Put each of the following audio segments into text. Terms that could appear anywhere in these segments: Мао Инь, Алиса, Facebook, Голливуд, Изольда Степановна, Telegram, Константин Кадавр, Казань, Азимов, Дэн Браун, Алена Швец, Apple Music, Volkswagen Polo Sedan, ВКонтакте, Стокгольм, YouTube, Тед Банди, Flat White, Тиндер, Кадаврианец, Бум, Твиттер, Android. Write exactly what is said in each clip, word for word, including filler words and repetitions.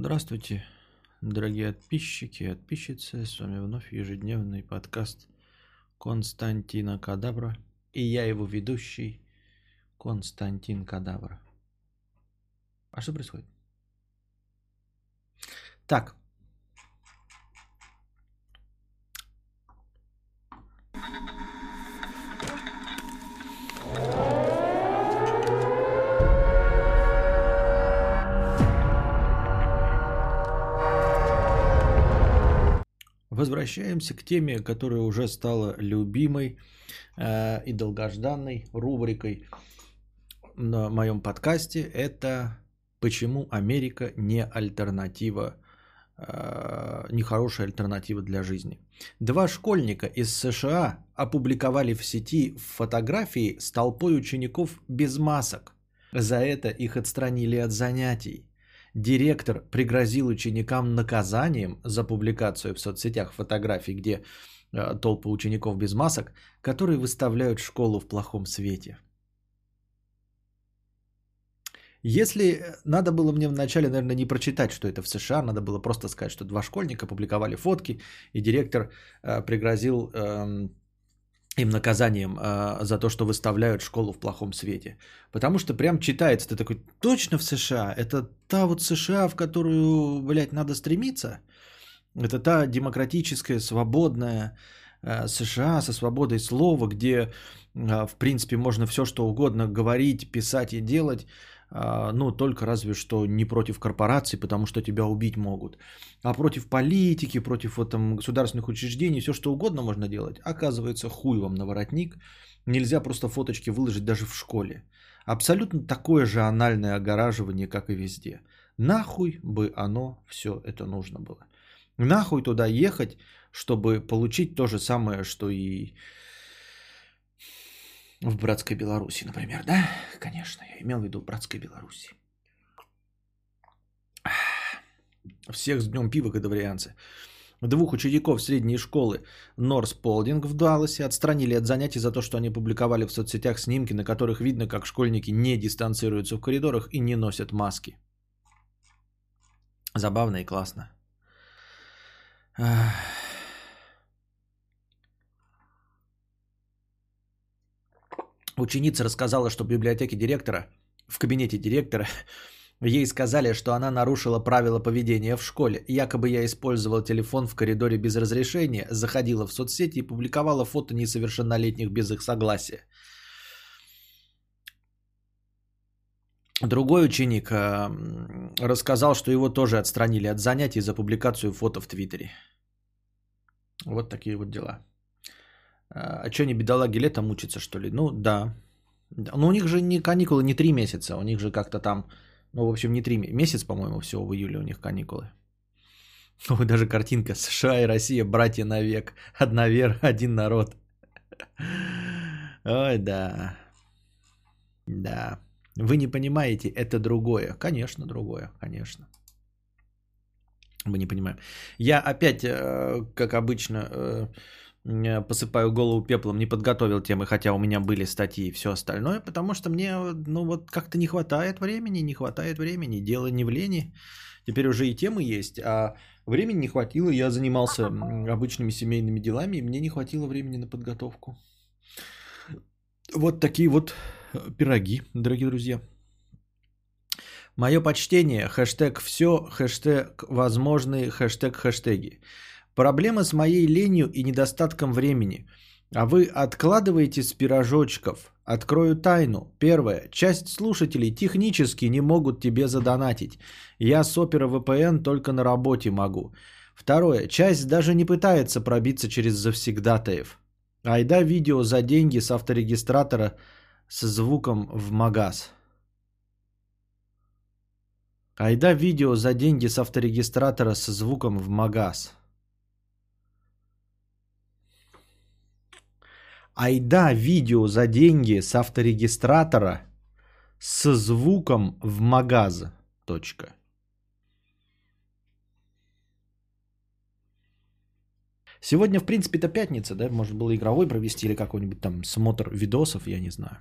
Здравствуйте, дорогие подписчики и подписчицы. С вами вновь ежедневный подкаст Константина Кадабра. И я его ведущий Константин Кадабра. А что происходит? Так. Возвращаемся к теме, которая уже стала любимой э, и долгожданной рубрикой на моем подкасте. Это «Почему Америка не альтернатива, э, не хорошая альтернатива для жизни?». Два школьника из США опубликовали в сети фотографии с толпой учеников без масок. За это их отстранили от занятий. Директор пригрозил ученикам наказанием за публикацию в соцсетях фотографий, где толпа учеников без масок, которые выставляют школу в плохом свете. Если надо было мне вначале, наверное, не прочитать, что это в США, надо было просто сказать, что два школьника публиковали фотки, и директор пригрозил им наказанием за то, что выставляют школу в плохом свете. Потому что прям читается, ты такой, точно в США? Это та вот США, в которую, блядь, надо стремиться? Это та демократическая, свободная США со свободой слова, где, в принципе, можно все, что угодно говорить, писать и делать, ну, только разве что не против корпораций, потому что тебя убить могут. А против политики, против вот, там, государственных учреждений, все что угодно можно делать. Оказывается, хуй вам на воротник. Нельзя просто фоточки выложить даже в школе. Абсолютно такое же анальное огораживание, как и везде. Нахуй бы оно все это нужно было. Нахуй туда ехать, чтобы получить то же самое, что и... В братской Беларуси, например, да? Конечно, я имел в виду братской Беларуси. Всех с днем пива, кадаврианцы. Двух учеников средней школы Норс Полдинг в Дуалосе отстранили от занятий за то, что они публиковали в соцсетях снимки, на которых видно, как школьники не дистанцируются в коридорах и не носят маски. Забавно и классно. Ах... Ученица рассказала, что в библиотеке директора, в кабинете директора, ей сказали, что она нарушила правила поведения в школе. Якобы я использовала телефон в коридоре без разрешения, заходила в соцсети и публиковала фото несовершеннолетних без их согласия. Другой ученик рассказал, что его тоже отстранили от занятий за публикацию фото в Твиттере. Вот такие вот дела. А что, не бедолаги летом учатся, что ли? Ну, да. Но у них же не каникулы не три месяца. У них же как-то там... Ну, в общем, не три месяца, по-моему, всего в июле у них каникулы. Ой, даже картинка. США и Россия, братья навек. Одна вера, один народ. Ой, да. Да. Вы не понимаете, это другое. Конечно, другое. Конечно. Мы не понимаем. Я опять, как обычно... посыпаю голову пеплом, не подготовил темы, хотя у меня были статьи и все остальное, потому что мне, ну вот, как-то не хватает времени, не хватает времени, дело не в лени, теперь уже и темы есть, а времени не хватило, я занимался обычными семейными делами, и мне не хватило времени на подготовку. Вот такие вот пироги, дорогие друзья. Мое почтение, хэштег все, хэштег возможные, хэштег хэштеги. Проблема с моей ленью и недостатком времени. А вы откладываете с пирожочков. Открою тайну. Первое. Часть слушателей технически не могут тебе задонатить. Я с Opera ви пи эн только на работе могу. Второе. Часть даже не пытается пробиться через завсегдатаев. Айда видео за деньги с авторегистратора с звуком в магаз. Айда видео за деньги с авторегистратора с звуком в магаз. Айда видео за деньги с авторегистратора со звуком в магаз. Точка. Сегодня, в принципе-то, пятница, да? Можно было игровой провести или какой-нибудь там смотр видосов, я не знаю.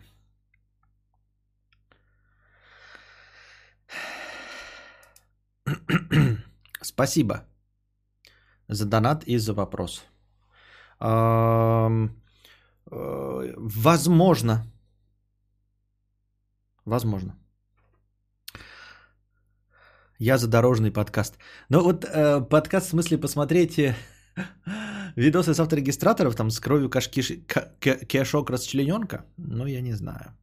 Спасибо за донат и за вопрос. Возможно. Возможно. Я за дорожный подкаст. Ну вот э, подкаст в смысле посмотрите видосы с авторегистраторов там с кровью кашки, кишок расчлененка. Ну я не знаю.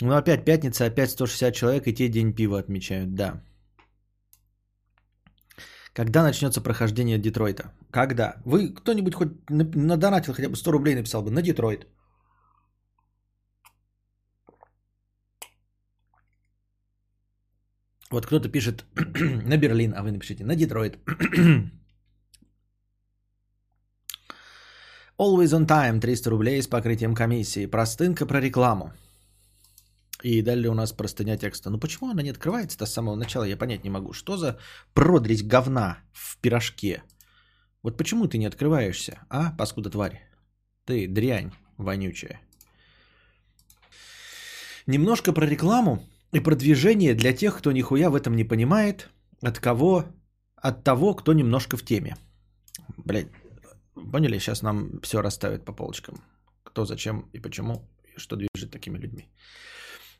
Ну опять пятница, опять сто шестьдесят человек и те день пива отмечают, да. Когда начнется прохождение Детройта? Когда? Вы кто-нибудь хоть надонатил хотя бы сто рублей написал бы на Детройт? Вот кто-то пишет на Берлин, а вы напишите на Детройт. Always on time, триста рублей с покрытием комиссии. Простынка про рекламу. И далее у нас простыня текста. Ну почему она не открывается-то с самого начала, я понять не могу. Что за продрись говна в пирожке? Вот почему ты не открываешься, а, паскуда тварь? Ты дрянь вонючая. Немножко про рекламу и продвижение для тех, кто нихуя в этом не понимает, от кого, от того, кто немножко в теме. Блядь, поняли, сейчас нам все расставят по полочкам. Кто, зачем и почему, и что движет такими людьми.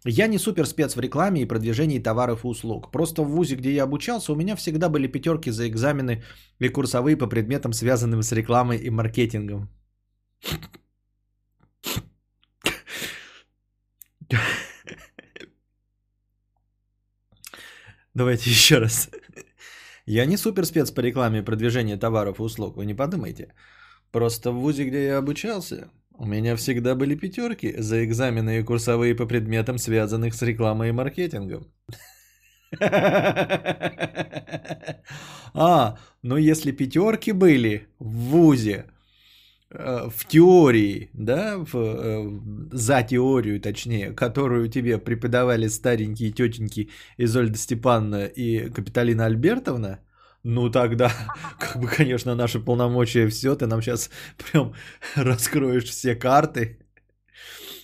Я не супер спец в рекламе и продвижении товаров и услуг. Просто в вузе, где я обучался, у меня всегда были пятерки за экзамены и курсовые по предметам, связанным с рекламой и маркетингом. Давайте еще раз. Я не супер спец по рекламе и продвижению товаров и услуг, вы не подумайте. Просто в вузе, где я обучался... У меня всегда были пятерки за экзамены и курсовые по предметам, связанных с рекламой и маркетингом. А, ну если пятерки были в вузе, в теории, да, за теорию точнее, которую тебе преподавали старенькие тетеньки Изольда Степановна и Капиталина Альбертовна, ну тогда, как бы, конечно, наши полномочия все, ты нам сейчас прям раскроешь все карты,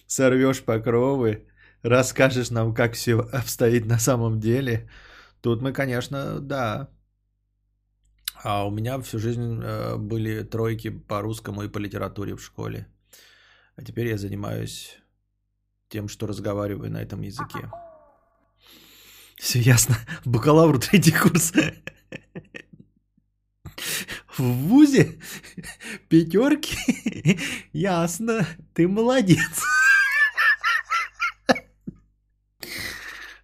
сорвешь покровы, расскажешь нам, как все обстоит на самом деле. Тут мы, конечно, да. А у меня всю жизнь были тройки по русскому и по литературе в школе. А теперь я занимаюсь тем, что разговариваю на этом языке. Все ясно. Бакалавру третий курс. В вузе пятерки. Ясно, ты молодец.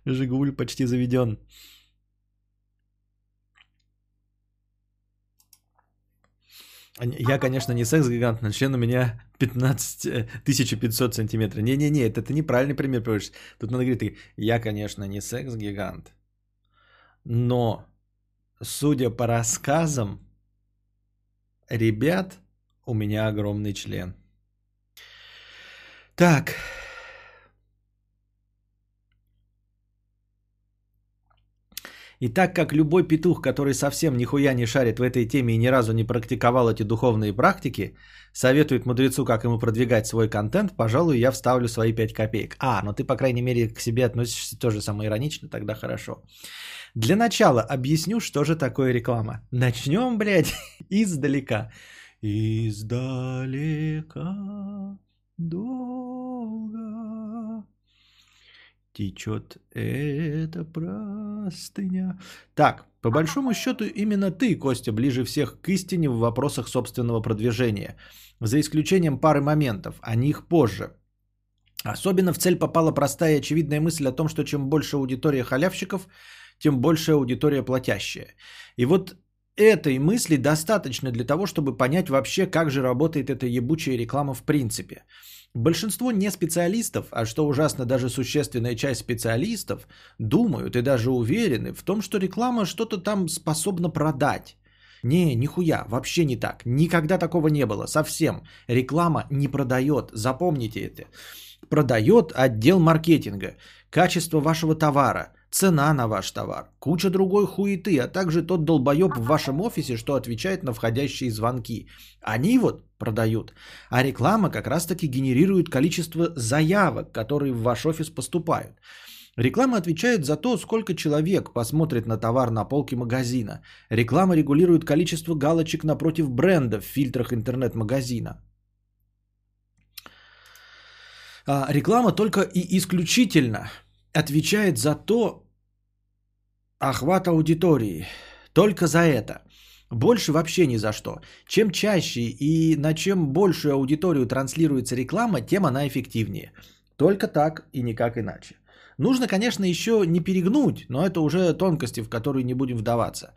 Жигуль почти заведен. Я, конечно, не секс-гигант, но член у меня пятнадцать тысяч пятьсот сантиметров. Не-не-не, это ты неправильный пример приводишь. Тут надо говорить, я, конечно, не секс-гигант, но... Судя по рассказам, ребят, у меня огромный член. Так. И так как любой петух, который совсем нихуя не шарит в этой теме и ни разу не практиковал эти духовные практики, советует мудрецу, как ему продвигать свой контент, пожалуй, я вставлю свои пять копеек. А, ну ты, по крайней мере, к себе относишься тоже самоиронично, тогда хорошо. Для начала объясню, что же такое реклама. Начнем, блядь, издалека. Издалека долго течет эта простыня. Так, по большому счету, именно ты, Костя, ближе всех к истине в вопросах собственного продвижения. За исключением пары моментов, о них позже. Особенно в цель попала простая и очевидная мысль о том, что чем больше аудитория халявщиков, тем большая аудитория платящая. И вот этой мысли достаточно для того, чтобы понять вообще, как же работает эта ебучая реклама в принципе. Большинство не специалистов, а что ужасно, даже существенная часть специалистов, думают и даже уверены в том, что реклама что-то там способна продать. Не, нихуя, вообще не так. Никогда такого не было, совсем. Реклама не продает, запомните это. Продает отдел маркетинга, качество вашего товара, цена на ваш товар, куча другой хуеты, а также тот долбоеб в вашем офисе, что отвечает на входящие звонки. Они вот продают. А реклама как раз-таки генерирует количество заявок, которые в ваш офис поступают. Реклама отвечает за то, сколько человек посмотрит на товар на полке магазина. Реклама регулирует количество галочек напротив бренда в фильтрах интернет-магазина. Реклама только и исключительно отвечает за то, охват аудитории. Только за это. Больше вообще ни за что. Чем чаще и на чем большую аудиторию транслируется реклама, тем она эффективнее. Только так и никак иначе. Нужно, конечно, еще не перегнуть, но это уже тонкости, в которые не будем вдаваться.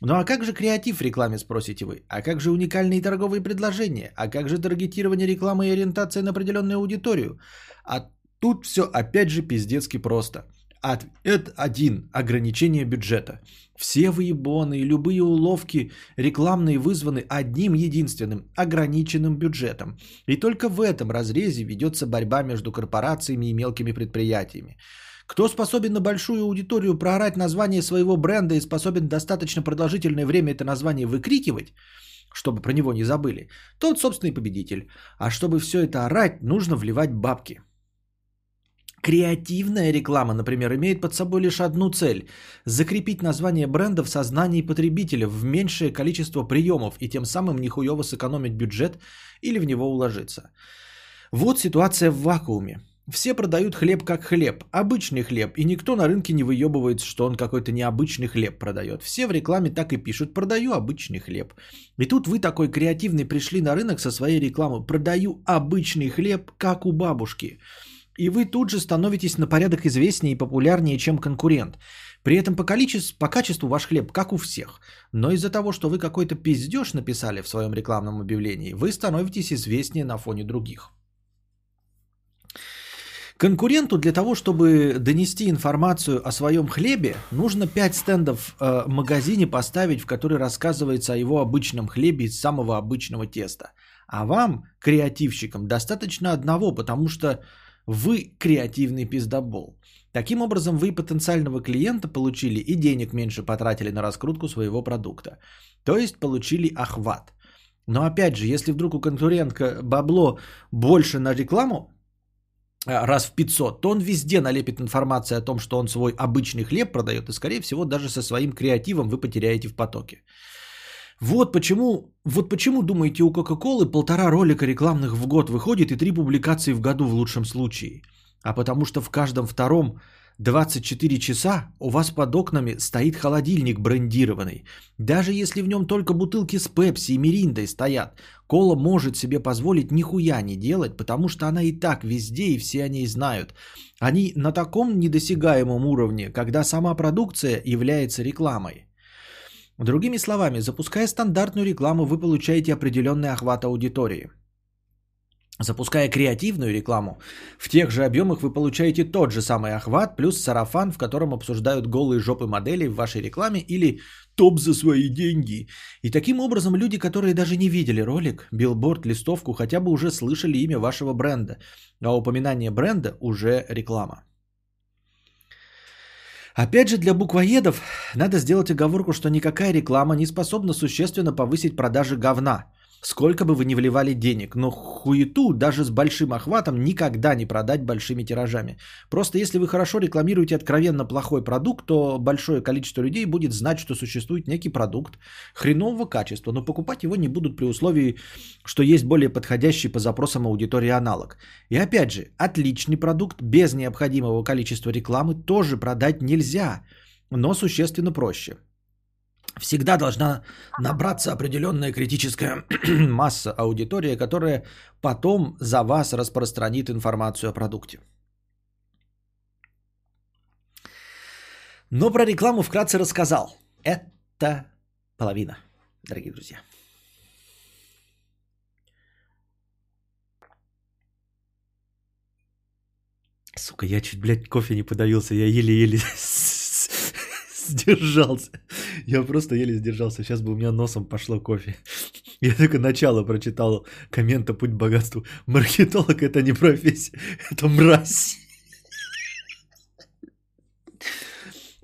Ну а как же креатив в рекламе, спросите вы? А как же уникальные торговые предложения? А как же таргетирование рекламы и ориентация на определенную аудиторию? А тут все опять же пиздецки просто. Ответ один. Ограничение бюджета. Все выебоны, любые уловки рекламные вызваны одним единственным ограниченным бюджетом. И только в этом разрезе ведется борьба между корпорациями и мелкими предприятиями. Кто способен на большую аудиторию проорать название своего бренда и способен достаточно продолжительное время это название выкрикивать, чтобы про него не забыли, тот, собственно, и победитель. А чтобы все это орать, нужно вливать бабки. Креативная реклама, например, имеет под собой лишь одну цель – закрепить название бренда в сознании потребителя в меньшее количество приемов и тем самым нихуево сэкономить бюджет или в него уложиться. Вот ситуация в вакууме. Все продают хлеб как хлеб, обычный хлеб, и никто на рынке не выебывает, что он какой-то необычный хлеб продает. Все в рекламе так и пишут: «Продаю обычный хлеб». И тут вы такой креативный пришли на рынок со своей рекламой: «Продаю обычный хлеб, как у бабушки». И вы тут же становитесь на порядок известнее и популярнее, чем конкурент. При этом по количеству, по качеству ваш хлеб, как у всех. Но из-за того, что вы какой-то пиздеж написали в своем рекламном объявлении, вы становитесь известнее на фоне других. Конкуренту для того, чтобы донести информацию о своем хлебе, нужно пять стендов в магазине поставить, в которые рассказывается о его обычном хлебе из самого обычного теста. А вам, креативщикам, достаточно одного, потому что вы креативный пиздобол. Таким образом, вы потенциального клиента получили и денег меньше потратили на раскрутку своего продукта. То есть получили охват. Но опять же, если вдруг у конкурентка бабло больше на рекламу, раз в пятьсот, то он везде налепит информацию о том, что он свой обычный хлеб продает, и скорее всего даже со своим креативом вы потеряете в потоке. Вот почему, вот почему, думаете, у Coca-Cola полтора ролика рекламных в год выходит и три публикации в году в лучшем случае? А потому что в каждом втором двадцать четыре часа у вас под окнами стоит холодильник брендированный. Даже если в нем только бутылки с пепси и мириндой стоят, кола может себе позволить нихуя не делать, потому что она и так везде, и все о ней знают. Они на таком недосягаемом уровне, когда сама продукция является рекламой. Другими словами, запуская стандартную рекламу, вы получаете определенный охват аудитории. Запуская креативную рекламу, в тех же объемах вы получаете тот же самый охват, плюс сарафан, в котором обсуждают голые жопы моделей в вашей рекламе или топ за свои деньги. И таким образом люди, которые даже не видели ролик, билборд, листовку, хотя бы уже слышали имя вашего бренда, а упоминание бренда уже реклама. Опять же, для буквоедов надо сделать оговорку, что никакая реклама не способна существенно повысить продажи говна, сколько бы вы ни вливали денег. Но хуету даже с большим охватом никогда не продать большими тиражами. Просто если вы хорошо рекламируете откровенно плохой продукт, то большое количество людей будет знать, что существует некий продукт хренового качества, но покупать его не будут при условии, что есть более подходящий по запросам аудитории аналог. И опять же, отличный продукт без необходимого количества рекламы тоже продать нельзя, но существенно проще. Всегда должна набраться определенная критическая масса аудитории, которая потом за вас распространит информацию о продукте. Но про рекламу вкратце рассказал. Это половина, дорогие друзья. Сука, я чуть, блядь, кофе не подавился, я еле-еле... сдержался. Я просто еле сдержался. Сейчас бы у меня носом пошло кофе. Я только начало прочитал коммента «Путь к богатству». Маркетолог – это не профессия, это мразь.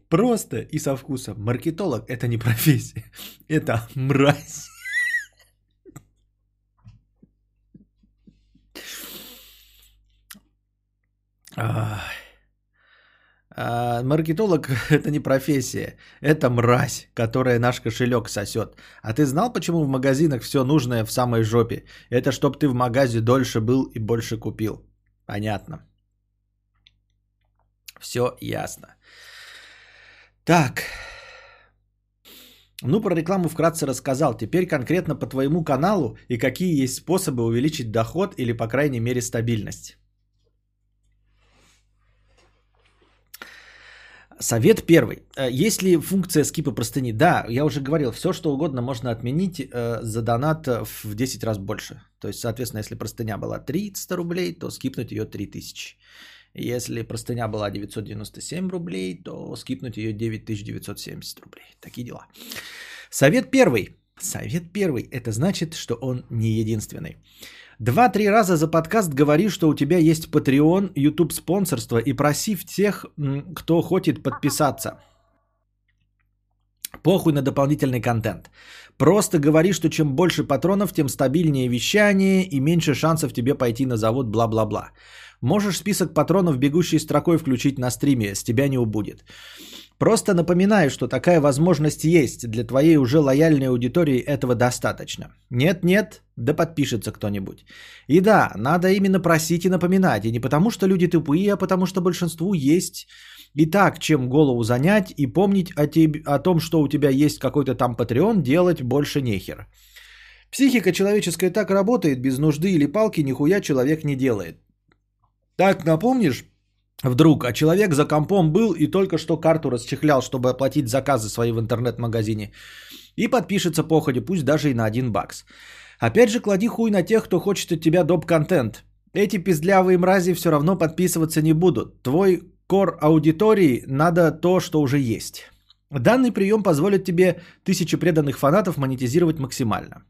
Просто и со вкусом. Маркетолог – это не профессия, это мразь. Маркетолог – это не профессия, это мразь, которая наш кошелек сосет. А ты знал, почему в магазинах все нужное в самой жопе? Это чтоб ты в магазе дольше был и больше купил. Понятно. Все ясно. Так. Ну, про рекламу вкратце рассказал. Теперь конкретно по твоему каналу и какие есть способы увеличить доход или, по крайней мере, стабильность. Совет первый. Есть ли функция скипа простыни? Да, я уже говорил, все что угодно можно отменить за донат в десять раз больше. То есть, соответственно, если простыня была триста рублей, то скипнуть ее три тысячи. Если простыня была девятьсот девяносто семь рублей, то скипнуть ее девять тысяч девятьсот семьдесят рублей. Такие дела. Совет первый. Совет первый. Это значит, что он не единственный. Два-три раза за подкаст говори, что у тебя есть Patreon, YouTube спонсорство и проси всех, кто хочет подписаться. Похуй на дополнительный контент. Просто говори, что чем больше патронов, тем стабильнее вещание и меньше шансов тебе пойти на завод, бла-бла-бла. Можешь список патронов бегущей строкой включить на стриме, с тебя не убудет. Просто напоминаю, что такая возможность есть, для твоей уже лояльной аудитории этого достаточно. Нет-нет, да подпишется кто-нибудь. И да, надо именно просить и напоминать, и не потому что люди тупые, а потому что большинству есть и так, чем голову занять, и помнить о, тебе, о том, что у тебя есть какой-то там Patreon, делать больше нехер. Психика человеческая так работает, без нужды или палки нихуя человек не делает. Так напомнишь? Вдруг, а человек за компом был и только что карту расчехлял, чтобы оплатить заказы свои в интернет-магазине. И подпишется походе, пусть даже и на один бакс. Опять же, клади хуй на тех, кто хочет от тебя доп-контент. Эти пиздлявые мрази все равно подписываться не будут. Твой кор аудитории надо то, что уже есть. Данный прием позволит тебе тысячи преданных фанатов монетизировать максимально.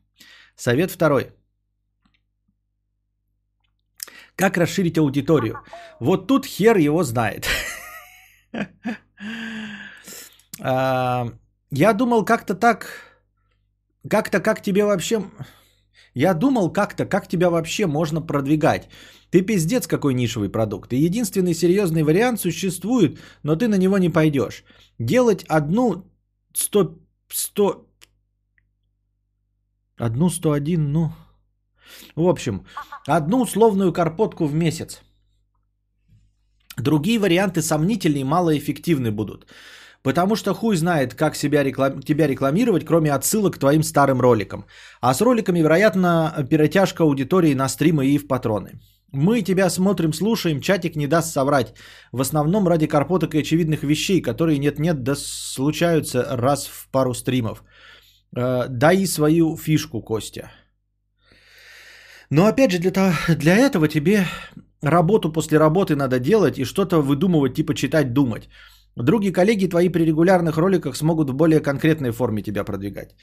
Совет второй. Как расширить аудиторию? Вот тут хер его знает. Я думал как-то так, как-то как тебе вообще... Я думал как-то, как тебя вообще можно продвигать. Ты пиздец какой нишевый продукт. И единственный серьезный вариант существует, но ты на него не пойдешь. Делать одну сто... сто... Одну сто один, ну... В общем, одну условную карпотку в месяц. Другие варианты сомнительные и малоэффективны будут. Потому что хуй знает, как себя реклам... тебя рекламировать, кроме отсылок к твоим старым роликам. А с роликами, вероятно, перетяжка аудитории на стримы и в патроны. Мы тебя смотрим, слушаем, чатик не даст соврать. В основном ради карпоток и очевидных вещей, которые нет-нет, да случаются раз в пару стримов. Дай свою фишку, Костя. Но опять же, для, того, для этого тебе работу после работы надо делать и что-то выдумывать, типа читать, думать. Другие коллеги твои при регулярных роликах смогут в более конкретной форме тебя продвигать.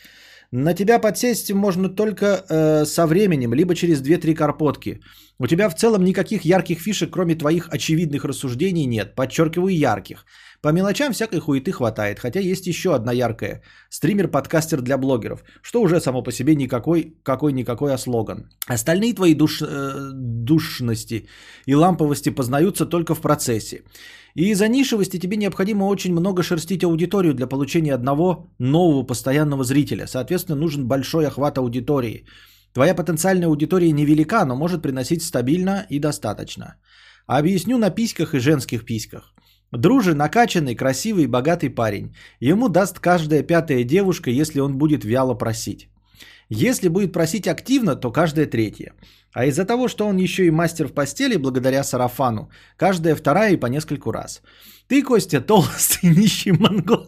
На тебя подсесть можно только э, со временем, либо через две-три карпотки. У тебя в целом никаких ярких фишек, кроме твоих очевидных рассуждений, нет. Подчеркиваю, ярких. По мелочам всякой хуеты хватает, хотя есть еще одна яркая. Стример-подкастер для блогеров, что уже само по себе никакой, какой-никакой, а слоган. Остальные твои душ, э, душности и ламповости познаются только в процессе. И из-за нишевости тебе необходимо очень много шерстить аудиторию для получения одного нового постоянного зрителя. Соответственно, нужен большой охват аудитории. Твоя потенциальная аудитория невелика, но может приносить стабильно и достаточно. Объясню на письках и женских письках. Друже накачанный, красивый и богатый парень. Ему даст каждая пятая девушка, если он будет вяло просить. Если будет просить активно, то каждая третья. А из-за того, что он еще и мастер в постели, благодаря сарафану, каждая вторая и по нескольку раз. Ты, Костя, толстый нищий монгол.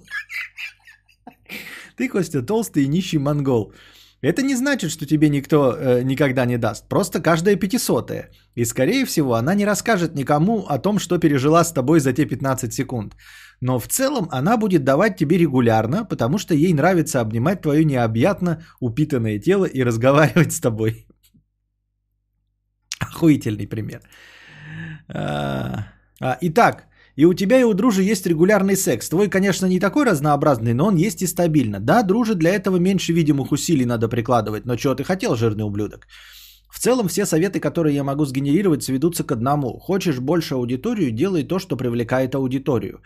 Ты, Костя, толстый и нищий монгол. Это не значит, что тебе никто э, никогда не даст. Просто каждая пятисотая. И, скорее всего, она не расскажет никому о том, что пережила с тобой за те пятнадцать секунд. Но в целом она будет давать тебе регулярно, потому что ей нравится обнимать твое необъятно упитанное тело и разговаривать с тобой. Охуительный пример. Итак, и у тебя, и у дружи есть регулярный секс. Твой, конечно, не такой разнообразный, но он есть и стабильно. Да, дружи, для этого меньше видимых усилий надо прикладывать. Но чего ты хотел, жирный ублюдок? В целом все советы, которые я могу сгенерировать, сведутся к одному. Хочешь больше аудиторию, делай то, что привлекает аудиторию.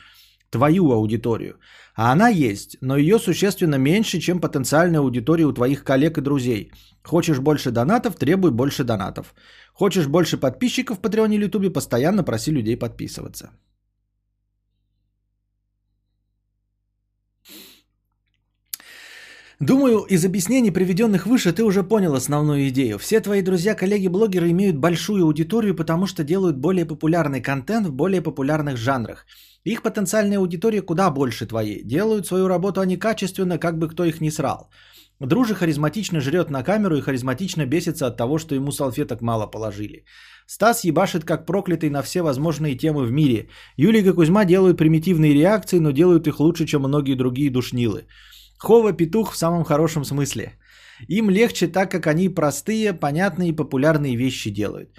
Твою аудиторию. А она есть, но ее существенно меньше, чем потенциальная аудитория у твоих коллег и друзей. Хочешь больше донатов, требуй больше донатов. Хочешь больше подписчиков в Patreon или YouTube, постоянно проси людей подписываться. Думаю, из объяснений, приведенных выше, ты уже понял основную идею. Все твои друзья, коллеги, блогеры имеют большую аудиторию, потому что делают более популярный контент в более популярных жанрах. Их потенциальная аудитория куда больше твоей. Делают свою работу они качественно, как бы кто их ни срал. Друже харизматично жрет на камеру и харизматично бесится от того, что ему салфеток мало положили. Стас ебашит как проклятый на все возможные темы в мире. Юлик и Кузьма делают примитивные реакции, но делают их лучше, чем многие другие душнилы. Хова петух в самом хорошем смысле. Им легче, так как они простые, понятные и популярные вещи делают.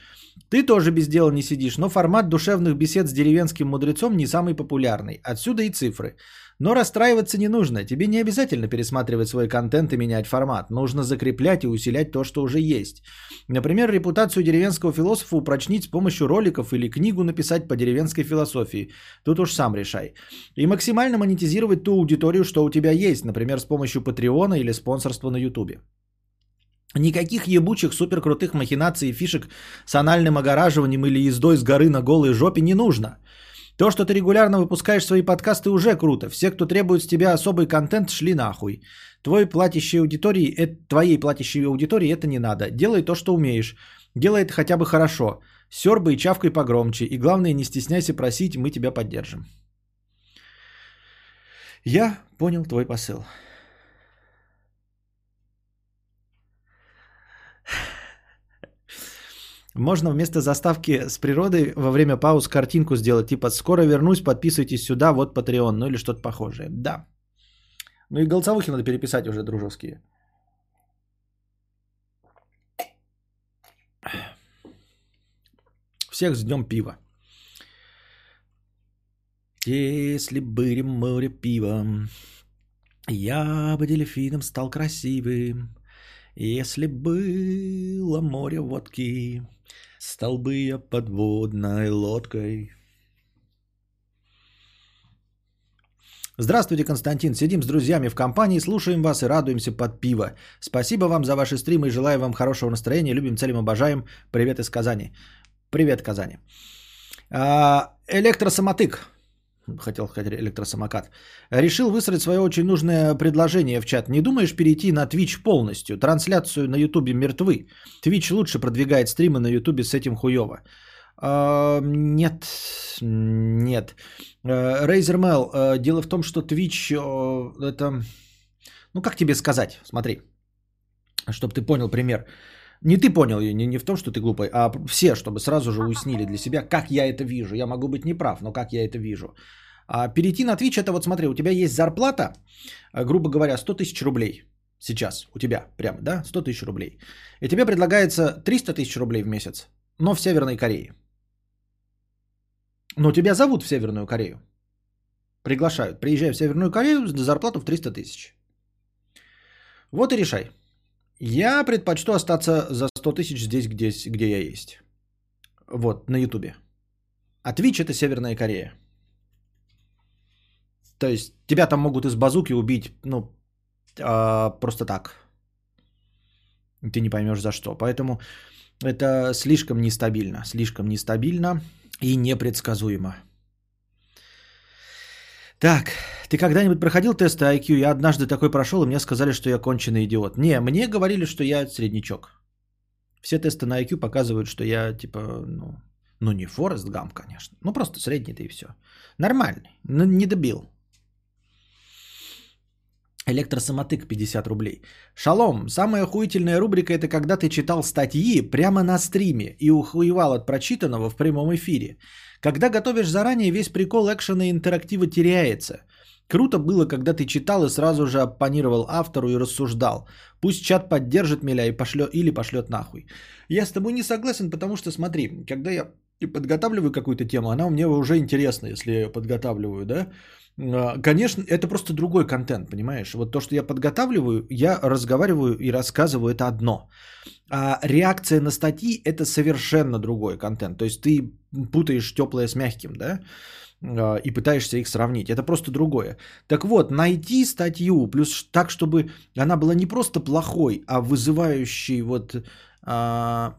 Ты тоже без дела не сидишь, но формат душевных бесед с деревенским мудрецом не самый популярный. Отсюда и цифры. Но расстраиваться не нужно. Тебе не обязательно пересматривать свой контент и менять формат. Нужно закреплять и усилять то, что уже есть. Например, репутацию деревенского философа упрочнить с помощью роликов или книгу написать по деревенской философии. Тут уж сам решай. И максимально монетизировать ту аудиторию, что у тебя есть. Например, с помощью Patreon или спонсорства на YouTube. Никаких ебучих суперкрутых махинаций и фишек с анальным огораживанием или ездой с горы на голой жопе не нужно. То, что ты регулярно выпускаешь свои подкасты, уже круто. Все, кто требует с тебя особый контент, шли нахуй. Твоей платящей аудитории, это, твоей платящей аудитории это не надо. Делай то, что умеешь. Делай это хотя бы хорошо. Сёрбай и чавкай погромче. И главное, не стесняйся просить, мы тебя поддержим. Я понял твой посыл. Можно вместо заставки с природой во время пауз картинку сделать, типа «Скоро вернусь, подписывайтесь сюда, вот Patreon», ну или что-то похожее. Да. Ну и голосовухи надо переписать уже, дружеские. Всех с днем пива. Если были море пива, я бы дельфином стал красивым. Если было море водки, стал бы я подводной лодкой. Здравствуйте, Константин. Сидим с друзьями в компании, слушаем вас и радуемся под пиво. Спасибо вам за ваши стримы и желаю вам хорошего настроения. Любим, целим, обожаем. Привет из Казани. Привет, Казани. Электросамотык. Хотел сказать электросамокат. Решил высрать свое очень нужное предложение в чат. Не думаешь перейти на Twitch полностью? Трансляцию на YouTube мертвы. Twitch лучше продвигает стримы на YouTube, с этим хуево. А, нет. Нет. Razer Mel. Дело в том, что Twitch это... Ну как тебе сказать? Смотри. Чтобы ты понял пример. Не ты понял, не, не в том, что ты глупый, а все, чтобы сразу же уяснили для себя, как я это вижу. Я могу быть неправ, но как я это вижу. А перейти на Twitch, это вот смотри, у тебя есть зарплата, грубо говоря, сто тысяч рублей сейчас у тебя прямо, да, сто тысяч рублей. И тебе предлагается триста тысяч рублей в месяц, но в Северной Корее. Но тебя зовут в Северную Корею, приглашают. Приезжай в Северную Корею за зарплату в триста тысяч. Вот и решай. Я предпочту остаться за сто тысяч здесь, где, где я есть. Вот, на Ютубе. А Twitch это Северная Корея. То есть, тебя там могут из базуки убить, ну, а, просто так. Ты не поймешь за что. Поэтому это слишком нестабильно. Слишком нестабильно и непредсказуемо. Так, ты когда-нибудь проходил тесты ай кью? Я однажды такой прошел, и мне сказали, что я конченый идиот. Не, мне говорили, что я среднячок. Все тесты на ай кью показывают, что я, типа, ну, ну не Форест Гамп, конечно. Ну, просто средний-то и все. Нормальный, но не добил. Электросамотык пятьдесят рублей. Шалом, самая охуительная рубрика – это когда ты читал статьи прямо на стриме и ухуевал от прочитанного в прямом эфире. Когда готовишь заранее, весь прикол экшена и интерактива теряется. Круто было, когда ты читал и сразу же оппонировал автору и рассуждал. Пусть чат поддержит меня и пошлё... или пошлет нахуй. Я с тобой не согласен, потому что, смотри, когда я подготавливаю какую-то тему, она мне уже интересна, если я ее подготавливаю, да? Конечно, это просто другой контент, понимаешь? Вот то, что я подготавливаю, я разговариваю и рассказываю, это одно. А реакция на статьи – это совершенно другой контент. То есть ты путаешь теплое с мягким, да? И пытаешься их сравнить. Это просто другое. Так вот, найти статью, плюс так, чтобы она была не просто плохой, а вызывающей вот а,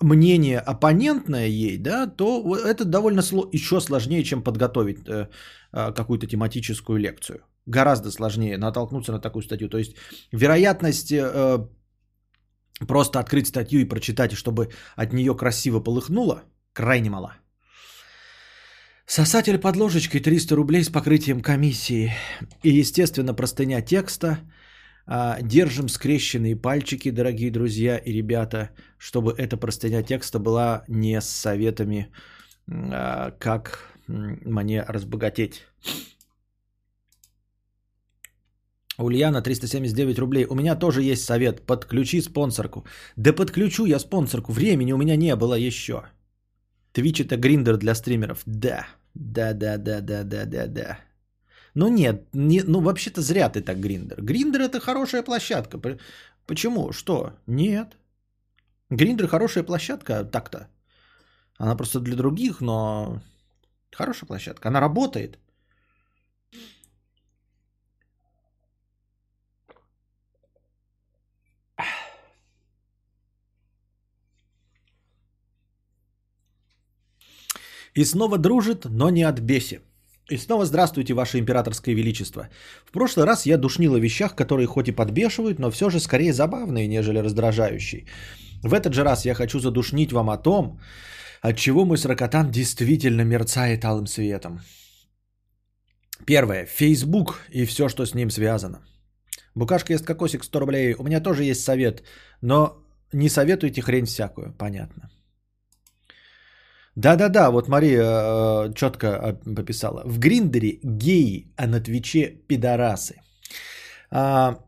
мнение оппонентное ей, да, то это довольно сло- еще сложнее, чем подготовить а, а, какую-то тематическую лекцию. Гораздо сложнее натолкнуться на такую статью. То есть вероятность а, просто открыть статью и прочитать, чтобы от нее красиво полыхнуло, крайне мала. Сосатель под ложечкой триста рублей с покрытием комиссии. И, естественно, простыня текста. Держим скрещенные пальчики, дорогие друзья и ребята, чтобы эта простыня текста была не с советами, как мне разбогатеть. Ульяна, триста семьдесят девять рублей. У меня тоже есть совет. Подключи спонсорку. Да подключу я спонсорку. Времени у меня не было еще. Twitch это Grindr для стримеров. Да. Да-да-да-да-да-да-да. Ну нет, не, ну вообще-то зря ты так, Grindr. Grindr это хорошая площадка. Почему? Что? Нет. Grindr хорошая площадка, так-то. Она просто для других, но хорошая площадка. Она работает. И снова дружит, но не от беси. И снова здравствуйте, ваше императорское величество. В прошлый раз я душнил о вещах, которые хоть и подбешивают, но все же скорее забавные, нежели раздражающие. В этот же раз я хочу задушнить вам о том, от чего мой сорокатан действительно мерцает алым светом. Первое. Facebook и все, что с ним связано. Букашка ест кокосик, сто рублей. У меня тоже есть совет, но не советуйте хрень всякую. Понятно. Да-да-да, вот Мария э, четко э, пописала. В Гриндере геи, а на Твиче пидорасы. А,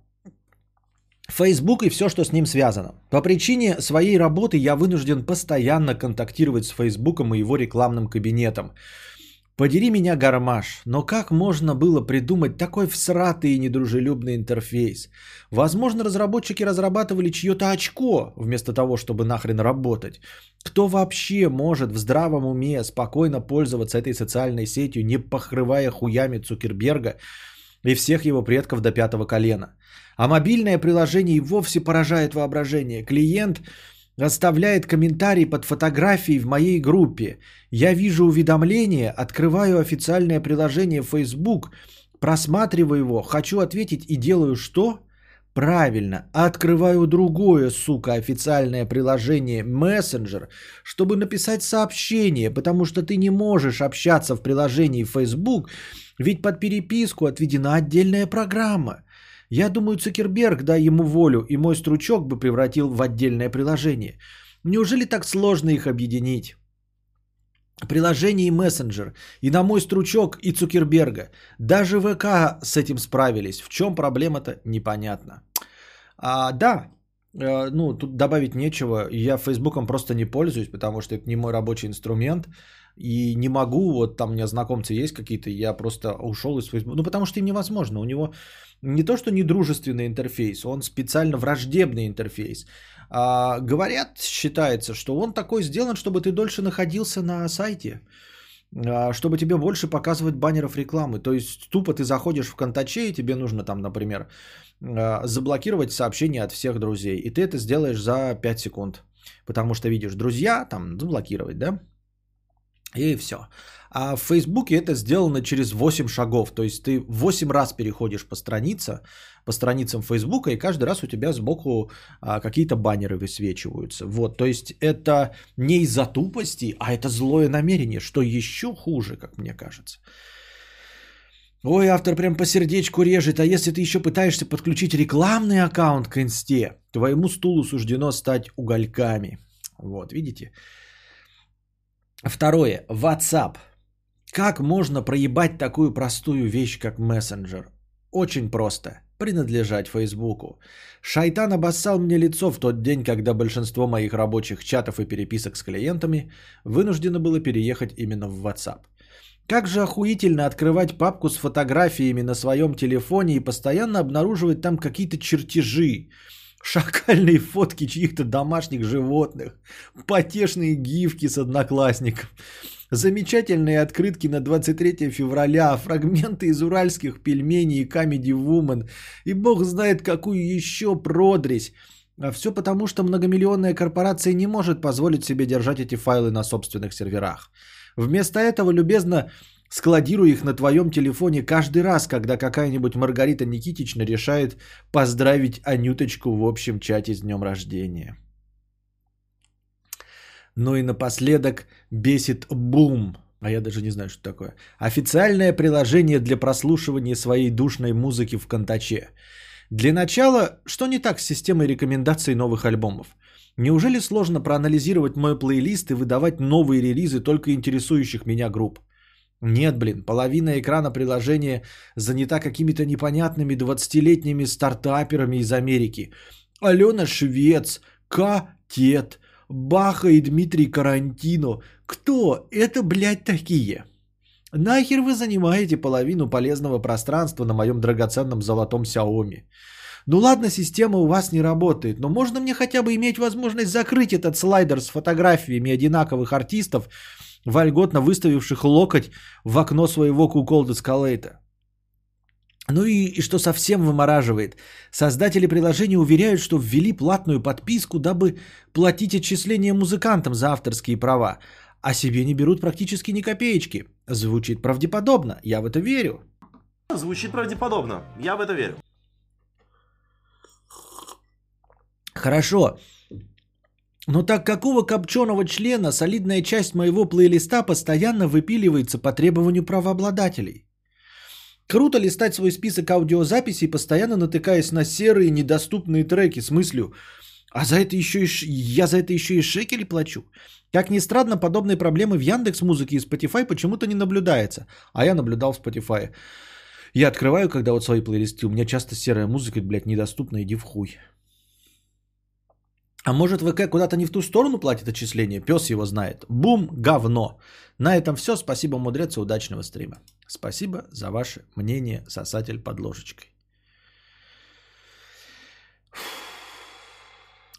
Facebook и все, что с ним связано. По причине своей работы я вынужден постоянно контактировать с Фейсбуком и его рекламным кабинетом. Подери меня, гармаш, но как можно было придумать такой всратый и недружелюбный интерфейс? Возможно, разработчики разрабатывали чье-то очко, вместо того, чтобы нахрен работать. Кто вообще может в здравом уме спокойно пользоваться этой социальной сетью, не покрывая хуями Цукерберга и всех его предков до пятого колена? А мобильное приложение и вовсе поражает воображение. Клиент оставляет комментарий под фотографией в моей группе. Я вижу уведомление, открываю официальное приложение Facebook, просматриваю его, хочу ответить и делаю что? Правильно, открываю другое, сука, официальное приложение Messenger, чтобы написать сообщение, потому что ты не можешь общаться в приложении Facebook, ведь под переписку отведена отдельная программа. Я думаю, Цукерберг, дай ему волю, и мой стручок бы превратил в отдельное приложение. Неужели так сложно их объединить? Приложение и мессенджер, и на мой стручок, и Цукерберга. Даже ВК с этим справились. В чем проблема-то, непонятно. А, да, ну тут добавить нечего. Я Фейсбуком просто не пользуюсь, потому что это не мой рабочий инструмент. И не могу, вот там у меня знакомцы есть какие-то, я просто ушел из Фейсбука. Ну, потому что им невозможно. У него не то, что недружественный интерфейс, он специально враждебный интерфейс. А, говорят, считается, что он такой сделан, чтобы ты дольше находился на сайте, а, чтобы тебе больше показывать баннеров рекламы. То есть, тупо ты заходишь в контаче, и тебе нужно там, например, а, заблокировать сообщения от всех друзей. И ты это сделаешь за пять секунд. Потому что, видишь, друзья, там, заблокировать, да? И все. А в Фейсбуке это сделано через восемь шагов. То есть ты восемь раз переходишь по странице, по страницам Фейсбука, и каждый раз у тебя сбоку а, какие-то баннеры высвечиваются. Вот. То есть это не из-за тупости, а это злое намерение, что еще хуже, как мне кажется. Ой, автор прям по сердечку режет. А если ты еще пытаешься подключить рекламный аккаунт к инсте, твоему стулу суждено стать угольками. Вот, видите? Второе. WhatsApp. Как можно проебать такую простую вещь, как мессенджер? Очень просто. Принадлежать Фейсбуку. Шайтан обоссал мне лицо в тот день, когда большинство моих рабочих чатов и переписок с клиентами вынуждено было переехать именно в WhatsApp. Как же охуительно открывать папку с фотографиями на своем телефоне и постоянно обнаруживать там какие-то чертежи, шакальные фотки чьих-то домашних животных, потешные гифки с одноклассников, замечательные открытки на двадцать третье февраля, фрагменты из уральских пельменей и Comedy Woman, и бог знает какую еще продресь. Все потому, что многомиллионная корпорация не может позволить себе держать эти файлы на собственных серверах. Вместо этого любезно складируй их на твоем телефоне каждый раз, когда какая-нибудь Маргарита Никитична решает поздравить Анюточку в общем чате с днем рождения. Ну и напоследок бесит Бум. А я даже не знаю, что такое. Официальное приложение для прослушивания своей душной музыки в ВКонтакте. Для начала, что не так с системой рекомендаций новых альбомов? Неужели сложно проанализировать мой плейлист и выдавать новые релизы только интересующих меня групп? Нет, блин, половина экрана приложения занята какими-то непонятными двадцатилетними стартаперами из Америки. Алена Швец, Катет, Баха и Дмитрий Карантино. Кто это, блядь, такие? Нахер вы занимаете половину полезного пространства на моем драгоценном золотом Xiaomi? Ну ладно, система у вас не работает, но можно мне хотя бы иметь возможность закрыть этот слайдер с фотографиями одинаковых артистов, вольготно выставивших локоть в окно своего куколда скалейта? Ну и, и что совсем вымораживает. Создатели приложения уверяют, что ввели платную подписку, дабы платить отчисления музыкантам за авторские права, а себе не берут практически ни копеечки. Звучит правдеподобно, я в это верю. Звучит правдеподобно, я в это верю. Хорошо, но так какого копченого члена солидная часть моего плейлиста постоянно выпиливается по требованию правообладателей? Круто листать свой список аудиозаписей, постоянно натыкаясь на серые недоступные треки с мыслью: а за это еще и ш... я за это еще и шекели плачу. Как ни странно, подобные проблемы в Яндекс.Музыке и Spotify почему-то не наблюдается. А я наблюдал в Spotify. Я открываю, когда вот свои плейлисты, у меня часто серая музыка, блядь, недоступна, иди в хуй. А может, ВК куда-то не в ту сторону платит отчисления? Пес его знает. Бум, говно. На этом все. Спасибо, мудрец, и удачного стрима. Спасибо за ваше мнение, сосатель под ложечкой.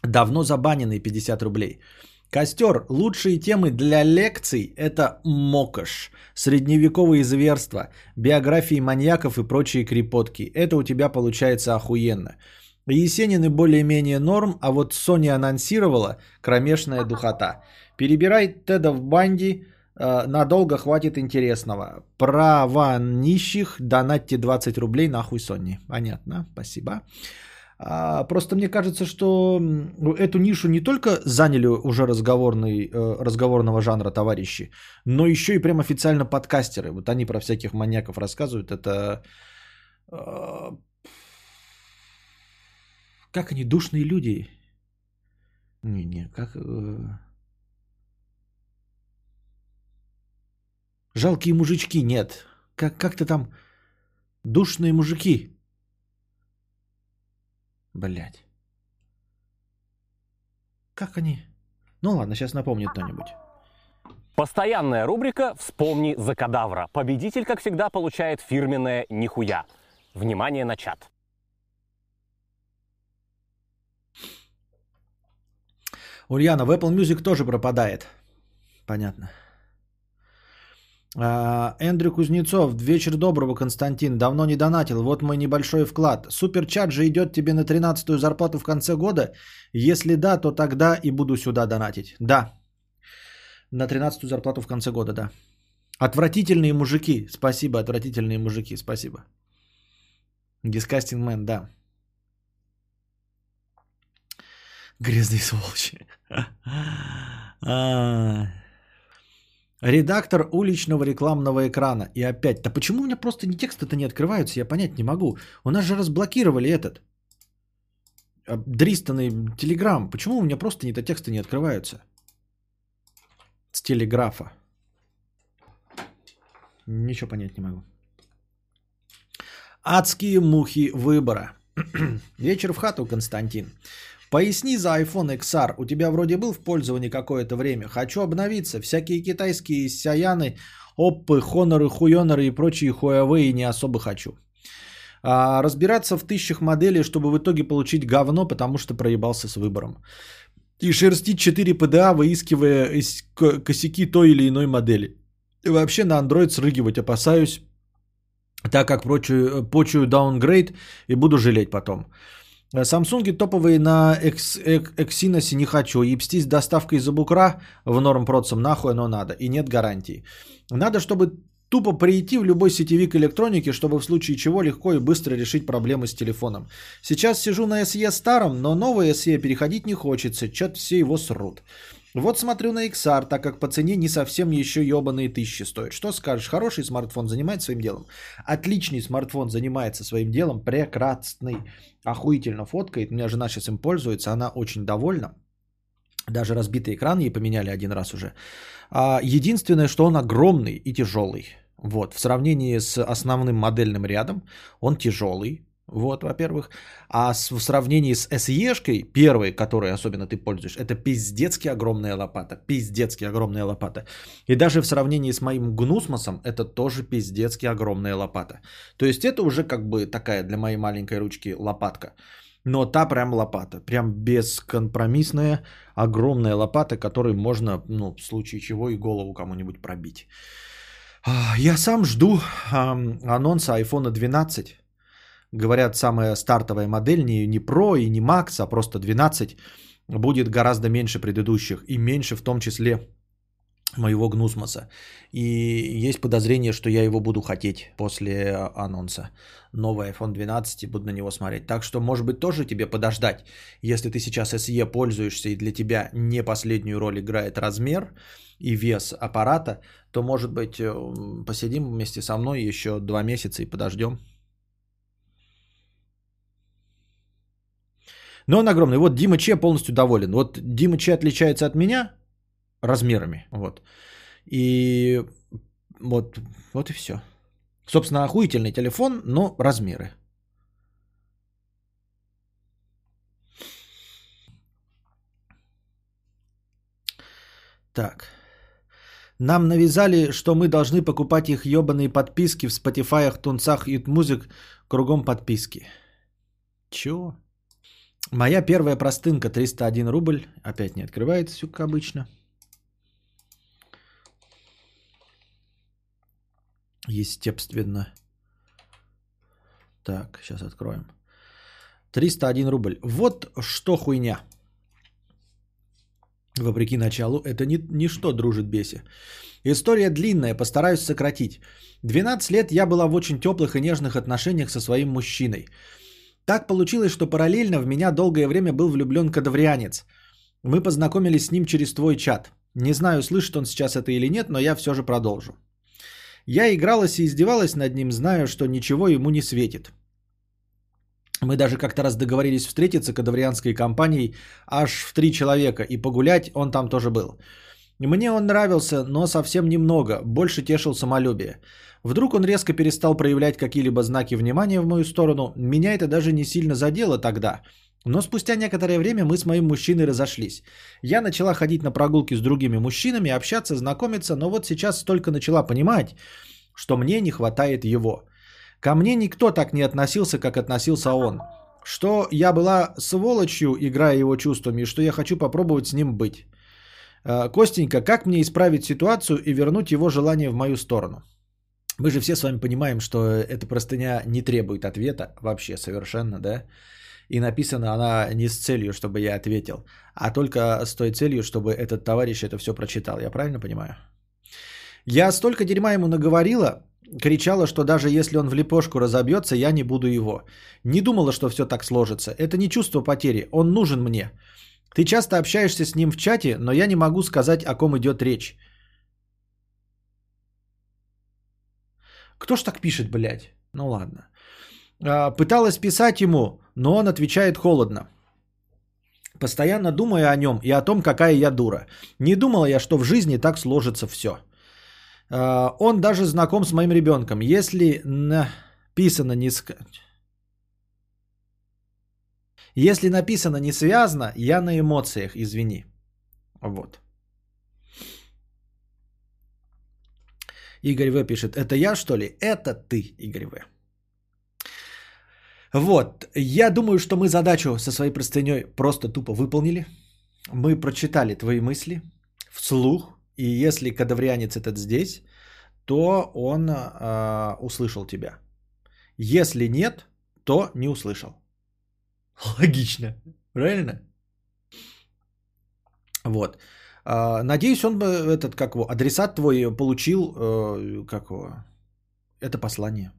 Давно забаненный пятьдесят рублей. Костер. Лучшие темы для лекций – это мокош, средневековые зверства, биографии маньяков и прочие крепотки. Это у тебя получается охуенно. Есенин и более-менее норм, а вот Соня анонсировала кромешная духота. Перебирай Теда в банди, э, надолго хватит интересного. Права нищих, донатьте двадцать рублей, нахуй Сони. Понятно, спасибо. А, просто мне кажется, что эту нишу не только заняли уже разговорный, э, разговорного жанра товарищи, но еще и прям официально подкастеры. Вот они про всяких маньяков рассказывают. Это... Э, Как они, душные люди? Не, не, как... Э... Жалкие мужички, нет. Как, как-то там душные мужики. Блядь. Как они? Ну ладно, сейчас напомню кто-нибудь. Постоянная рубрика «Вспомни за кадавра». Победитель, как всегда, получает фирменное нихуя. Внимание на чат. Ульяна, в Apple Music тоже пропадает. Понятно. Эндрю Кузнецов. Вечер доброго, Константин. Давно не донатил. Вот мой небольшой вклад. Суперчат же идет тебе на тринадцатую зарплату в конце года? Если да, то тогда и буду сюда донатить. Да. На тринадцатую зарплату в конце года, да. Отвратительные мужики. Спасибо, отвратительные мужики. Спасибо. Disgusting Man, да. Грязные сволочи. Редактор уличного рекламного экрана. И опять. Да почему у меня просто не тексты-то не открываются? Я понять не могу. У нас же разблокировали этот дристанный Telegram. Почему у меня просто не-то тексты не открываются? С телеграфа. Ничего понять не могу. Адские мухи выбора. Вечер в хату, Константин. Поясни за айфон икс ар. У тебя вроде был в пользовании какое-то время. Хочу обновиться. Всякие китайские сяяны Оппы, Хоноры, Хуёноры и прочие Huawei не особо хочу. А, разбираться в тысячах моделей, чтобы в итоге получить говно, потому что проебался с выбором. И шерстить четыре пэ дэ а, выискивая косяки той или иной модели. И вообще на Android срыгивать опасаюсь, так как прочую, почую даунгрейд и буду жалеть потом. Самсунги топовые на Exynos не хочу. И пстись доставкой из-за букра в норм процам нахуй оно надо. И нет гарантии. Надо, чтобы тупо прийти в любой сетевик электроники, чтобы в случае чего легко и быстро решить проблемы с телефоном. Сейчас сижу на эс и старом, но новый эс и переходить не хочется. Чё-то все его срут. Вот смотрю на икс ар, так как по цене не совсем еще ебаные тысячи стоит. Что скажешь? Хороший смартфон занимается своим делом? Отличный смартфон занимается своим делом. Прекрасный. Охуительно фоткает. У меня жена сейчас им пользуется. Она очень довольна. Даже разбитый экран ей поменяли один раз уже. Единственное, что он огромный и тяжелый. Вот. В сравнении с основным модельным рядом он тяжелый. Вот, во-первых. А в сравнении с эс и-шкой, первой, которой особенно ты пользуешь, это пиздецки огромная лопата. Пиздецки огромная лопата. И даже в сравнении с моим гнусмосом, это тоже пиздецки огромная лопата. То есть это уже как бы такая для моей маленькой ручки лопатка. Но та прям лопата. Прям бескомпромиссная, огромная лопата, которой можно, ну, в случае чего и голову кому-нибудь пробить. Я сам жду анонса айфон двенадцать. Говорят, самая стартовая модель, не, не Pro и не Max, а просто двенадцать, будет гораздо меньше предыдущих. И меньше в том числе моего гнусмоса. И есть подозрение, что я его буду хотеть после анонса. Новый айфон двенадцать, и буду на него смотреть. Так что, может быть, тоже тебе подождать. Если ты сейчас эс и пользуешься, и для тебя не последнюю роль играет размер и вес аппарата, то, может быть, посидим вместе со мной еще два месяца и подождем. Но он огромный. Вот Дима Че полностью доволен. Вот Дима Че отличается от меня размерами. Вот. И вот, вот и все. Собственно, охуительный телефон, но размеры. Так. Нам навязали, что мы должны покупать их ебаные подписки в Spotify, Тунцах, Ютмузик, кругом подписки. Чего? Моя первая простынка, триста один рубль, опять не открывается, все как обычно. Естественно. Так, сейчас откроем. триста один рубль. Вот что хуйня. Вопреки началу, это не, не что дружит беси. История длинная, постараюсь сократить. двенадцать лет я была в очень теплых и нежных отношениях со своим мужчиной. Так получилось, что параллельно в меня долгое время был влюблен кадаврианец. Мы познакомились с ним через твой чат. Не знаю, слышит он сейчас это или нет, но я все же продолжу. Я игралась и издевалась над ним, зная, что ничего ему не светит. Мы даже как-то раз договорились встретиться кадаврианской компанией аж в три человека, и погулять он там тоже был. Мне он нравился, но совсем немного, больше тешил самолюбие. Вдруг он резко перестал проявлять какие-либо знаки внимания в мою сторону. Меня это даже не сильно задело тогда. Но спустя некоторое время мы с моим мужчиной разошлись. Я начала ходить на прогулки с другими мужчинами, общаться, знакомиться, но вот сейчас только начала понимать, что мне не хватает его. Ко мне никто так не относился, как относился он. Что я была сволочью, играя его чувствами, и что я хочу попробовать с ним быть. Костенька, как мне исправить ситуацию и вернуть его желание в мою сторону? Мы же все с вами понимаем, что эта простыня не требует ответа вообще совершенно, да? И написана она не с целью, чтобы я ответил, а только с той целью, чтобы этот товарищ это все прочитал. Я правильно понимаю? Я столько дерьма ему наговорила, кричала, что даже если он в лепешку разобьется, я не буду его. Не думала, что все так сложится. Это не чувство потери, он нужен мне. Ты часто общаешься с ним в чате, но я не могу сказать, о ком идет речь. Кто ж так пишет, блядь? Ну ладно. Пыталась писать ему, но он отвечает холодно. Постоянно думаю о нем и о том, какая я дура. Не думала я, что в жизни так сложится все. Он даже знаком с моим ребенком. Если написано не... Если написано не связано, я на эмоциях, извини. Вот. Игорь В. пишет, это я, что ли? Это ты, Игорь В. Вот, я думаю, что мы задачу со своей простыней просто тупо выполнили. Мы прочитали твои мысли вслух, и если кадаврианец этот здесь, то он э, услышал тебя. Если нет, то не услышал. Логично, правильно? Вот. Э, надеюсь, он этот, как его, адресат твой получил э, как его, это послание.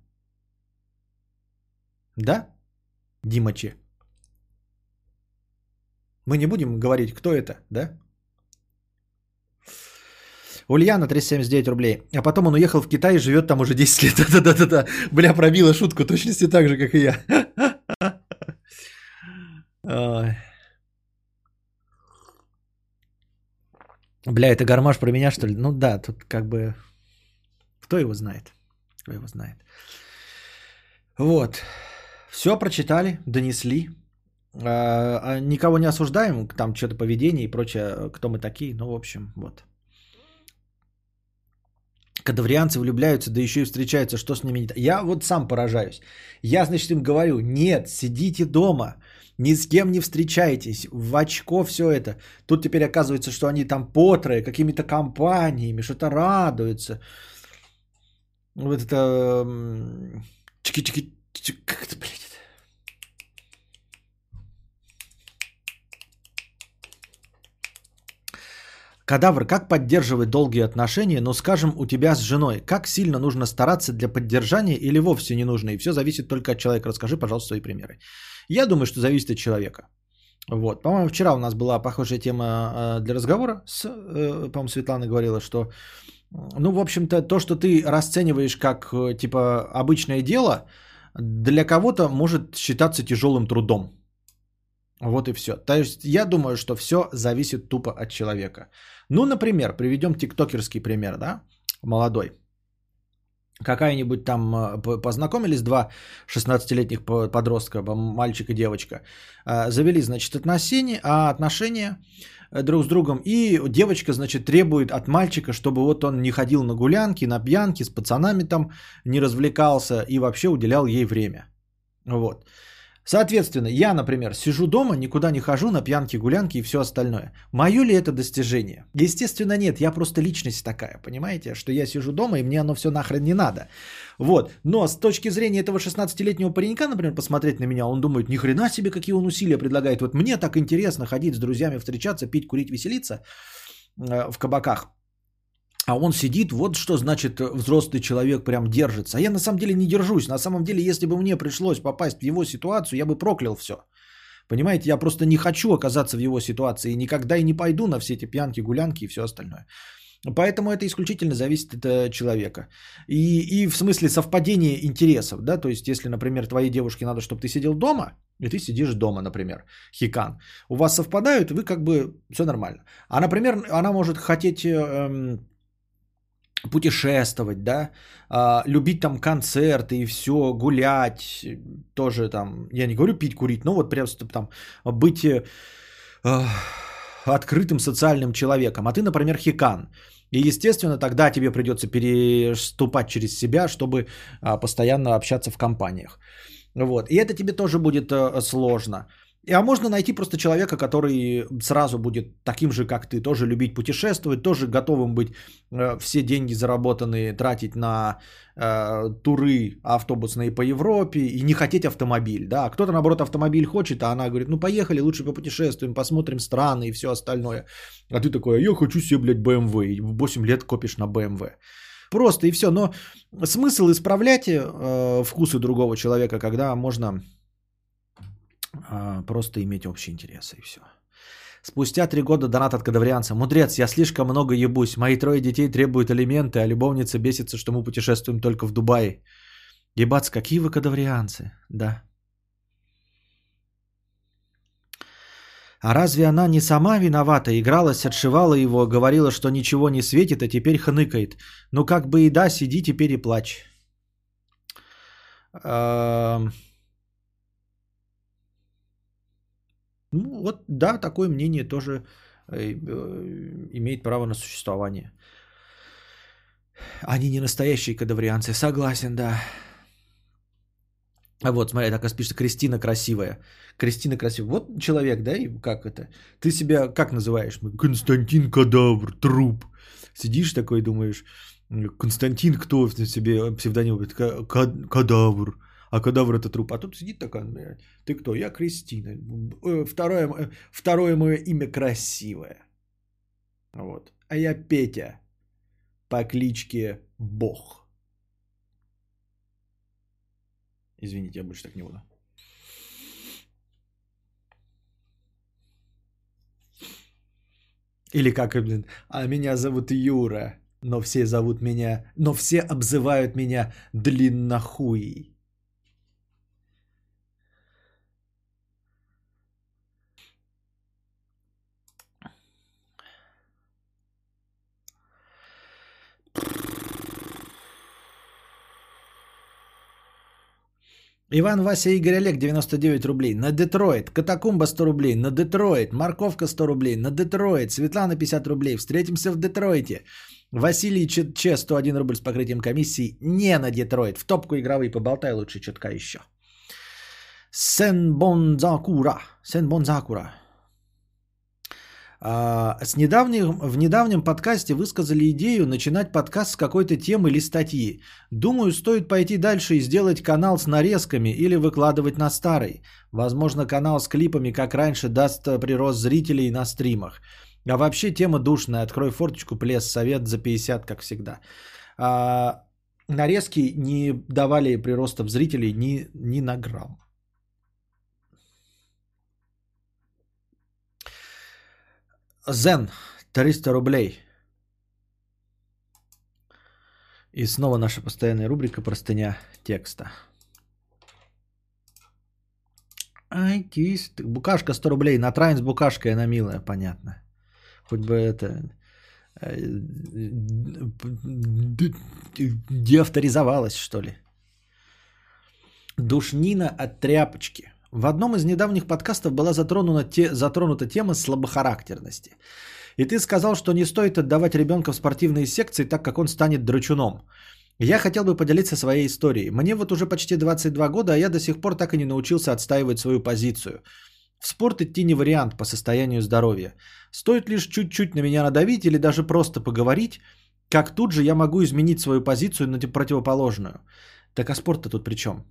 Да, Дима Че? Мы не будем говорить, кто это, да? Ульяна, триста семьдесят девять рублей. А потом он уехал в Китай и живет там уже десять лет. Да-да-да-да. Бля, пробила шутку точности так же, как и я. Бля, это Гармаш про меня, что ли? Ну да, тут как бы... Кто его знает? Кто его знает? Вот. Все прочитали, донесли. А, никого не осуждаем, там что-то поведение и прочее, кто мы такие. Ну, в общем, вот. Кадаврианцы влюбляются, да еще и встречаются, что с ними не так. Я вот сам поражаюсь. Я, значит, им говорю, нет, сидите дома, ни с кем не встречайтесь, в очко все это. Тут теперь оказывается, что они там потрое, какими-то компаниями, что-то радуются. Вот это... Чики-чики, как это, блядь, это? Кадавр, как поддерживать долгие отношения, но, скажем, у тебя с женой? Как сильно нужно стараться для поддержания или вовсе не нужно? И все зависит только от человека. Расскажи, пожалуйста, свои примеры. Я думаю, что зависит от человека. Вот. По-моему, вчера у нас была похожая тема для разговора. С, по-моему, Светлана говорила, что... Ну, в общем-то, то, что ты расцениваешь как, типа, обычное дело, для кого-то может считаться тяжелым трудом. Вот и все. То есть, я думаю, что все зависит тупо от человека. Ну, например, приведем тиктокерский пример, да, молодой. Какая-нибудь там познакомились два шестнадцатилетних подростка, мальчик и девочка. Завели, значит, отношения, а отношения друг с другом. И девочка, значит, требует от мальчика, чтобы вот он не ходил на гулянки, на пьянки, с пацанами там не развлекался и вообще уделял ей время. Вот. Соответственно, я, например, сижу дома, никуда не хожу на пьянки, гулянки и все остальное. Мое ли это достижение? Естественно, нет. Я просто личность такая, понимаете? Что я сижу дома, и мне оно все нахрен не надо. Вот. Но с точки зрения этого шестнадцатилетнего паренька, например, посмотреть на меня, он думает, ни хрена себе, какие он усилия предлагает. Вот мне так интересно ходить с друзьями, встречаться, пить, курить, веселиться в кабаках. А он сидит, вот что значит взрослый человек прям держится. А я на самом деле не держусь. На самом деле, если бы мне пришлось попасть в его ситуацию, я бы проклял все. Понимаете, я просто не хочу оказаться в его ситуации. И никогда и не пойду на все эти пьянки, гулянки и все остальное. Поэтому это исключительно зависит от человека. И, и в смысле совпадения интересов. Да? То есть, если, например, твоей девушке надо, чтобы ты сидел дома, и ты сидишь дома, например, хикан. У вас совпадают, вы как бы все нормально. А, например, она может хотеть... Эм, путешествовать, да, а, любить там концерты и все, гулять, тоже там, я не говорю пить, курить, но вот прям там быть э, открытым социальным человеком, а ты, например, хикан, и естественно тогда тебе придется переступать через себя, чтобы а, постоянно общаться в компаниях, вот, и это тебе тоже будет а, сложно. А можно найти просто человека, который сразу будет таким же, как ты, тоже любить путешествовать, тоже готовым быть, все деньги заработанные тратить на э, туры автобусные по Европе и не хотеть автомобиль. Да? Кто-то, наоборот, автомобиль хочет, а она говорит, ну поехали, лучше попутешествуем, посмотрим страны и все остальное. А ты такой, я хочу себе, блядь, бэ эм вэ, восемь лет копишь на бэ эм вэ. Просто и все, но смысл исправлять э, вкусы другого человека, когда можно... Просто иметь общие интересы и все. Спустя три года донат от кадаврианца. Мудрец, я слишком много ебусь. Мои трое детей требуют алименты, а любовница бесится, что мы путешествуем только в Дубае. Ебац, какие вы кадаврианцы. Да. А разве она не сама виновата? Игралась, отшивала его, говорила, что ничего не светит, а теперь хныкает. Ну как бы и да, сиди теперь и плачь. Эм... Ну вот да, такое мнение тоже имеет право на существование. Они не настоящие кадаврианцы. Согласен, да. А вот, смотри, так спишется Кристина Красивая. Кристина Красивая. Вот человек, да, и как это? Ты себя как называешь? Константин Кадавр, труп. Сидишь такой, думаешь, Константин, кто в себе псевдоним? Кадавр. А кадавр это труп. А тут сидит такая, блядь, ты кто? Я Кристина. Второе, второе мое имя Красивое. Вот. А я Петя по кличке Бог. Извините, я больше так не буду. Или как, блин, а меня зовут Юра, но все зовут меня, но все обзывают меня длиннохуей. Иван, Вася, Игорь, Олег, девяносто девять рублей. На Детройт. Катакумба, сто рублей. На Детройт. Морковка, сто рублей. На Детройт. Светлана, пятьдесят рублей. Встретимся в Детройте. Василий Че, сто один рубль с покрытием комиссии. Не на Детройт. В топку игровые. Поболтай лучше чутка еще. Сенбонзакура. Сенбонзакура. С недавних, в недавнем подкасте высказали идею начинать подкаст с какой-то темы или статьи. Думаю, стоит пойти дальше и сделать канал с нарезками или выкладывать на старый. Возможно, канал с клипами, как раньше, даст прирост зрителей на стримах. А вообще тема душная. Открой форточку, плес, совет за пятьдесят, как всегда. А, нарезки не давали приростов зрителей ни, ни на грамм. Зен, триста рублей. И снова наша постоянная рубрика «Простыня текста». Ай, кисть. Букашка, сто рублей. На Трайн с букашкой, она милая, понятно. Хоть бы это... Деавторизовалась, что ли. Душнина от тряпочки. В одном из недавних подкастов была затронута, те, затронута тема слабохарактерности. И ты сказал, что не стоит отдавать ребенка в спортивные секции, так как он станет драчуном. Я хотел бы поделиться своей историей. Мне вот уже почти двадцать два года, а я до сих пор так и не научился отстаивать свою позицию. В спорт идти не вариант по состоянию здоровья. Стоит лишь чуть-чуть на меня надавить или даже просто поговорить, как тут же я могу изменить свою позицию на противоположную. Так а спорт-то тут при чем?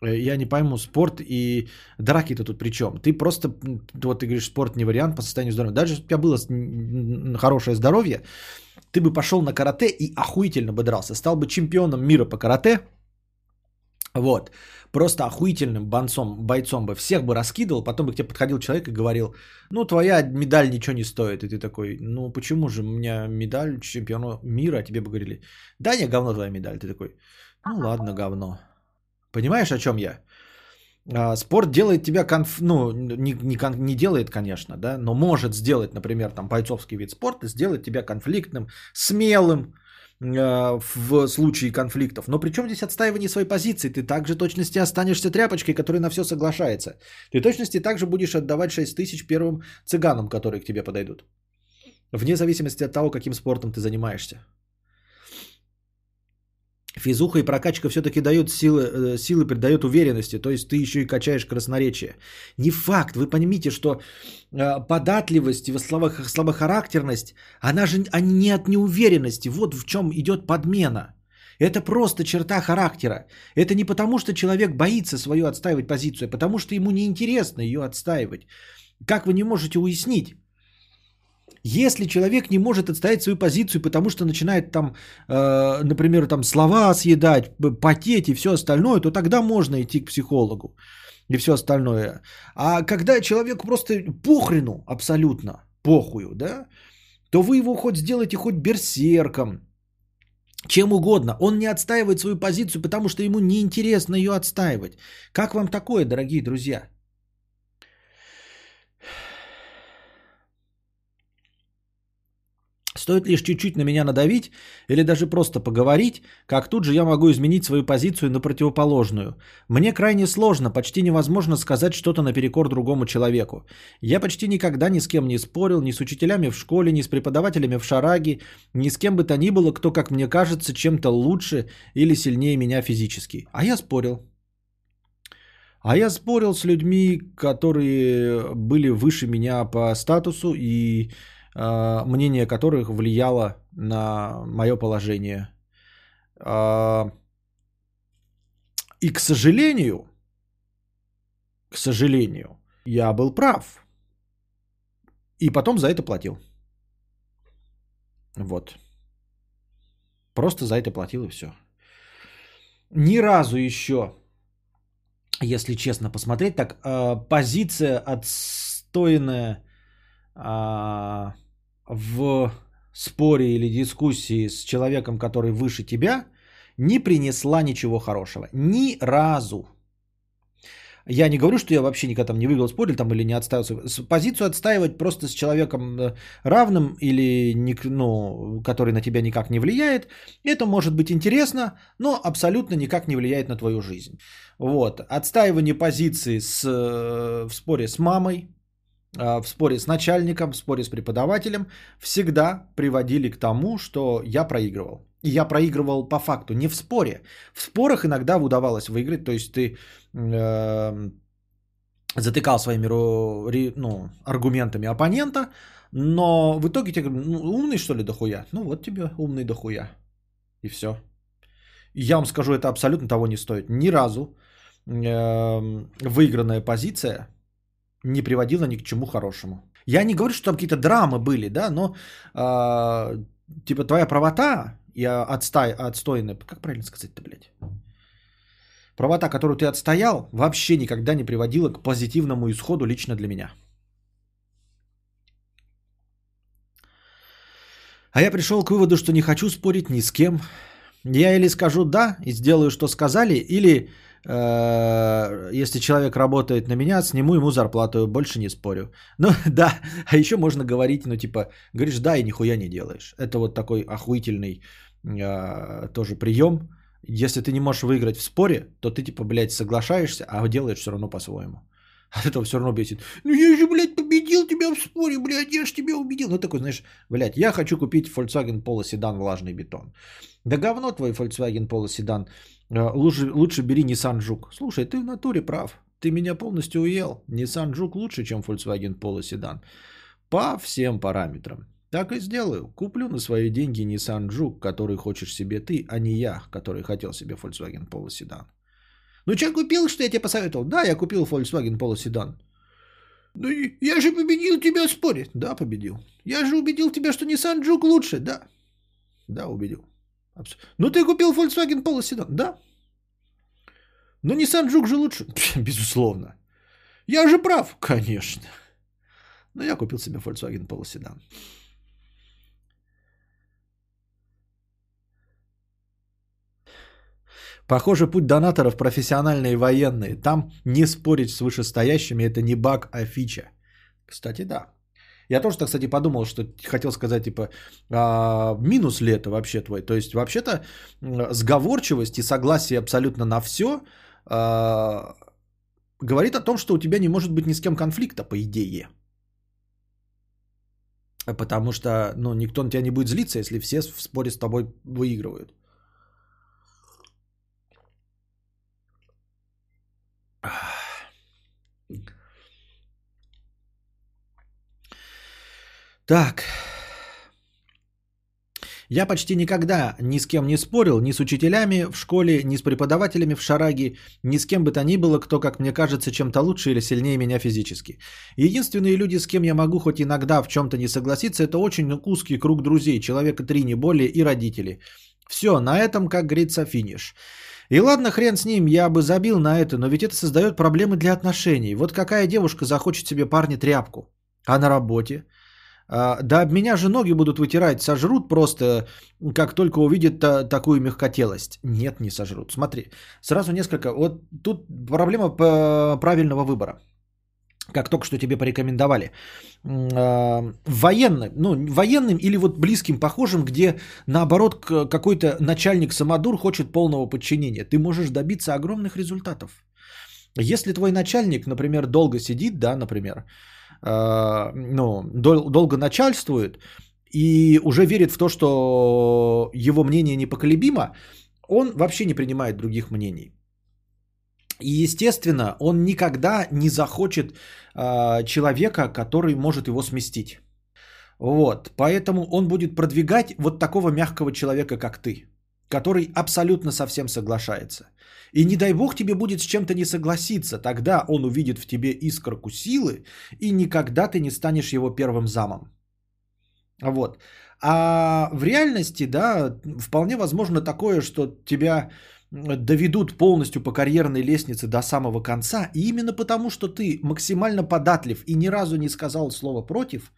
Я не пойму, спорт и драки-то тут при чем? Ты просто, вот ты говоришь, спорт не вариант по состоянию здоровья. Даже если у тебя было хорошее здоровье, ты бы пошел на карате и охуительно бы дрался. Стал бы чемпионом мира по карате. Вот. Просто охуительным бойцом, бойцом бы. Всех бы раскидывал, потом бы к тебе подходил человек и говорил, ну, твоя медаль ничего не стоит. И ты такой, ну, почему же у меня медаль чемпиона мира? А тебе бы говорили, да не, говно твоя медаль. Ты такой, ну, ладно, говно. Понимаешь, о чем я? Спорт делает тебя, конф... ну, не, не, не делает, конечно, да, но может сделать, например, там, бойцовский вид спорта, сделать тебя конфликтным, смелым э, в случае конфликтов. Но при чем здесь отстаивание своей позиции? Ты также точности останешься тряпочкой, которая на все соглашается. Ты точности также будешь отдавать шесть тысяч первым цыганам, которые к тебе подойдут. Вне зависимости от того, каким спортом ты занимаешься. Физуха и прокачка все-таки дают силы, силы придают уверенности, то есть ты еще и качаешь красноречие. Не факт, вы понимаете, что податливость и слабохарактерность, она же они не от неуверенности, вот в чем идет подмена. Это просто черта характера. Это не потому, что человек боится свою отстаивать позицию, а потому что ему неинтересно ее отстаивать. Как вы не можете уяснить? Если человек не может отстоять свою позицию, потому что начинает там, э, например, там слова съедать, потеть и все остальное, то тогда можно идти к психологу и все остальное. А когда человеку просто похрену абсолютно, похую, да, то вы его хоть сделаете хоть берсерком, чем угодно. Он не отстаивает свою позицию, потому что ему неинтересно ее отстаивать. Как вам такое, дорогие друзья? Стоит лишь чуть-чуть на меня надавить или даже просто поговорить, как тут же я могу изменить свою позицию на противоположную. Мне крайне сложно, почти невозможно сказать что-то наперекор другому человеку. Я почти никогда ни с кем не спорил, ни с учителями в школе, ни с преподавателями в шараге, ни с кем бы то ни было, кто, как мне кажется, чем-то лучше или сильнее меня физически. А я спорил. А я спорил с людьми, которые были выше меня по статусу и э, мнение которых влияло на мое положение. Э, и, к сожалению, к сожалению, я был прав. И потом за это платил. Вот. Просто за это платил и все. Ни разу еще... Если честно посмотреть, так позиция отстойная в споре или дискуссии с человеком, который выше тебя, не принесла ничего хорошего. Ни разу. Я не говорю, что я вообще никогда там не выиграл, спорил там или не отстаивался. Позицию отстаивать просто с человеком равным или ну, который на тебя никак не влияет, это может быть интересно, но абсолютно никак не влияет на твою жизнь. Вот. Отстаивание позиции с, в споре с мамой, в споре с начальником, в споре с преподавателем всегда приводили к тому, что я проигрывал. И я проигрывал по факту, не в споре. В спорах иногда удавалось выиграть, то есть ты э, затыкал своими ну, аргументами оппонента, но в итоге тебе ну, умный что ли дохуя? Ну вот тебе умный дохуя. И все. Я вам скажу, это абсолютно того не стоит. Ни разу э, выигранная позиция не приводила ни к чему хорошему. Я не говорю, что там какие-то драмы были, да, но э, типа твоя правота... Я отстай, отстойный, как правильно сказать-то, блядь? Правота, которую ты отстоял, вообще никогда не приводила к позитивному исходу лично для меня. А я пришел к выводу, что не хочу спорить ни с кем. Я или скажу «да» и сделаю, что сказали, или, э, если человек работает на меня, сниму ему зарплату, больше не спорю. Ну да, а еще можно говорить, ну типа, говоришь «да» и нихуя не делаешь. Это вот такой охуительный... тоже прием. Если ты не можешь выиграть в споре, то ты типа, блядь, соглашаешься, а делаешь все равно по-своему. От этого все равно бесит. Ну я же, блядь, победил тебя в споре, блядь, я же тебя убедил. Ну такой, знаешь, блядь, я хочу купить Volkswagen Polo Sedan влажный бетон. Да говно твой Volkswagen Polo Sedan. Лучше, лучше бери Nissan Juke. Слушай, ты в натуре прав. Ты меня полностью уел. Nissan Juke лучше, чем Volkswagen Polo Sedan. По всем параметрам. Так и сделаю. Куплю на свои деньги Nissan Juke, который хочешь себе ты, а не я, который хотел себе Volkswagen Polo Sedan. Ну что купил, что я тебе посоветовал? Да, я купил Volkswagen Polo Sedan. Ну я же победил тебя в споре. Да, победил. Я же убедил тебя, что Nissan Juke лучше. Да. Да, убедил. Абсолютно. Ну ты купил Volkswagen Polo Sedan. Да. Ну Nissan Juke же лучше. Безусловно. Я же прав. Конечно. Но я купил себе Volkswagen Polo Sedan. Похоже, путь донаторов профессиональные и военные. Там не спорить с вышестоящими – это не баг, а фича. Кстати, да. Я тоже, кстати, подумал, что хотел сказать, типа, а, минус ли это вообще твой? То есть, вообще-то, сговорчивость и согласие абсолютно на все а, говорит о том, что у тебя не может быть ни с кем конфликта, по идее. Потому что, ну, никто на тебя не будет злиться, если все в споре с тобой выигрывают. Так, я почти никогда ни с кем не спорил, ни с учителями в школе, ни с преподавателями в шараге, ни с кем бы то ни было, кто, как мне кажется, чем-то лучше или сильнее меня физически. Единственные люди, с кем я могу хоть иногда в чем-то не согласиться, это очень узкий круг друзей, человека три не более и родители. Все, на этом, как говорится, финиш. И ладно, хрен с ним, я бы забил на это, но ведь это создает проблемы для отношений. Вот какая девушка захочет себе парня тряпку, а на работе? Да об меня же ноги будут вытирать, сожрут просто, как только увидят такую мягкотелость. Нет, не сожрут. Смотри, сразу несколько. Вот тут проблема правильного выбора. как только что тебе порекомендовали, военным, ну, военным или вот близким похожим, где наоборот какой-то начальник-самодур хочет полного подчинения. Ты можешь добиться огромных результатов. Если твой начальник, например, долго сидит, да, например, э, ну, дол- долго начальствует и уже верит в то, что его мнение непоколебимо, он вообще не принимает других мнений. И, естественно, он никогда не захочет э, человека, который может его сместить. Вот. Поэтому он будет продвигать вот такого мягкого человека, как ты, который абсолютно со всем соглашается. И не дай бог тебе будет с чем-то не согласиться, тогда он увидит в тебе искорку силы, и никогда ты не станешь его первым замом. Вот. А в реальности, да, вполне возможно такое, что тебя доведут полностью по карьерной лестнице до самого конца, и именно потому, что ты максимально податлив и ни разу не сказал слово «против»,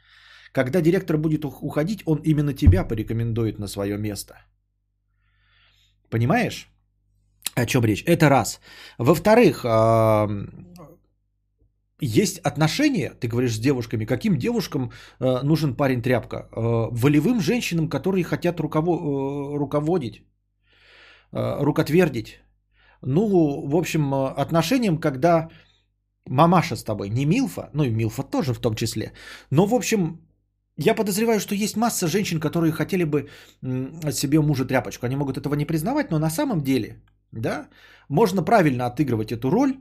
когда директор будет уходить, он именно тебя порекомендует на свое место. Понимаешь, о чем речь? Это раз. Во-вторых, есть отношения, ты говоришь, с девушками. Каким девушкам нужен парень-тряпка? Волевым женщинам, которые хотят руководить, рукотвердить. Ну, в общем, отношениям, когда мамаша с тобой, не милфа, ну и милфа тоже в том числе, но, в общем... Я подозреваю, что есть масса женщин, которые хотели бы себе мужа тряпочку. Они могут этого не признавать, но на самом деле, да, можно правильно отыгрывать эту роль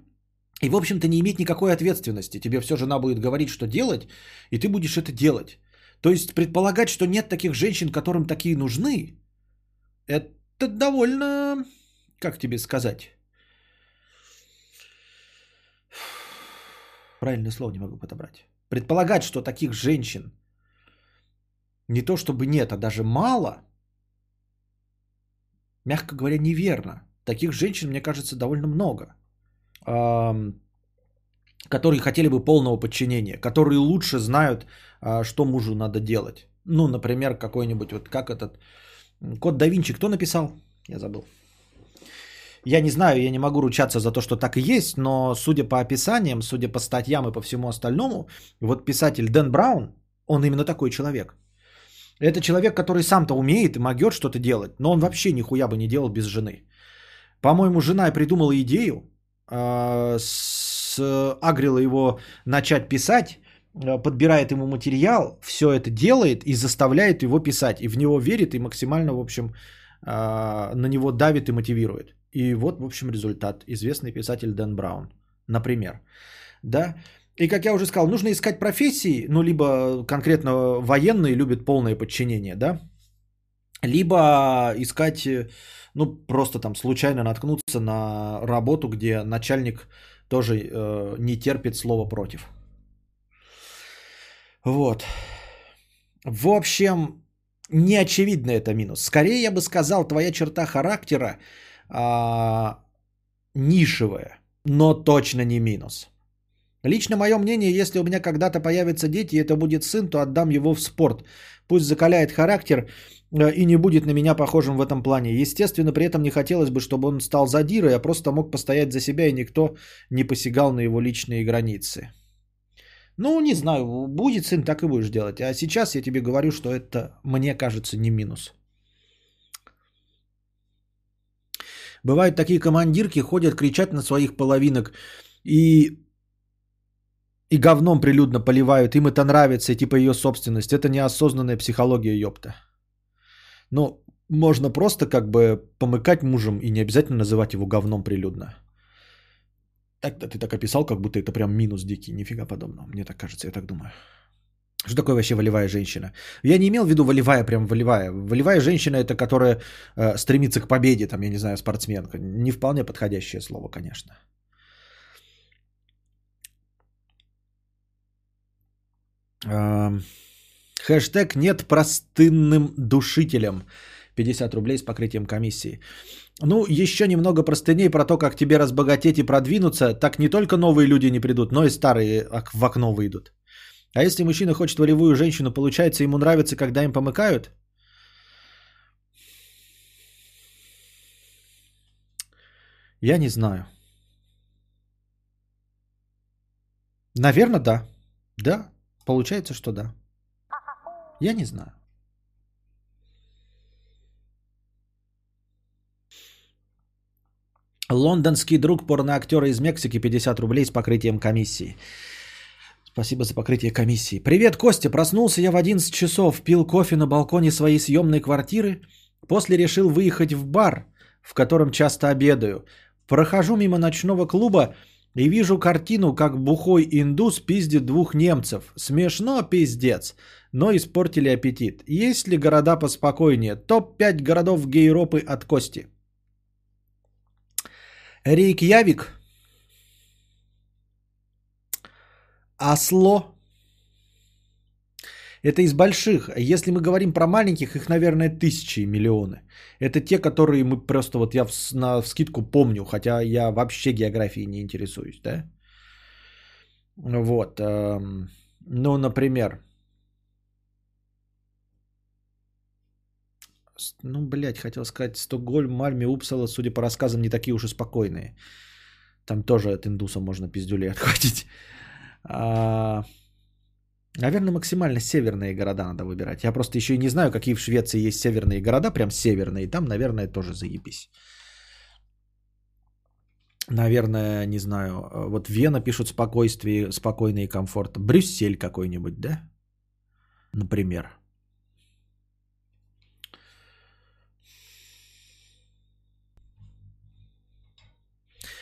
и, в общем-то, не иметь никакой ответственности. Тебе все жена будет говорить, что делать, и ты будешь это делать. То есть предполагать, что нет таких женщин, которым такие нужны, это довольно, как тебе сказать... Правильное слово не могу подобрать. Предполагать, что таких женщин не то чтобы нет, а даже мало, мягко говоря, неверно. Таких женщин, мне кажется, довольно много, которые хотели бы полного подчинения, которые лучше знают, что мужу надо делать. Ну, например, какой-нибудь, вот как этот Код да Винчи, кто написал? Я забыл. Я не знаю, я не могу ручаться за то, что так и есть, но судя по описаниям, судя по статьям и по всему остальному, вот писатель Дэн Браун, он именно такой человек. Это человек, который сам-то умеет и могет что-то делать, но он вообще нихуя бы не делал без жены. По-моему, жена придумала идею, э, с, агрила его начать писать, э, подбирает ему материал, все это делает и заставляет его писать. И в него верит, и максимально, в общем, э, на него давит и мотивирует. И вот, в общем, результат. Известный писатель Дэн Браун, например. Да? И, как я уже сказал, нужно искать профессии, ну, либо конкретно военные любят полное подчинение, да, либо искать, ну, просто там случайно наткнуться на работу, где начальник тоже э, не терпит слова «против». Вот. В общем, неочевидно это минус. Скорее, я бы сказал, твоя черта характера э, нишевая, но точно не минус. Лично мое мнение, если у меня когда-то появятся дети, и это будет сын, то отдам его в спорт. Пусть закаляет характер и не будет на меня похожим в этом плане. Естественно, при этом не хотелось бы, чтобы он стал задирой, а просто мог постоять за себя, и никто не посягал на его личные границы. Ну, не знаю, будет сын, так и будешь делать. А сейчас я тебе говорю, что это, мне кажется, не минус. Бывают такие командирки, ходят кричать на своих половинок и... И говном прилюдно поливают, им это нравится, и типа ее собственность. Это неосознанная психология, ёпта. Ну, можно просто как бы помыкать мужем и не обязательно называть его говном прилюдно. Так-то ты так описал, как будто это прям минус дикий. Нифига подобного, мне так кажется, я так думаю. Что такое вообще волевая женщина? Я не имел в виду волевая, прям волевая. Волевая женщина – это которая э, стремится к победе, там, я не знаю, спортсменка. Не вполне подходящее слово, конечно. Хэштег «Нет простынным душителям». пятьдесят рублей с покрытием комиссии. Ну, еще немного простыней про то, как тебе разбогатеть и продвинуться. Так не только новые люди не придут, но и старые в окно выйдут. А если мужчина хочет волевую женщину, получается, ему нравится, когда им помыкают? Я не знаю. Наверное, да. Да, получается, что да. Я не знаю. Лондонский друг порноактера из Мексики, пятьдесят рублей с покрытием комиссии. Спасибо за покрытие комиссии. Привет, Костя. Проснулся я в одиннадцать часов, пил кофе на балконе своей съемной квартиры. После решил выехать в бар, в котором часто обедаю. Прохожу мимо ночного клуба и вижу картину, как бухой индус пиздит двух немцев. Смешно, пиздец, но испортили аппетит. Есть ли города поспокойнее? топ пять городов Гейропы от Кости. Рейкьявик. Осло. Это из больших. Если мы говорим про маленьких, их, наверное, тысячи и миллионы. Это те, которые мы просто, вот я на вскидку помню, хотя я вообще географией не интересуюсь, да? Вот. Ну, например. Ну, блядь, хотел сказать, Стокгольм, Мальме, Упсала, судя по рассказам, не такие уж и спокойные. Там тоже от индуса можно пиздюлей отхватить. А... Наверное, максимально северные города надо выбирать. Я просто еще и не знаю, какие в Швеции есть северные города, прям северные. Там, наверное, тоже заебись. Наверное, не знаю. Вот Вена пишут спокойствие, спокойный и комфорт. Брюссель какой-нибудь, да? Например.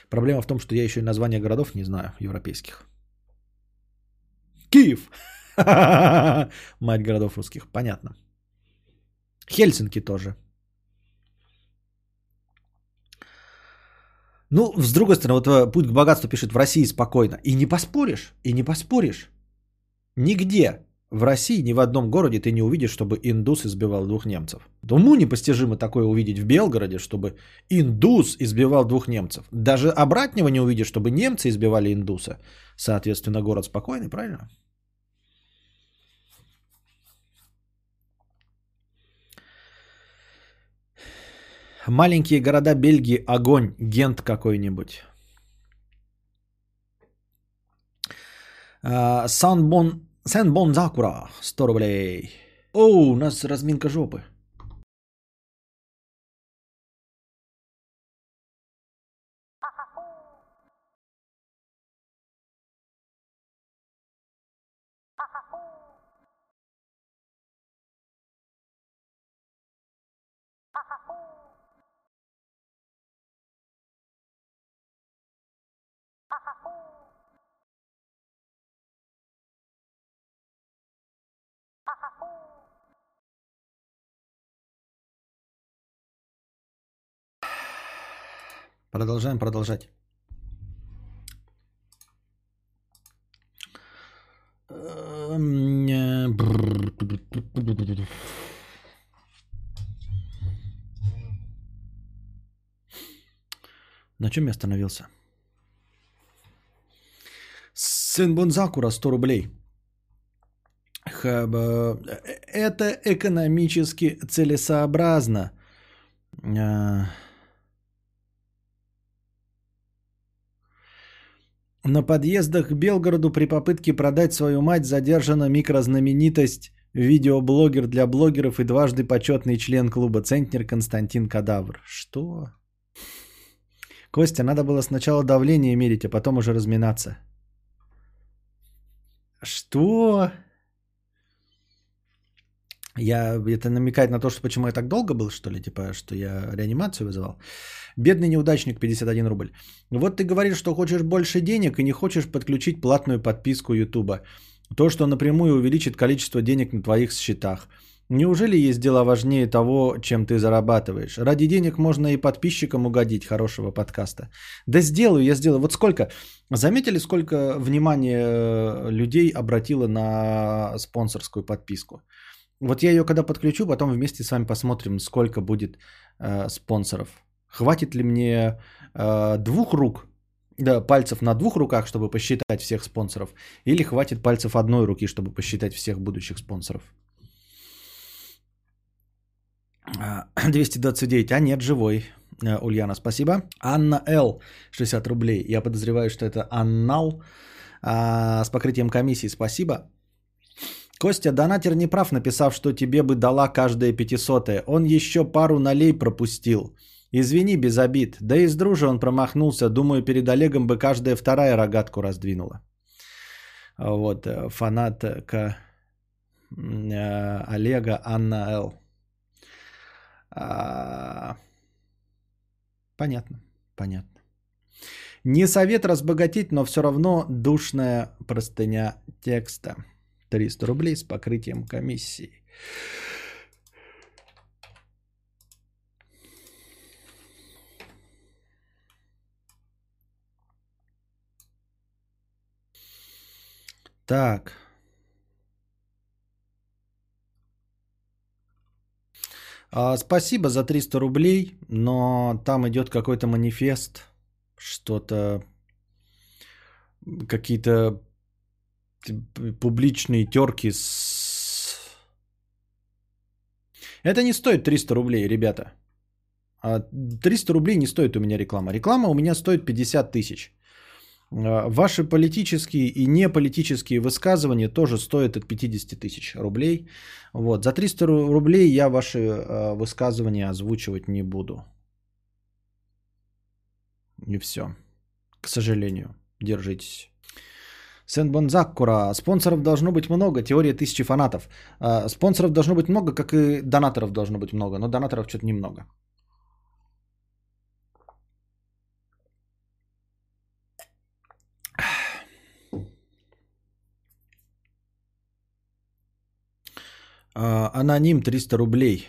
Проблема в том, что я еще и названия городов не знаю европейских. Киев. Мать городов русских. Понятно. Хельсинки тоже. Ну, с другой стороны, вот путь к богатству пишет в России спокойно. И не поспоришь, и не поспоришь. Нигде в России, ни в одном городе ты не увидишь, чтобы индус избивал двух немцев. Думаю, непостижимо такое увидеть в Белгороде, чтобы индус избивал двух немцев. Даже обратного не увидишь, чтобы немцы избивали индуса. Соответственно, город спокойный, правильно? Маленькие города Бельгии, огонь, Гент какой-нибудь. Сан-Бон... Сен-Бон Закура, сто рублей. О, у нас разминка жопы. Продолжаем продолжать. На чем я остановился? Сенбон Закура, сто рублей. Это экономически целесообразно. На подъездах к Белгороду при попытке продать свою мать задержана микрознаменитость, видеоблогер для блогеров и дважды почетный член клуба «Центнер» Константин Кадавр. Что? Костя, надо было сначала давление мерить, а потом уже разминаться. Что? Я, это намекает на то, что почему я так долго был, что ли, типа, что я реанимацию вызывал. Бедный неудачник, пятьдесят один рубль. Вот ты говоришь, что хочешь больше денег и не хочешь подключить платную подписку Ютуба. То, что напрямую увеличит количество денег на твоих счетах. Неужели есть дела важнее того, чем ты зарабатываешь? Ради денег можно и подписчикам угодить хорошего подкаста. Да сделаю, я сделаю. Вот сколько, заметили, сколько внимания людей обратило на спонсорскую подписку? Вот я ее когда подключу, потом вместе с вами посмотрим, сколько будет э, спонсоров. Хватит ли мне э, двух рук, да, пальцев на двух руках, чтобы посчитать всех спонсоров? Или хватит пальцев одной руки, чтобы посчитать всех будущих спонсоров? двести двадцать девять. А нет, живой. Ульяна, спасибо. Анна Л. шестьдесят рублей. Я подозреваю, что это анал. а, с покрытием комиссии. Спасибо. Костя, донатер не прав, написав, что тебе бы дала каждая пятисотая. Он еще пару нолей пропустил. Извини, без обид. Да и с дружи он промахнулся. Думаю, перед Олегом бы каждая вторая рогатку раздвинула. Вот, фанатка Олега Анна Л. Понятно, понятно. Не совет разбогатеть, но все равно душная простыня текста. триста рублей с покрытием комиссии. Так. А, спасибо за триста рублей, но там идет какой-то манифест, что-то, какие-то публичные терки с... Это не стоит триста рублей, ребята. триста рублей не стоит у меня реклама. Реклама у меня стоит пятьдесят тысяч. Ваши политические и неполитические высказывания тоже стоят от пятьдесят тысяч рублей. Вот. За триста рублей я ваши высказывания озвучивать не буду. И все. К сожалению. Держитесь. Сен Бонзаккура. Спонсоров должно быть много. Теория тысячи фанатов. Спонсоров должно быть много, как и донаторов должно быть много. Но донаторов что-то немного. Аноним триста рублей.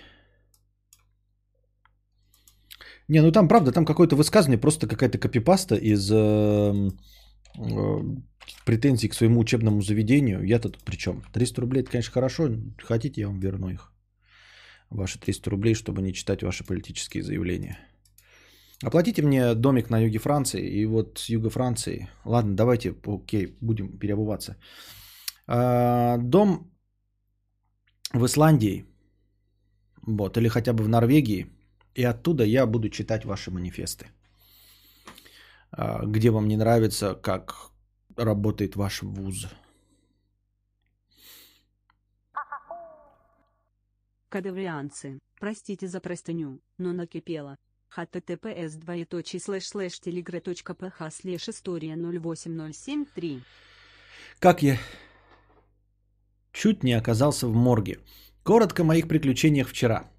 Не, ну там правда, там какое-то высказывание, просто какая-то копипаста из э, э, претензий к своему учебному заведению. Я-то тут при чем? триста рублей, это, конечно, хорошо. Хотите, я вам верну их. Ваши триста рублей, чтобы не читать ваши политические заявления. Оплатите мне домик на юге Франции. И вот с юга Франции. Ладно, давайте, окей, будем переобуваться. А, дом... В Исландии, вот, или хотя бы в Норвегии, и оттуда я буду читать ваши манифесты, где вам не нравится, как работает ваш вуз. Кадаврианцы, простите за простыню, но накипело. эйч ти ти пи эс два точка слэш слэш телегра точка пэ ха слэш история ноль восемь ноль семь три. Как я... Чуть не оказался в морге. Коротко о моих приключениях вчера.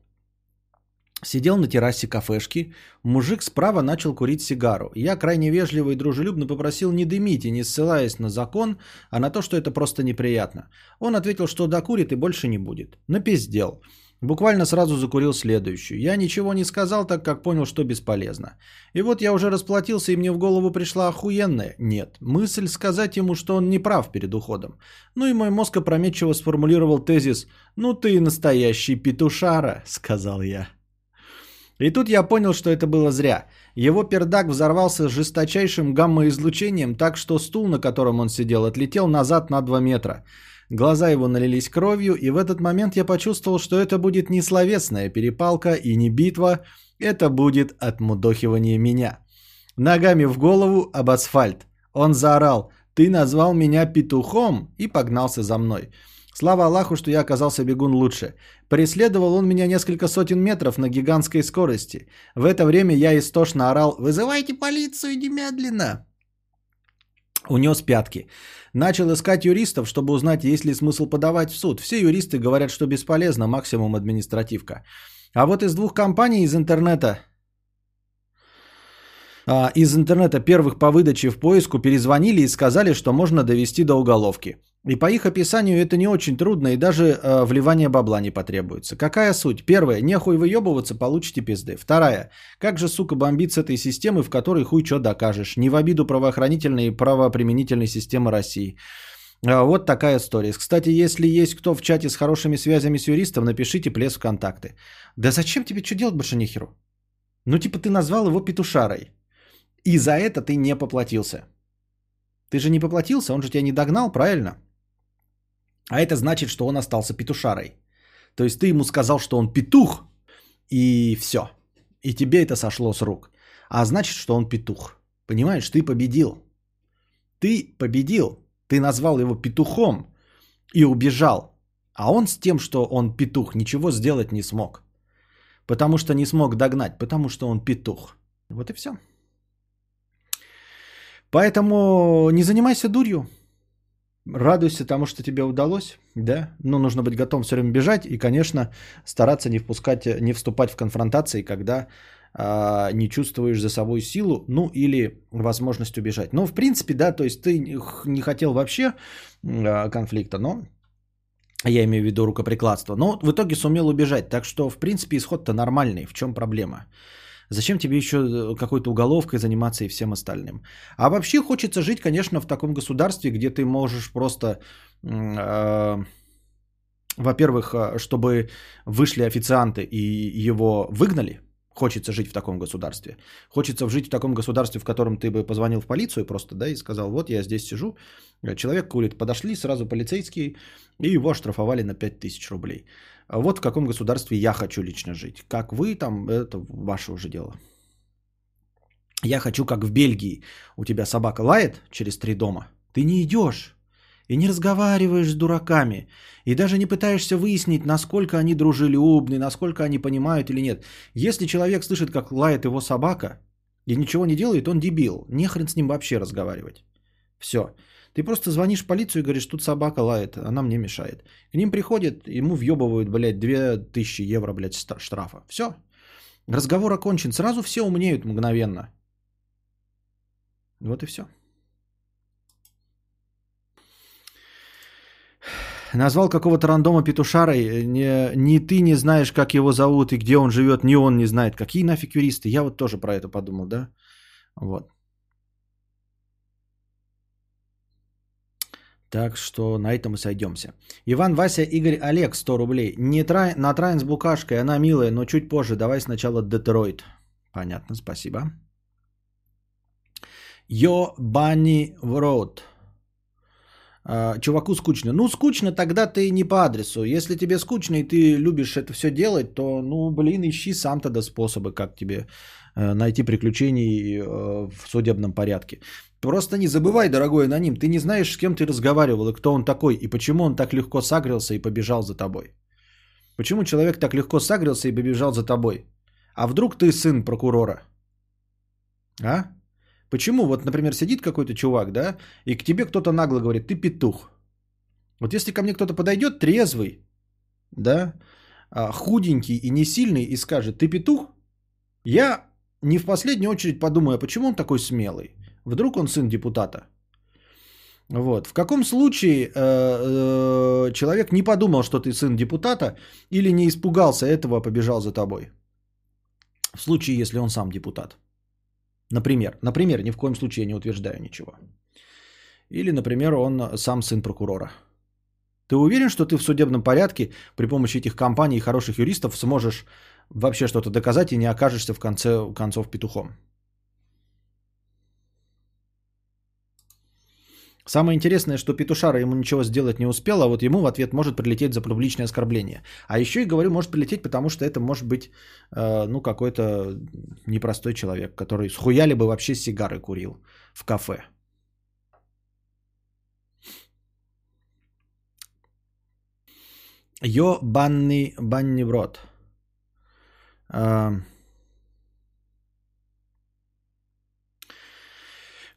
Сидел на террасе кафешки. Мужик справа начал курить сигару. Я крайне вежливо и дружелюбно попросил не дымить и не ссылаясь на закон, а на то, что это просто неприятно. Он ответил, что докурит и больше не будет. Напиздел. Буквально сразу закурил следующую. Я ничего не сказал, так как понял, что бесполезно. И вот я уже расплатился, и мне в голову пришла охуенная, нет, мысль сказать ему, что он не прав перед уходом. Ну и мой мозг опрометчиво сформулировал тезис «Ну ты настоящий петушара», сказал я. И тут я понял, что это было зря. Его пердак взорвался жесточайшим гамма-излучением, так что стул, на котором он сидел, отлетел назад на два метра. Глаза его налились кровью, и в этот момент я почувствовал, что это будет не словесная перепалка и не битва, это будет отмудохивание меня. Ногами в голову об асфальт. Он заорал «Ты назвал меня петухом!» и погнался за мной. Слава Аллаху, что я оказался бегун лучше. Преследовал он меня несколько сотен метров на гигантской скорости. В это время я истошно орал «Вызывайте полицию немедленно!» Унес пятки. Начал искать юристов, чтобы узнать, есть ли смысл подавать в суд. Все юристы говорят, что бесполезно, максимум административка. А вот из двух компаний из интернета, а, из интернета первых по выдаче в поиску перезвонили и сказали, что можно довести до уголовки. И по их описанию это не очень трудно и даже э, вливание бабла не потребуется. Какая суть? Первое. Не хуй выебываться, получите пизды. Вторая. Как же, сука, бомбить с этой системы, в которой хуй чё докажешь. Не в обиду правоохранительной и правоприменительной системы России. Э, вот такая история. Кстати, если есть кто в чате с хорошими связями с юристом, напишите плес в контакты. Да зачем тебе что делать больше нехеру? Ну типа ты назвал его петушарой. И за это ты не поплатился. Ты же не поплатился, он же тебя не догнал, правильно? А это значит, что он остался петушарой. То есть ты ему сказал, что он петух, и все. И тебе это сошло с рук. А значит, что он петух. Понимаешь, ты победил. Ты победил, ты назвал его петухом и убежал. А он с тем, что он петух, ничего сделать не смог. Потому что не смог догнать, потому что он петух. Вот и все. Поэтому не занимайся дурью. Радуйся тому, что тебе удалось, да, но нужно быть готовым все время бежать и, конечно, стараться не впускать, не вступать в конфронтации, когда э, не чувствуешь за собой силу, ну или возможность убежать. Ну, в принципе, да, то есть ты не хотел вообще э, конфликта, но я имею в виду рукоприкладство, но в итоге сумел убежать, так что, в принципе, исход-то нормальный, в чем проблема? Зачем тебе еще какой-то уголовкой заниматься и всем остальным? А вообще хочется жить, конечно, в таком государстве, где ты можешь просто, э, во-первых, чтобы вышли официанты и его выгнали. Хочется жить в таком государстве. Хочется жить в таком государстве, в котором ты бы позвонил в полицию просто, да, и сказал, вот я здесь сижу, человек курит, подошли сразу полицейские, и его оштрафовали на пять тысяч рублей. Вот в каком государстве я хочу лично жить. Как вы там, это ваше уже дело. Я хочу, как в Бельгии, у тебя собака лает через три дома, ты не идешь и не разговариваешь с дураками, и даже не пытаешься выяснить, насколько они дружелюбны, насколько они понимают или нет. Если человек слышит, как лает его собака, и ничего не делает, он дебил, нехрен с ним вообще разговаривать. Все. Ты просто звонишь в полицию и говоришь, тут собака лает, она мне мешает. К ним приходят, ему въебывают, блядь, две тысячи евро, блядь, штрафа. Все. Разговор окончен. Сразу все умнеют мгновенно. Вот и все. Назвал какого-то рандома петушарой, ни, ни ты не знаешь, как его зовут и где он живет, ни он не знает. Какие нафиг юристы? Я вот тоже про это подумал, да? Вот. Так что на этом и сойдемся. Иван, Вася, Игорь, Олег, сто рублей. Не трай, на Трайн с букашкой, она милая, но чуть позже. Давай сначала Детройт. Понятно, спасибо. Йо Банни в рот. Чуваку скучно. Ну, скучно, тогда ты не по адресу. Если тебе скучно и ты любишь это все делать, то, ну, блин, ищи сам тогда способы, как тебе найти приключений в судебном порядке. Просто не забывай, дорогой аноним, ты не знаешь, с кем ты разговаривал, и кто он такой, и почему он так легко сагрился и побежал за тобой. Почему человек так легко сагрился и побежал за тобой? А вдруг ты сын прокурора? А? Почему? Вот, например, сидит какой-то чувак, да, и к тебе кто-то нагло говорит, ты петух. Вот если ко мне кто-то подойдет трезвый, да, худенький и не сильный, и скажет, ты петух, я не в последнюю очередь подумаю, а почему он такой смелый? Вдруг он сын депутата? Вот. В каком случае э-э, человек не подумал, что ты сын депутата, или не испугался этого, а побежал за тобой? В случае, если он сам депутат. Например, например, ни в коем случае я не утверждаю ничего. Или, например, он сам сын прокурора. Ты уверен, что ты в судебном порядке при помощи этих компаний и хороших юристов сможешь вообще что-то доказать и не окажешься в конце концов петухом? Самое интересное, что петушара ему ничего сделать не успела, а вот ему в ответ может прилететь за публичное оскорбление. А еще и говорю, может прилететь, потому что это может быть э, ну, какой-то непростой человек, который схуяли бы вообще сигары курил в кафе. Йо банный банни в рот. Эм...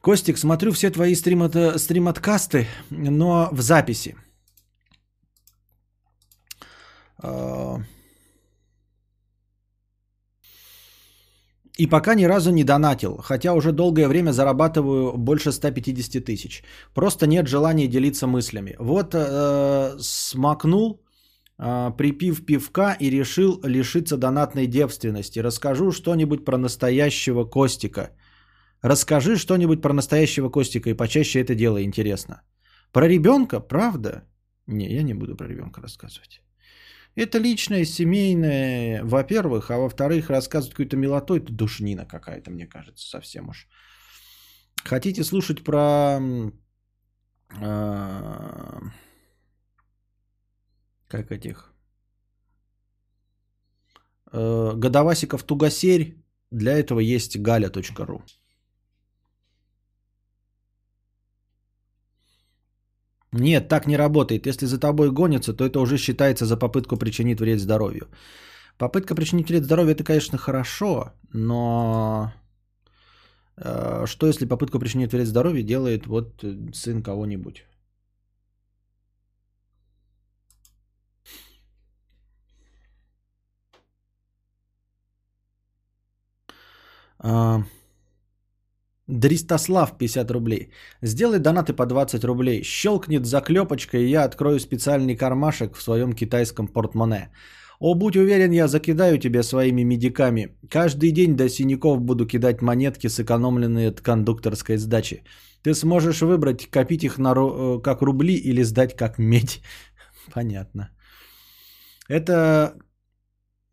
Костик, смотрю все твои стрим-от- стрим-откасты, но в записи. И пока ни разу не донатил, хотя уже долгое время зарабатываю больше сто пятьдесят тысяч. Просто нет желания делиться мыслями. Вот э, смакнул, э, припив пивка и решил лишиться донатной девственности. Расскажу что-нибудь про настоящего Костика. Расскажи что-нибудь про настоящего Костика, и почаще это дело интересно. Про ребенка, правда? Не, я не буду про ребенка рассказывать. Это личное, семейное, во-первых, а во-вторых, рассказывать какую-то милоту, это душнина какая-то, мне кажется, совсем уж. Хотите слушать про... Э, как этих? Э, Годовасиков-тугосерь, для этого есть галя точка ру. Нет, так не работает. Если за тобой гонятся, то это уже считается за попытку причинить вред здоровью. Попытка причинить вред здоровью – это, конечно, хорошо, но что, если попытку причинить вред здоровью делает вот сын кого-нибудь? Дристослав, пятьдесят рублей. Сделай донаты по двадцать рублей. Щелкнет заклепочка, и я открою специальный кармашек в своем китайском портмоне. О, будь уверен, я закидаю тебя своими медиками. Каждый день до синяков буду кидать монетки, сэкономленные от кондукторской сдачи. Ты сможешь выбрать, копить их на ру... как рубли или сдать как медь. Понятно. Это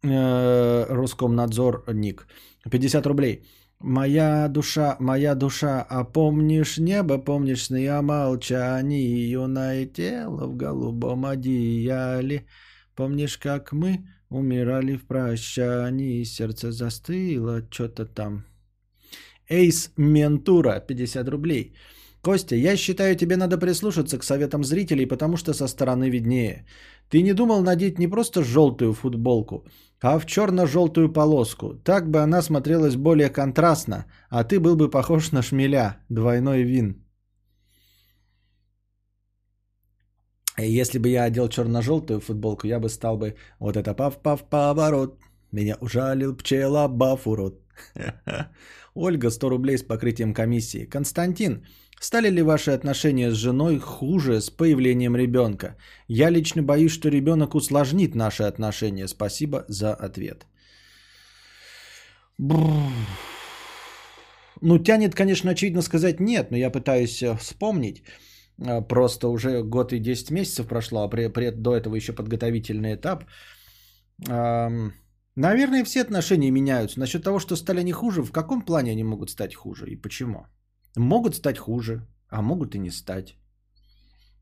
э, Роскомнадзор ник. пятьдесят рублей. Моя душа, моя душа, а помнишь небо, помнишь сны о молчании, юное тело в голубом одеяле. Помнишь, как мы умирали в прощании, сердце застыло, что-то там. Эйс Ментура, пятьдесят рублей. Костя, я считаю, тебе надо прислушаться к советам зрителей, потому что со стороны виднее. Ты не думал надеть не просто желтую футболку, а в черно-желтую полоску. Так бы она смотрелась более контрастно, а ты был бы похож на шмеля, двойной вин. Если бы я одел черно-желтую футболку, я бы стал бы вот это пав-пав-поворот. Меня ужалил пчела бафурот. Ольга, сто рублей с покрытием комиссии. Константин, стали ли ваши отношения с женой хуже с появлением ребенка? Я лично боюсь, что ребенок усложнит наши отношения. Спасибо за ответ. Бррр. Ну, тянет, конечно, очевидно сказать нет, но я пытаюсь вспомнить. Просто уже год и десять месяцев прошло, а пред до этого еще подготовительный этап. Наверное, все отношения меняются. Насчет того, что стали они хуже, в каком плане они могут стать хуже и почему? Могут стать хуже, а могут и не стать.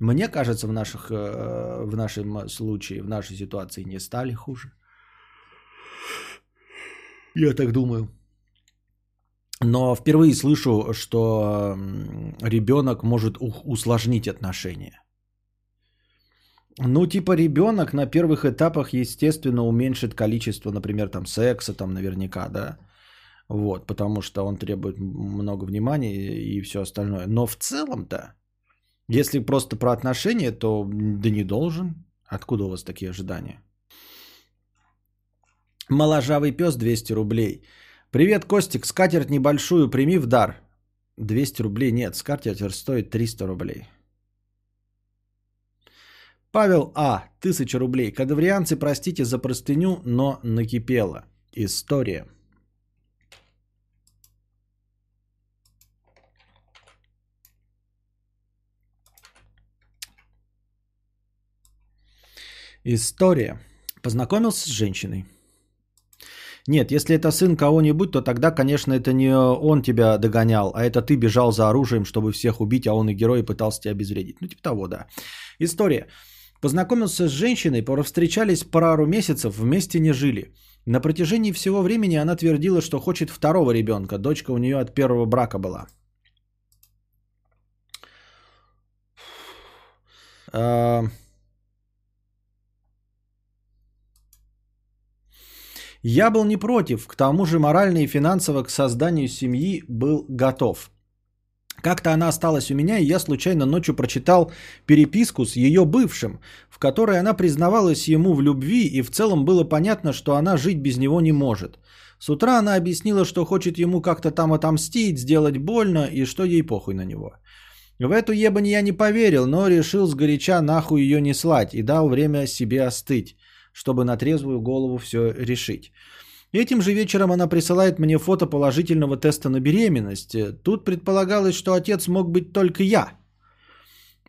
Мне кажется, в, наших, в нашем случае, в нашей ситуации не стали хуже. Я так думаю. Но впервые слышу, что ребенок может усложнить отношения. Ну, типа ребенок на первых этапах, естественно, уменьшит количество, например, там секса, там наверняка, да. Вот, потому что он требует много внимания и все остальное. Но в целом-то, если просто про отношения, то да не должен. Откуда у вас такие ожидания? Моложавый пес, двести рублей. Привет, Костик, скатерть небольшую прими в дар. двести рублей нет, скатерть стоит триста рублей. Павел А, тысяча рублей. Кадаврианцы, простите за простыню, но накипела. История. История. Познакомился с женщиной. Нет, если это сын кого-нибудь, то тогда, конечно, это не он тебя догонял, а это ты бежал за оружием, чтобы всех убить, а он и герой пытался тебя обезвредить. Ну, типа того, да. История. Познакомился с женщиной, повстречались пару месяцев, вместе не жили. На протяжении всего времени она твердила, что хочет второго ребенка. Дочка у нее от первого брака была. Эээ... Я был не против, к тому же морально и финансово к созданию семьи был готов. Как-то она осталась у меня, и я случайно ночью прочитал переписку с ее бывшим, в которой она признавалась ему в любви, и в целом было понятно, что она жить без него не может. С утра она объяснила, что хочет ему как-то там отомстить, сделать больно, и что ей похуй на него. В эту ебань я не поверил, но решил сгоряча нахуй ее не слать и дал время себе остыть, чтобы на трезвую голову все решить. Этим же вечером она присылает мне фото положительного теста на беременность. Тут предполагалось, что отец мог быть только я.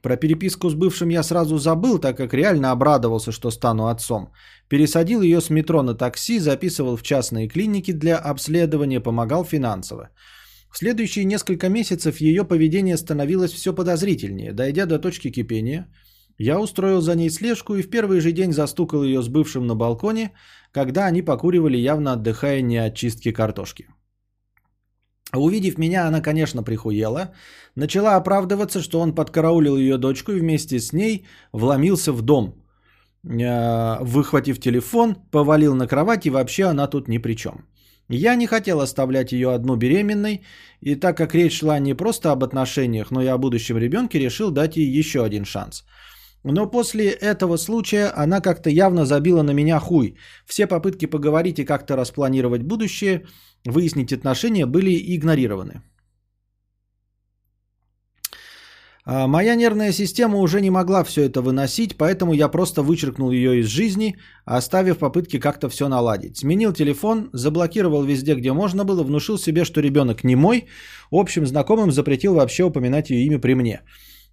Про переписку с бывшим я сразу забыл, так как реально обрадовался, что стану отцом. Пересадил ее с метро на такси, записывал в частные клиники для обследования, помогал финансово. В следующие несколько месяцев ее поведение становилось все подозрительнее. Дойдя до точки кипения, я устроил за ней слежку и в первый же день застукал ее с бывшим на балконе, когда они покуривали, явно отдыхая не от чистки картошки. Увидев меня, она, конечно, прихуела. Начала оправдываться, что он подкараулил ее дочку и вместе с ней вломился в дом. Выхватив телефон, повалил на кровать, и вообще она тут ни при чем. Я не хотел оставлять ее одну беременной, и так как речь шла не просто об отношениях, но и о будущем ребенке, решил дать ей еще один шанс. Но после этого случая она как-то явно забила на меня хуй. Все попытки поговорить и как-то распланировать будущее, выяснить отношения были игнорированы. Моя нервная система уже не могла все это выносить, поэтому я просто вычеркнул ее из жизни, оставив попытки как-то все наладить. Сменил телефон, заблокировал везде, где можно было, внушил себе, что ребенок не мой, общим знакомым запретил вообще упоминать ее имя при мне.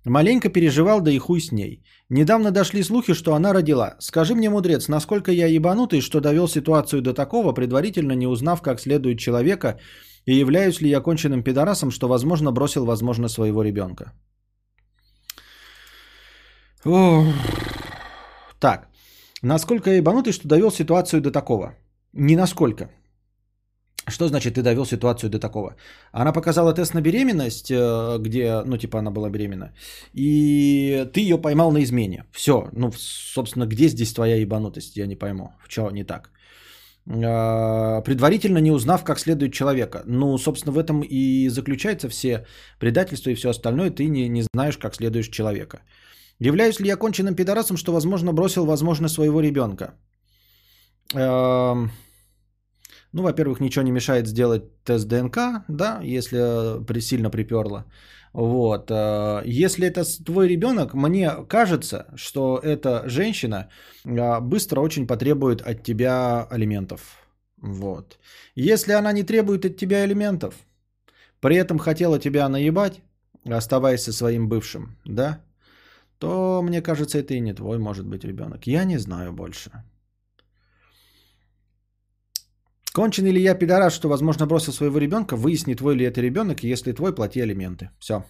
Маленько переживал, да и хуй с ней. Недавно дошли слухи, что она родила. Скажи мне, мудрец, насколько я ебанутый, что довел ситуацию до такого, предварительно не узнав, как следует человека, и являюсь ли я конченным пидорасом, что, возможно, бросил, возможно, своего ребенка. Ох. Так, насколько я ебанутый, что довел ситуацию до такого? Не насколько. Что значит ты довел ситуацию до такого? Она показала тест на беременность, где, ну типа она была беременна, и ты ее поймал на измене. Все, ну собственно, где здесь твоя ебанутость, я не пойму, в чем не так. Предварительно не узнав, как следует человека. Ну, собственно, в этом и заключается все предательства и все остальное, ты не, не знаешь, как следуешь человека. Являюсь ли я конченным пидорасом, что, возможно, бросил, возможно, своего ребенка? Эм... Ну, во-первых, ничего не мешает сделать тест ДНК, да, если сильно приперло. Вот. Если это твой ребенок, мне кажется, что эта женщина быстро очень потребует от тебя алиментов. Вот. Если она не требует от тебя алиментов, при этом хотела тебя наебать, оставаясь со своим бывшим, да, то, мне кажется, это и не твой, может быть, ребенок. Я не знаю больше. Конченый ли я пидорас, что, возможно, бросил своего ребенка? Выясни, твой ли это ребенок, и если твой, плати алименты. Все.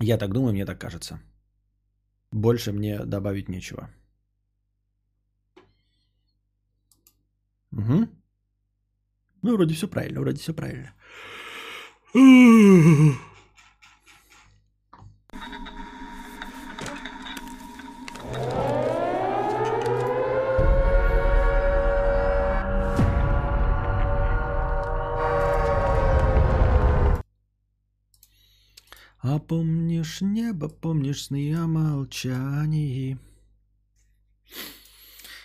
Я так думаю, мне так кажется. Больше мне добавить нечего. Угу. Ну, вроде все правильно, вроде все правильно. А помнишь небо, помнишь сны о молчании.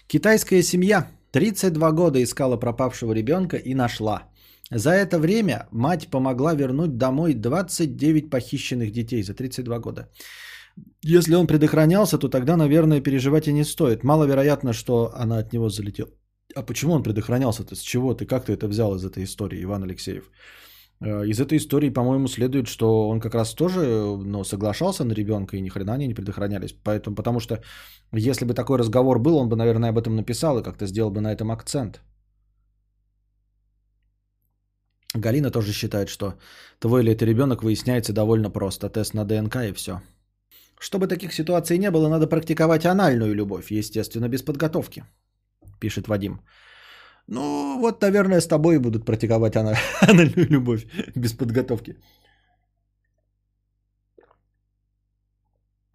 Китайская семья тридцать два года искала пропавшего ребенка и нашла. За это время мать помогла вернуть домой двадцать девять похищенных детей за тридцать два года. Если он предохранялся, то тогда, наверное, переживать и не стоит. Маловероятно, что она от него залетела. А почему он предохранялся-то? С чего ты? Как ты это взял из этой истории, Иван Алексеев? Из этой истории, по-моему, следует, что он как раз тоже, ну, соглашался на ребенка, и ни хрена они не предохранялись. Поэтому, потому что, если бы такой разговор был, он бы, наверное, об этом написал и как-то сделал бы на этом акцент. Галина тоже считает, что твой ли это ребенок выясняется довольно просто. Тест на ДНК и все. Чтобы таких ситуаций не было, надо практиковать анальную любовь, естественно, без подготовки, пишет Вадим. Ну, вот, наверное, с тобой будут практиковать ана- анальную любовь без подготовки.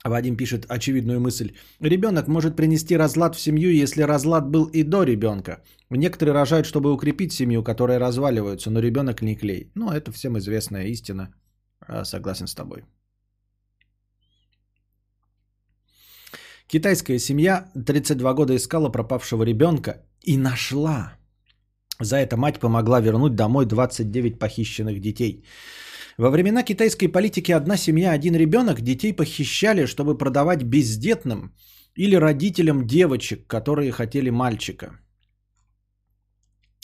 Вадим пишет очевидную мысль. Ребенок может принести разлад в семью, если разлад был и до ребенка. Некоторые рожают, чтобы укрепить семью, которая разваливается, но ребенок не клей. Ну, это всем известная истина. Согласен с тобой. Китайская семья тридцать два года искала пропавшего ребенка и нашла. За это мать помогла вернуть домой двадцать девять похищенных детей. Во времена китайской политики «одна семья, один ребенок» детей похищали, чтобы продавать бездетным или родителям девочек, которые хотели мальчика.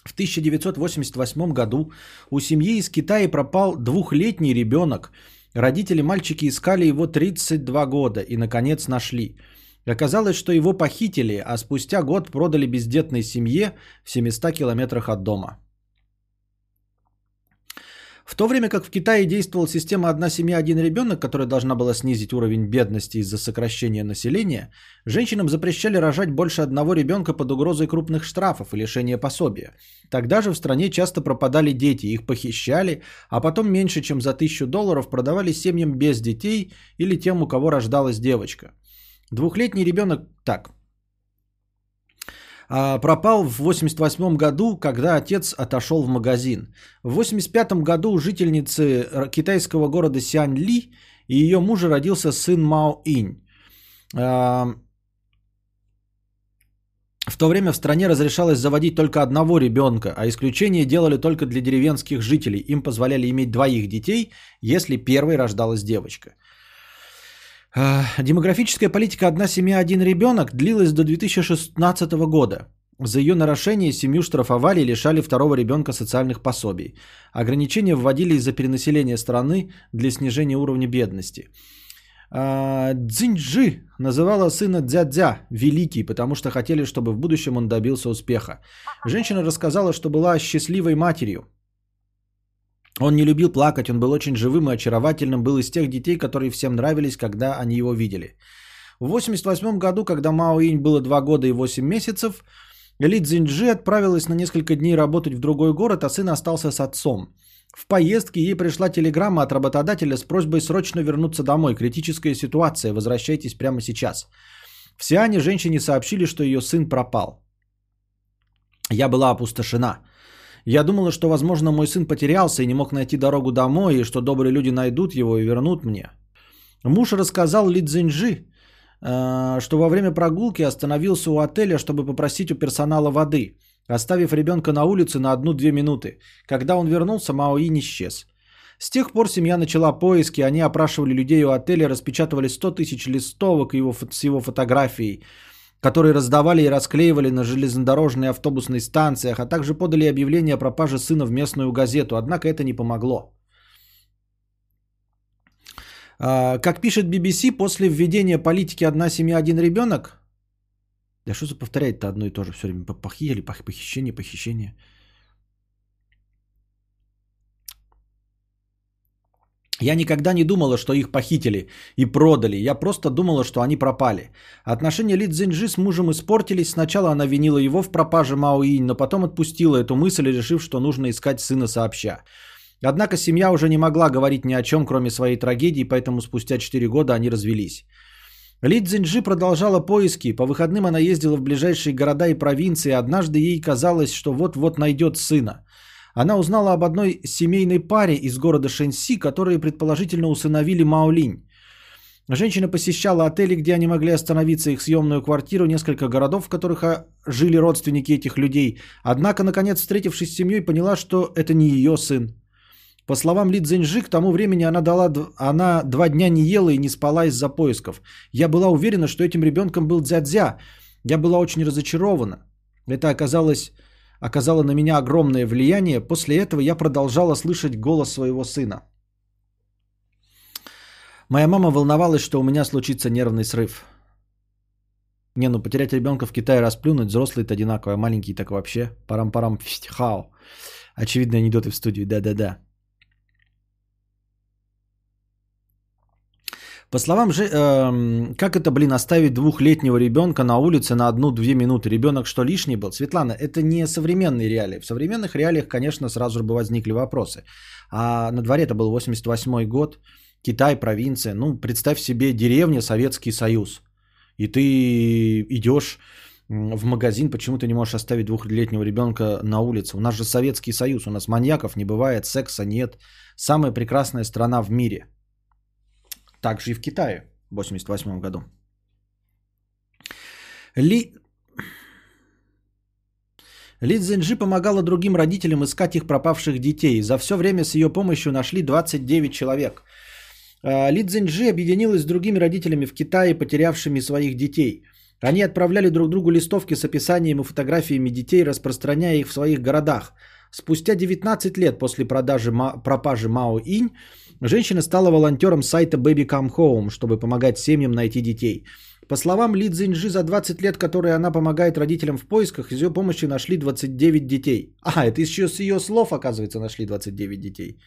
В тысяча девятьсот восемьдесят восьмом году у семьи из Китая пропал двухлетний ребенок. Родители мальчика искали его тридцать два года и, наконец, нашли. Оказалось, что его похитили, а спустя год продали бездетной семье в семистах километрах от дома. В то время как в Китае действовала система «одна семья, один ребенок», которая должна была снизить уровень бедности из-за сокращения населения, женщинам запрещали рожать больше одного ребенка под угрозой крупных штрафов и лишения пособия. Тогда же в стране часто пропадали дети, их похищали, а потом меньше чем за тысячу долларов продавали семьям без детей или тем, у кого рождалась девочка. Двухлетний ребенок так. Пропал в восемьдесят восьмом году, когда отец отошел в магазин. В восемьдесят пятом году жительницы китайского города Сиань Ли и ее мужа родился сын Мао Инь. В то время в стране разрешалось заводить только одного ребенка, а исключение делали только для деревенских жителей. Им позволяли иметь двоих детей, если первой рождалась девочка. Демографическая политика «одна семья, один ребенок» длилась до две тысячи шестнадцатого года. За ее нарушение семью штрафовали и лишали второго ребенка социальных пособий. Ограничения вводили из-за перенаселения страны для снижения уровня бедности. Цзиньжи называла сына Дзя-Дзя «великий», потому что хотели, чтобы в будущем он добился успеха. Женщина рассказала, что была счастливой матерью. Он не любил плакать, он был очень живым и очаровательным, был из тех детей, которые всем нравились, когда они его видели. В восемьдесят восьмом году, когда Мао Инь было два года и восемь месяцев, Ли Цзиньжи отправилась на несколько дней работать в другой город, а сын остался с отцом. В поездке ей пришла телеграмма от работодателя с просьбой срочно вернуться домой. Критическая ситуация, возвращайтесь прямо сейчас. В Сиане женщине сообщили, что ее сын пропал. Я была опустошена. Я думала, что, возможно, мой сын потерялся и не мог найти дорогу домой, и что добрые люди найдут его и вернут мне. Муж рассказал Ли Цзиньжи, что во время прогулки остановился у отеля, чтобы попросить у персонала воды, оставив ребенка на улице на одну-две минуты. Когда он вернулся, Мао Инь исчез. С тех пор семья начала поиски, они опрашивали людей у отеля, распечатывали сто тысяч листовок его, с его фотографией, которые раздавали и расклеивали на железнодорожной и автобусной станциях, а также подали объявление о пропаже сына в местную газету. Однако это не помогло. Как пишет би би си, после введения политики «одна семья, один ребенок», да что за повторяет-то одно и то же все время? Похитили, похищение, похищение. Я никогда не думала, что их похитили и продали. Я просто думала, что они пропали. Отношения Ли Цзиньжи с мужем испортились. Сначала она винила его в пропаже Мао Инь, но потом отпустила эту мысль, решив, что нужно искать сына сообща. Однако семья уже не могла говорить ни о чем, кроме своей трагедии, поэтому спустя четыре года они развелись. Ли Цзиньжи продолжала поиски. По выходным она ездила в ближайшие города и провинции. Однажды ей казалось, что вот-вот найдет сына. Она узнала об одной семейной паре из города Шэньси, которые предположительно усыновили Мао Инь. Женщина посещала отели, где они могли остановиться, их съемную квартиру, несколько городов, в которых жили родственники этих людей. Однако, наконец, встретившись с семьей, поняла, что это не ее сын. По словам Ли Цзиньжи, к тому времени она, дала, она два дня не ела и не спала из-за поисков. Я была уверена, что этим ребенком был Дзя-Дзя. Я была очень разочарована. Это оказалось... оказала на меня огромное влияние. После этого я продолжала слышать голос своего сына. Моя мама волновалась, что у меня случится нервный срыв. Не, ну потерять ребенка в Китае расплюнуть, взрослые-то одинаковые, а маленькие так вообще. Парам-парам, фистихау. Очевидные анекдоты в студии, да-да-да. По словам же, э, как это, блин, оставить двухлетнего ребенка на улице на одну-две минуты? Ребенок что, лишний был? Светлана, это не современные реалии. В современных реалиях, конечно, сразу же бы возникли вопросы. А на дворе это был восемьдесят восьмой год, Китай, провинция. Ну, представь себе деревня, Советский Союз. И ты идешь в магазин, почему ты не можешь оставить двухлетнего ребенка на улице? У нас же Советский Союз, у нас маньяков не бывает, секса нет. Самая прекрасная страна в мире. Также и в Китае в восемьдесят восьмом году. Ли... Ли Цзиньжи помогала другим родителям искать их пропавших детей. За все время с ее помощью нашли двадцать девять человек. Ли Цзиньжи объединилась с другими родителями в Китае, потерявшими своих детей. Они отправляли друг другу листовки с описанием и фотографиями детей, распространяя их в своих городах. Спустя девятнадцать лет после продажи, пропажи Мао Инь, женщина стала волонтером сайта Baby Come Home, чтобы помогать семьям найти детей. По словам Ли Цзиньжи, за двадцать лет, которые она помогает родителям в поисках, из ее помощи нашли двадцать девять детей. А, это еще с ее слов, оказывается, нашли двадцать девять детей.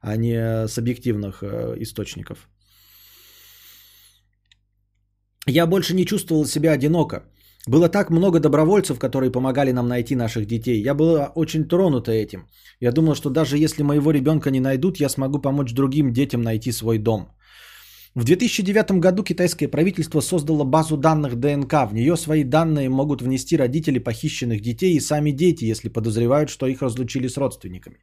а не с объективных источников. Я больше не чувствовал себя одиноко. Было так много добровольцев, которые помогали нам найти наших детей. Я была очень тронута этим. Я думала, что даже если моего ребенка не найдут, я смогу помочь другим детям найти свой дом. В две тысячи девятом году китайское правительство создало базу данных ДНК. В нее свои данные могут внести родители похищенных детей и сами дети, если подозревают, что их разлучили с родственниками.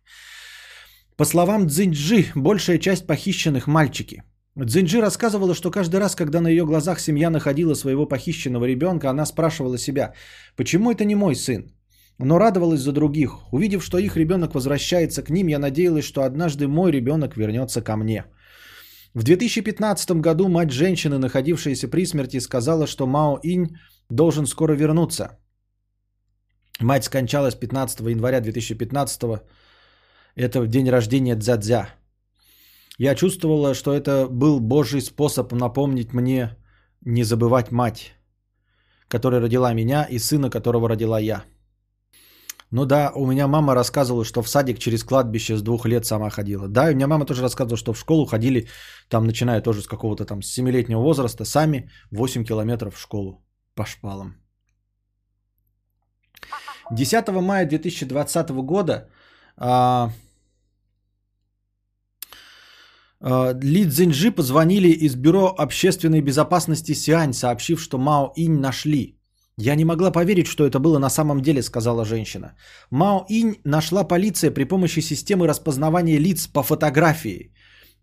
По словам Цзиньжи, большая часть похищенных – мальчики. Цзиньжи рассказывала, что каждый раз, когда на ее глазах семья находила своего похищенного ребенка, она спрашивала себя, почему это не мой сын? Но радовалась за других. Увидев, что их ребенок возвращается к ним, я надеялась, что однажды мой ребенок вернется ко мне. В две тысячи пятнадцатом году мать женщины, находившаяся при смерти, сказала, что Мао Инь должен скоро вернуться. Мать скончалась пятнадцатого января две тысячи пятнадцатого. Это в день рождения Дзядзя. Я чувствовала, что это был Божий способ напомнить мне не забывать мать, которая родила меня и сына, которого родила я. Ну да, у меня мама рассказывала, что в садик через кладбище с двух лет сама ходила. Да, и у меня мама тоже рассказывала, что в школу ходили, там, начиная тоже с какого-то там семилетнего возраста, сами восемь километров в школу по шпалам. десятого мая две тысячи двадцатого года... А... Ли Цзиньжи позвонили из Бюро общественной безопасности Сиань, сообщив, что Мао Инь нашли. «Я не могла поверить, что это было на самом деле», — сказала женщина. «Мао Инь нашла полиция при помощи системы распознавания лиц по фотографии.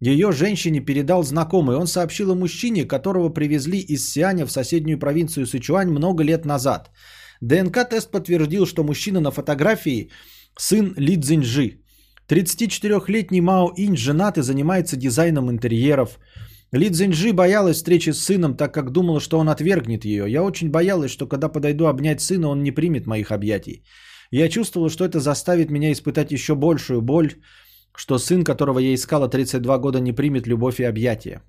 Ее женщине передал знакомый. Он сообщил о мужчине, которого привезли из Сианя в соседнюю провинцию Сычуань много лет назад. ДНК-тест подтвердил, что мужчина на фотографии – сын Ли Цзиньжи. тридцатичетырёхлетний Мао Инь женат и занимается дизайном интерьеров. Ли Цзиньжи боялась встречи с сыном, так как думала, что он отвергнет ее. Я очень боялась, что когда подойду обнять сына, он не примет моих объятий. Я чувствовала, что это заставит меня испытать еще большую боль, что сын, которого я искала тридцать два года, не примет любовь и объятия.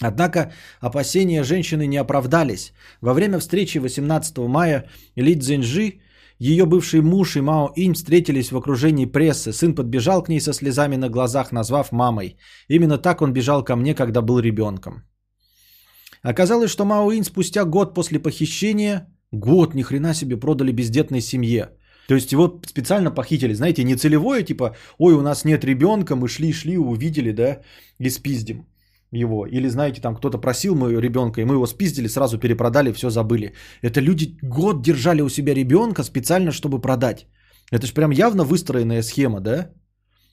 Однако опасения женщины не оправдались. Во время встречи восемнадцатого мая Ли Цзиньжи, ее бывший муж и Мао Инь встретились в окружении прессы. Сын подбежал к ней со слезами на глазах, назвав мамой. Именно так он бежал ко мне, когда был ребенком. Оказалось, что Мао Инь спустя год после похищения... Год, ни хрена себе, продали бездетной семье. То есть его специально похитили. Знаете, не целевое, типа, ой, у нас нет ребенка, мы шли-шли, увидели, да, и спиздим его. Или, знаете, там кто-то просил моего ребенка, и мы его спиздили, сразу перепродали, все забыли. Это люди год держали у себя ребенка специально, чтобы продать. Это же прям явно выстроенная схема, да?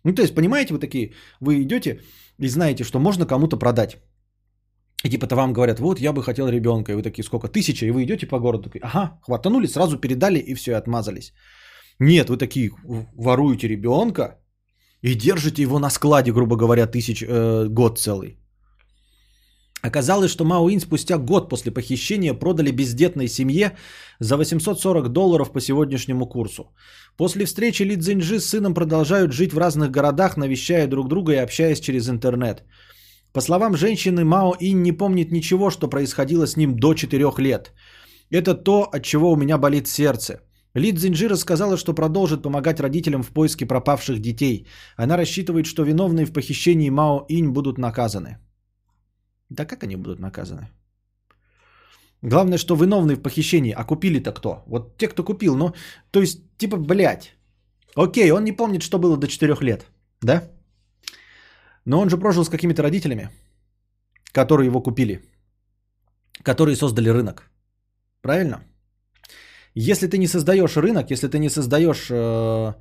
Ну, то есть, понимаете, вы такие, вы идете и знаете, что можно кому-то продать. И типа-то вам говорят, вот, я бы хотел ребенка. И вы такие, сколько? Тысяча. И вы идете по городу, такие, ага, хватанули, сразу передали, и все, отмазались. Нет, вы такие, воруете ребенка и держите его на складе, грубо говоря, тысяч, э, год целый. Оказалось, что Мао Инь спустя год после похищения продали бездетной семье за восемьсот сорок долларов по сегодняшнему курсу. После встречи Ли Цзиньжи с сыном продолжают жить в разных городах, навещая друг друга и общаясь через интернет. По словам женщины, Мао Инь не помнит ничего, что происходило с ним до четырёх лет. «Это то, от чего у меня болит сердце». Ли Цзиньжи рассказала, что продолжит помогать родителям в поиске пропавших детей. Она рассчитывает, что виновные в похищении Мао Инь будут наказаны. Да как они будут наказаны? Главное, что виновные в похищении. А купили-то кто? Вот те, кто купил. Ну, то есть, типа, блядь. Окей, он не помнит, что было до четырёх лет. Да? Но он же прожил с какими-то родителями, которые его купили. Которые создали рынок. Правильно? Если ты не создаешь рынок, если ты не создаешь э,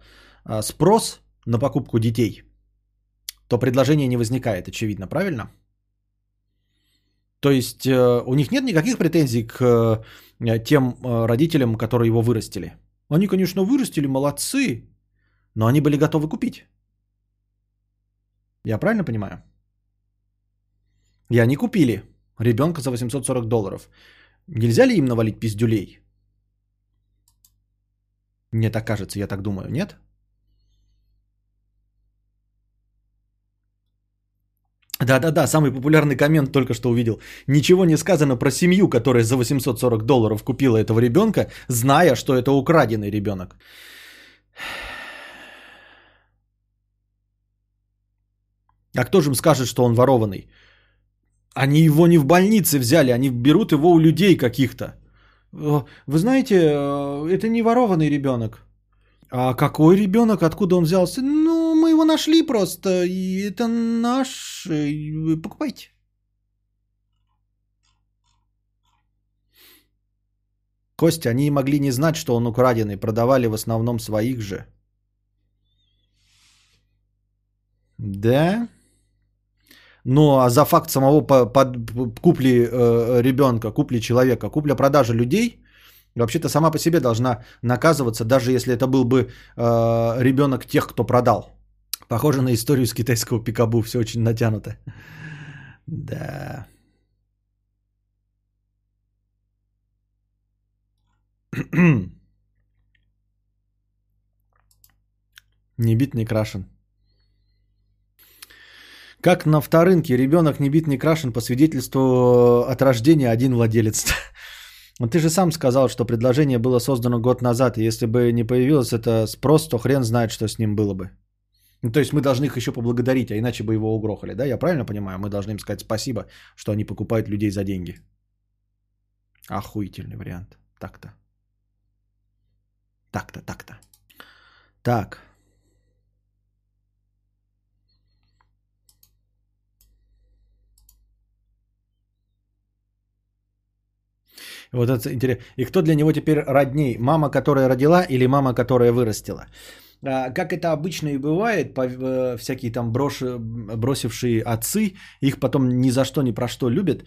э, спрос на покупку детей, то предложение не возникает, очевидно. Правильно? То есть у них нет никаких претензий к тем родителям, которые его вырастили. Они, конечно, вырастили, молодцы, но они были готовы купить. Я правильно понимаю? И они купили ребенка за восемьсот сорок долларов. Нельзя ли им навалить пиздюлей? Мне так кажется, я так думаю, нет? Да-да-да, самый популярный коммент только что увидел. Ничего не сказано про семью, которая за восемьсот сорок долларов купила этого ребенка, зная, что это украденный ребенок. А кто же им скажет, что он ворованный? Они его не в больнице взяли, они берут его у людей каких-то. Вы знаете, это не ворованный ребенок. А какой ребенок, откуда он взялся? Ну, мы его нашли просто, и это наш, вы покупайте. Костя, они могли не знать, что он украденный, продавали в основном своих же. Да? Ну, а за факт самого купли э, ребенка, купли человека, купля-продажа людей, вообще-то сама по себе должна наказываться, даже если это был бы э, ребенок тех, кто продал. Похоже на историю с китайского пикабу, все очень натянуто. Да. Не бит, не крашен. Как на вторынке, ребенок не бит, не крашен по свидетельству от рождения один владелец. Но ты же сам сказал, что предложение было создано год назад, и если бы не появилось это спрос, то хрен знает, что с ним было бы. Ну, то есть мы должны их еще поблагодарить, а иначе бы его угрохали, да? Я правильно понимаю? Мы должны им сказать спасибо, что они покупают людей за деньги. Охуительный вариант. Так-то. Так-то, так-то. Так. Вот это интересно. И кто для него теперь родней? Мама, которая родила, или мама, которая вырастила? Как это обычно и бывает, всякие там броши, бросившие отцы, их потом ни за что, ни про что любят.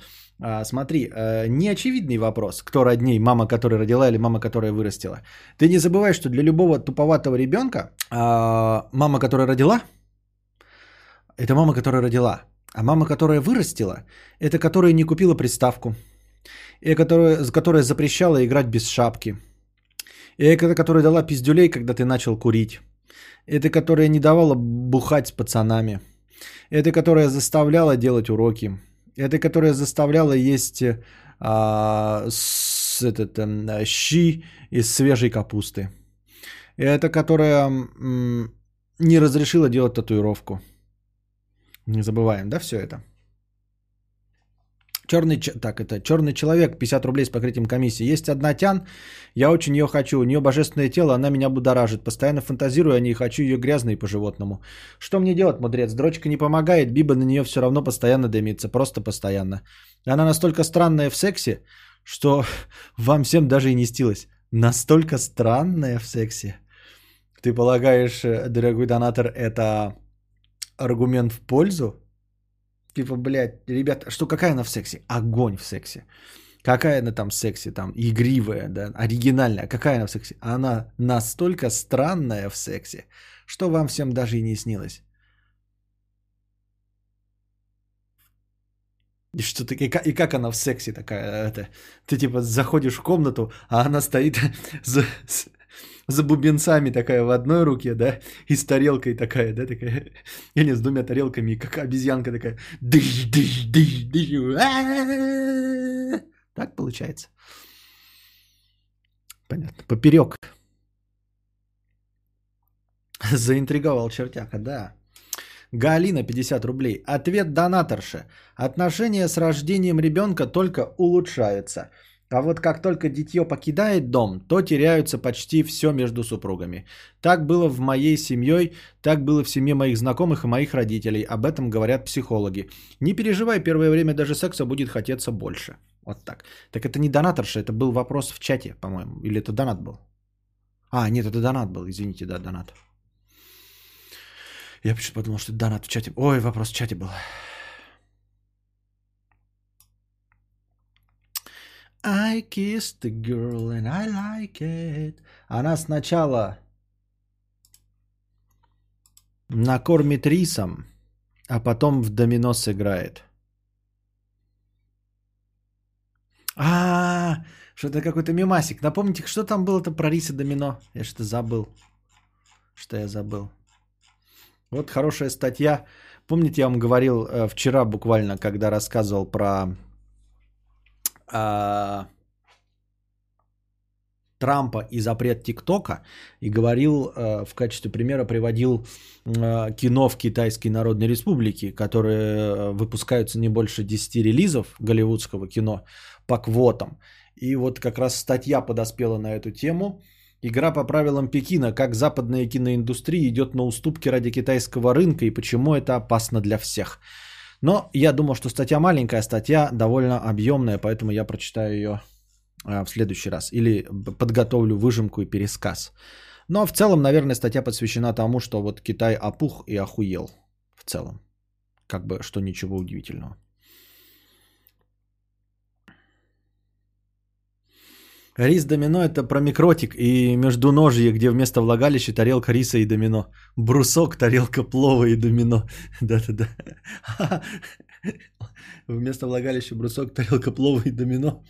Смотри, неочевидный вопрос, кто родней, мама, которая родила, или мама, которая вырастила. Ты не забывай, что для любого туповатого ребенка мама, которая родила, это мама, которая родила. А мама, которая вырастила, это которая не купила приставку. И которая, которая запрещала играть без шапки. И это, которая дала пиздюлей, когда ты начал курить. Это, которая не давала бухать с пацанами. Это, которая заставляла делать уроки. Это, которая заставляла есть а, с, этот, а, щи из свежей капусты. Это, которая м, не разрешила делать татуировку. Не забываем, да, все это? Черный, так, это черный человек, пятьдесят рублей с покрытием комиссии. Есть одна тян, я очень ее хочу. У нее божественное тело, она меня будоражит. Постоянно фантазирую о ней, хочу ее грязной по-животному. Что мне делать, мудрец? Дрочка не помогает, биба на нее все равно постоянно дымится. Просто постоянно. Она настолько странная в сексе, что вам всем даже и не стилось. Настолько странная в сексе. Ты полагаешь, дорогой донатор, это аргумент в пользу? Типа, блядь, ребята, что какая она в сексе? Огонь в сексе. Какая она там в сексе, там, игривая, да, оригинальная. Какая она в сексе? Она настолько странная в сексе, что вам всем даже и не снилось. И, что ты, и, как, и как она в сексе такая? Это, ты, типа, заходишь в комнату, а она стоит за, за бубенцами такая в одной руке, да, и с тарелкой такая, да, такая, или с двумя тарелками, как обезьянка такая, дыш, дыш, дыш, дыш, а-а-а-а. Так получается. Понятно. Поперек. Заинтриговал чертяка, да. Галина, пятьдесят рублей. Ответ донаторши. Отношения с рождением ребенка только улучшаются. А вот как только дитё покидает дом, то теряются почти всё между супругами. Так было в моей семье, так было в семье моих знакомых и моих родителей. Об этом говорят психологи. Не переживай, первое время даже секса будет хотеться больше. Вот так. Так это не донаторша, это был вопрос в чате, по-моему. Или это донат был? А, нет, это донат был, извините, да, донат. Я почему-то подумал, что это донат в чате. Ой, вопрос в чате был. I kissed the girl and I like it. Она сначала накормит рисом, а потом в домино сыграет. А, что-то какой-то мемасик. Напомните, что там было-то про рис и домино? Я что-то забыл. Что я забыл. Вот хорошая статья. Помните, я вам говорил э, вчера буквально, когда рассказывал про... А... Трампа и запрет ТикТока и говорил, в качестве примера приводил кино в Китайской Народной Республике, которые выпускаются не больше десяти релизов голливудского кино по квотам. И вот как раз статья подоспела на эту тему. Игра по правилам Пекина. Как западная киноиндустрия идет на уступки ради китайского рынка и почему это опасно для всех. Но я думал, что статья маленькая, статья довольно объемная, поэтому я прочитаю ее в следующий раз. Или подготовлю выжимку и пересказ. Но в целом, наверное, статья посвящена тому, что вот Китай опух и охуел в целом. Как бы, что ничего удивительного. Рис домино — это про микротик и междуножье, где вместо влагалища тарелка риса и домино. Брусок, тарелка плова и домино. Да-да-да. Вместо влагалища брусок, тарелка плова и домино.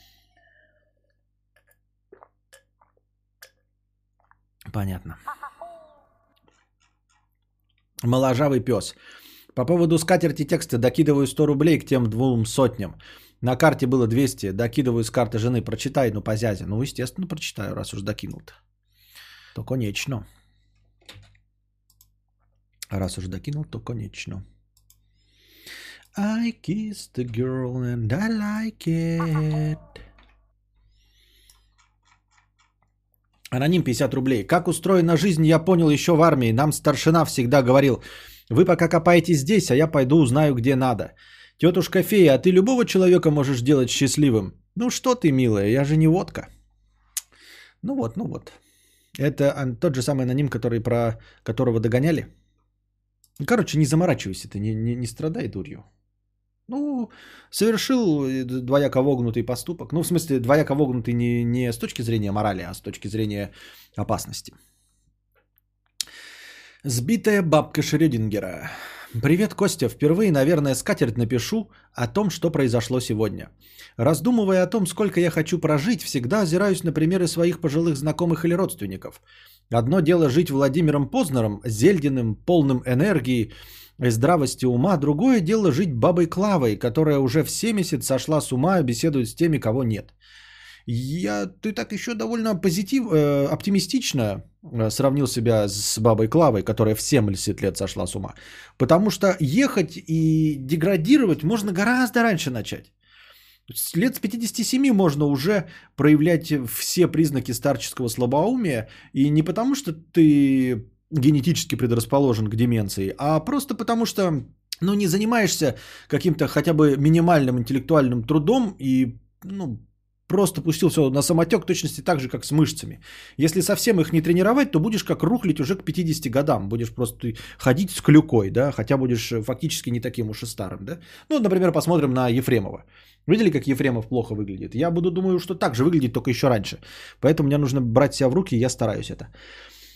Понятно. Моложавый пес. По поводу скатерти текста докидываю сто рублей к тем двум сотням. На карте было двести, докидываю с карты жены, прочитай, ну, по зязе. Ну, естественно, прочитаю, раз уж докинул-то. То конечно. Раз уж докинул, то конечно. I kissed the girl and I like it. Аноним пятьдесят рублей. Как устроена жизнь, я понял еще в армии. Нам старшина всегда говорил, вы пока копаетесь здесь, а я пойду узнаю, где надо. Тетушка Фея, а ты любого человека можешь делать счастливым? Ну что ты, милая, я же не водка. Ну вот, ну вот. Это тот же самый аноним, который про которого догоняли. Короче, не заморачивайся ты, не, не, не страдай дурью. Ну, совершил двояко вогнутый поступок. Ну, в смысле, двояко вогнутый не, не с точки зрения морали, а с точки зрения опасности. Сбитая бабка Шрёдингера. Привет, Костя. Впервые, наверное, скатерть напишу о том, что произошло сегодня. Раздумывая о том, сколько я хочу прожить, всегда озираюсь на примеры своих пожилых знакомых или родственников. Одно дело жить Владимиром Познером, зельдиным, полным энергии и здравости ума. Другое дело жить бабой Клавой, которая уже в семьдесят сошла с ума и беседует с теми, кого нет. Я, ты так еще довольно позитив, э, оптимистично сравнил себя с бабой Клавой, которая в семьдесят лет сошла с ума. Потому что ехать и деградировать можно гораздо раньше начать. Лет с пятидесяти семи можно уже проявлять все признаки старческого слабоумия. И не потому, что ты генетически предрасположен к деменции, а просто потому, что ну, не занимаешься каким-то хотя бы минимальным интеллектуальным трудом и... ну, просто пустил все на самотек точности так же, как с мышцами. Если совсем их не тренировать, то будешь как рухлить уже к пятидесяти годам. Будешь просто ходить с клюкой, да, хотя будешь фактически не таким уж и старым, да. Ну, например, посмотрим на Ефремова. Видели, как Ефремов плохо выглядит? Я буду, думаю, что так же выглядит, только еще раньше. Поэтому мне нужно брать себя в руки, и я стараюсь это.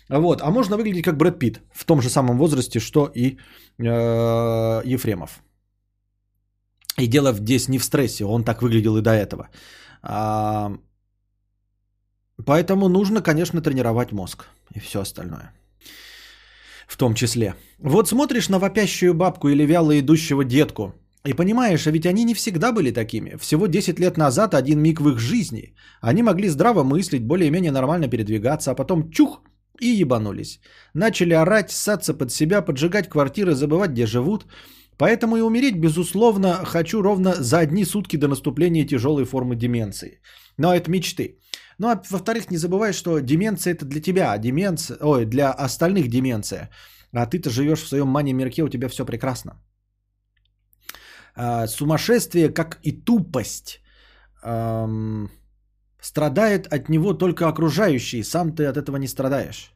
Вот. А можно выглядеть как Брэд Питт в том же самом возрасте, что и э, Ефремов. И дело здесь не в стрессе, он так выглядел и до этого. Поэтому нужно, конечно, тренировать мозг и все остальное. В том числе. Вот смотришь на вопящую бабку или вяло идущего детку и понимаешь, а ведь они не всегда были такими. Всего десять лет назад один миг в их жизни. Они могли здраво мыслить, более-менее нормально передвигаться, а потом чух и ебанулись. Начали орать, ссаться под себя, поджигать квартиры, забывать, где живут. Поэтому и умереть, безусловно, хочу ровно за одни сутки до наступления тяжелой формы деменции. Но это мечты. Ну, а во-вторых, не забывай, что деменция это для тебя, деменция, ой, для остальных деменция. А ты-то живешь в своем мане-мирке, у тебя все прекрасно. А, сумасшествие, как и тупость, эм, страдает от него только окружающие, сам ты от этого не страдаешь.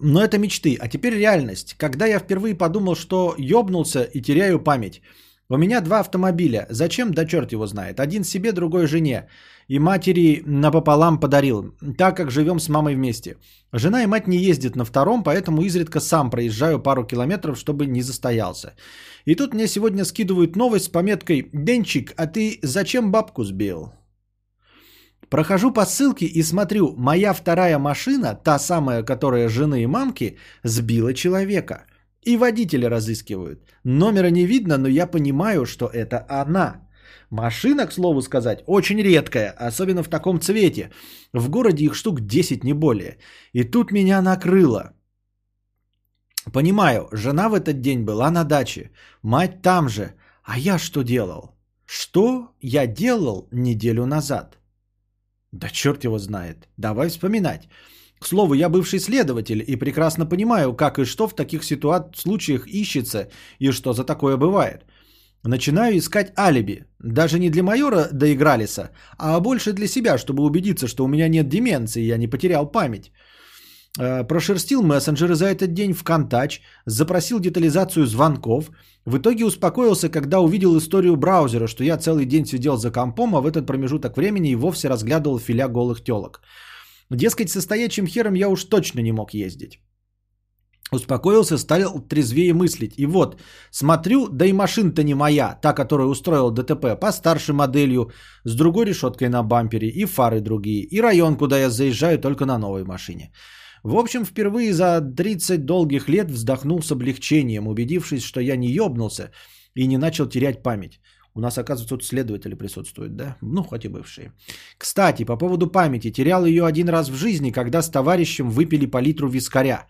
Но это мечты. А теперь реальность. Когда я впервые подумал, что ёбнулся и теряю память. У меня два автомобиля. Зачем? Да черт его знает. Один себе, другой жене. И матери напополам подарил. Так как живем с мамой вместе. Жена и мать не ездят на втором, поэтому изредка сам проезжаю пару километров, чтобы не застоялся. И тут мне сегодня скидывают новость с пометкой «Денчик, а ты зачем бабку сбил?» Прохожу по ссылке и смотрю, моя вторая машина, та самая, которая жены и мамки, сбила человека. И водителя разыскивают. Номера не видно, но я понимаю, что это она. Машина, к слову сказать, очень редкая, особенно в таком цвете. В городе их штук десять, не более. И тут меня накрыло. Понимаю, жена в этот день была на даче, мать там же. А я что делал? Что я делал неделю назад? Да черт его знает. Давай вспоминать. К слову, я бывший следователь и прекрасно понимаю, как и что в таких ситуациях, случаях ищется и что за такое бывает. Начинаю искать алиби. Даже не для майора доигралиса, а больше для себя, чтобы убедиться, что у меня нет деменции, я не потерял память. Прошерстил мессенджеры за этот день, ВКонтакте, запросил детализацию звонков. В итоге успокоился, когда увидел историю браузера, что я целый день сидел за компом, а в этот промежуток времени и вовсе разглядывал филя голых телок. Дескать, со стоячим хером я уж точно не мог ездить. Успокоился, стал трезвее мыслить. И вот, смотрю, да и машина-то не моя, та, которая устроила ДТП, постарше моделью, с другой решеткой на бампере, и фары другие, и район, куда я заезжаю, только на новой машине. В общем, впервые за тридцать долгих лет вздохнул с облегчением, убедившись, что я не ёбнулся и не начал терять память. У нас, оказывается, тут следователи присутствуют, да? Ну, хоть и бывшие. Кстати, по поводу памяти. Терял ее один раз в жизни, когда с товарищем выпили по литру вискаря.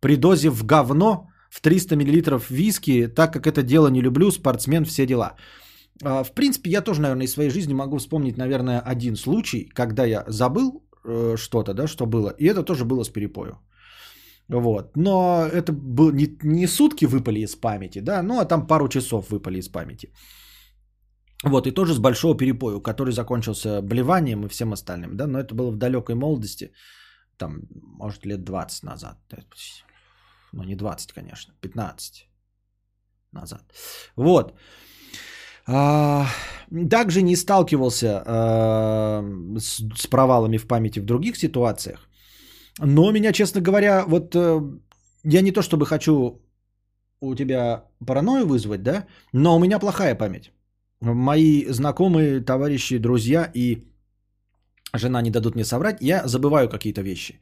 При дозе в говно, в триста миллилитров виски, так как это дело не люблю, спортсмен, все дела. В принципе, я тоже, наверное, из своей жизни могу вспомнить, наверное, один случай, когда я забыл что-то, да, что было. И это тоже было с перепою. Вот. Но это был не, не сутки выпали из памяти, да, ну, а там пару часов выпали из памяти. Вот, и тоже с большого перепою, который закончился блеванием и всем остальным, да, но это было в далекой молодости, там, может, лет двадцать назад, ну, не двадцать, конечно, пятнадцать назад, вот. Также не сталкивался с провалами в памяти в других ситуациях, но меня, честно говоря, вот я не то чтобы хочу у тебя паранойю вызвать, да, но у меня плохая память. Мои знакомые, товарищи, друзья и жена не дадут мне соврать, я забываю какие-то вещи.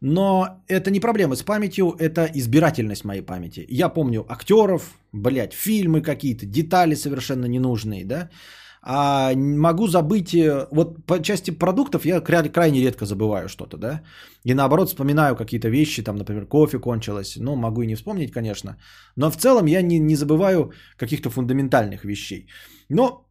Но это не проблема с памятью, это избирательность моей памяти. Я помню актеров, блядь, фильмы какие-то, детали совершенно ненужные, да. А могу забыть, вот по части продуктов я крайне редко забываю что-то, да. И наоборот вспоминаю какие-то вещи, там, например, кофе кончилось, ну, могу и не вспомнить, конечно. Но в целом я не, не забываю каких-то фундаментальных вещей. Но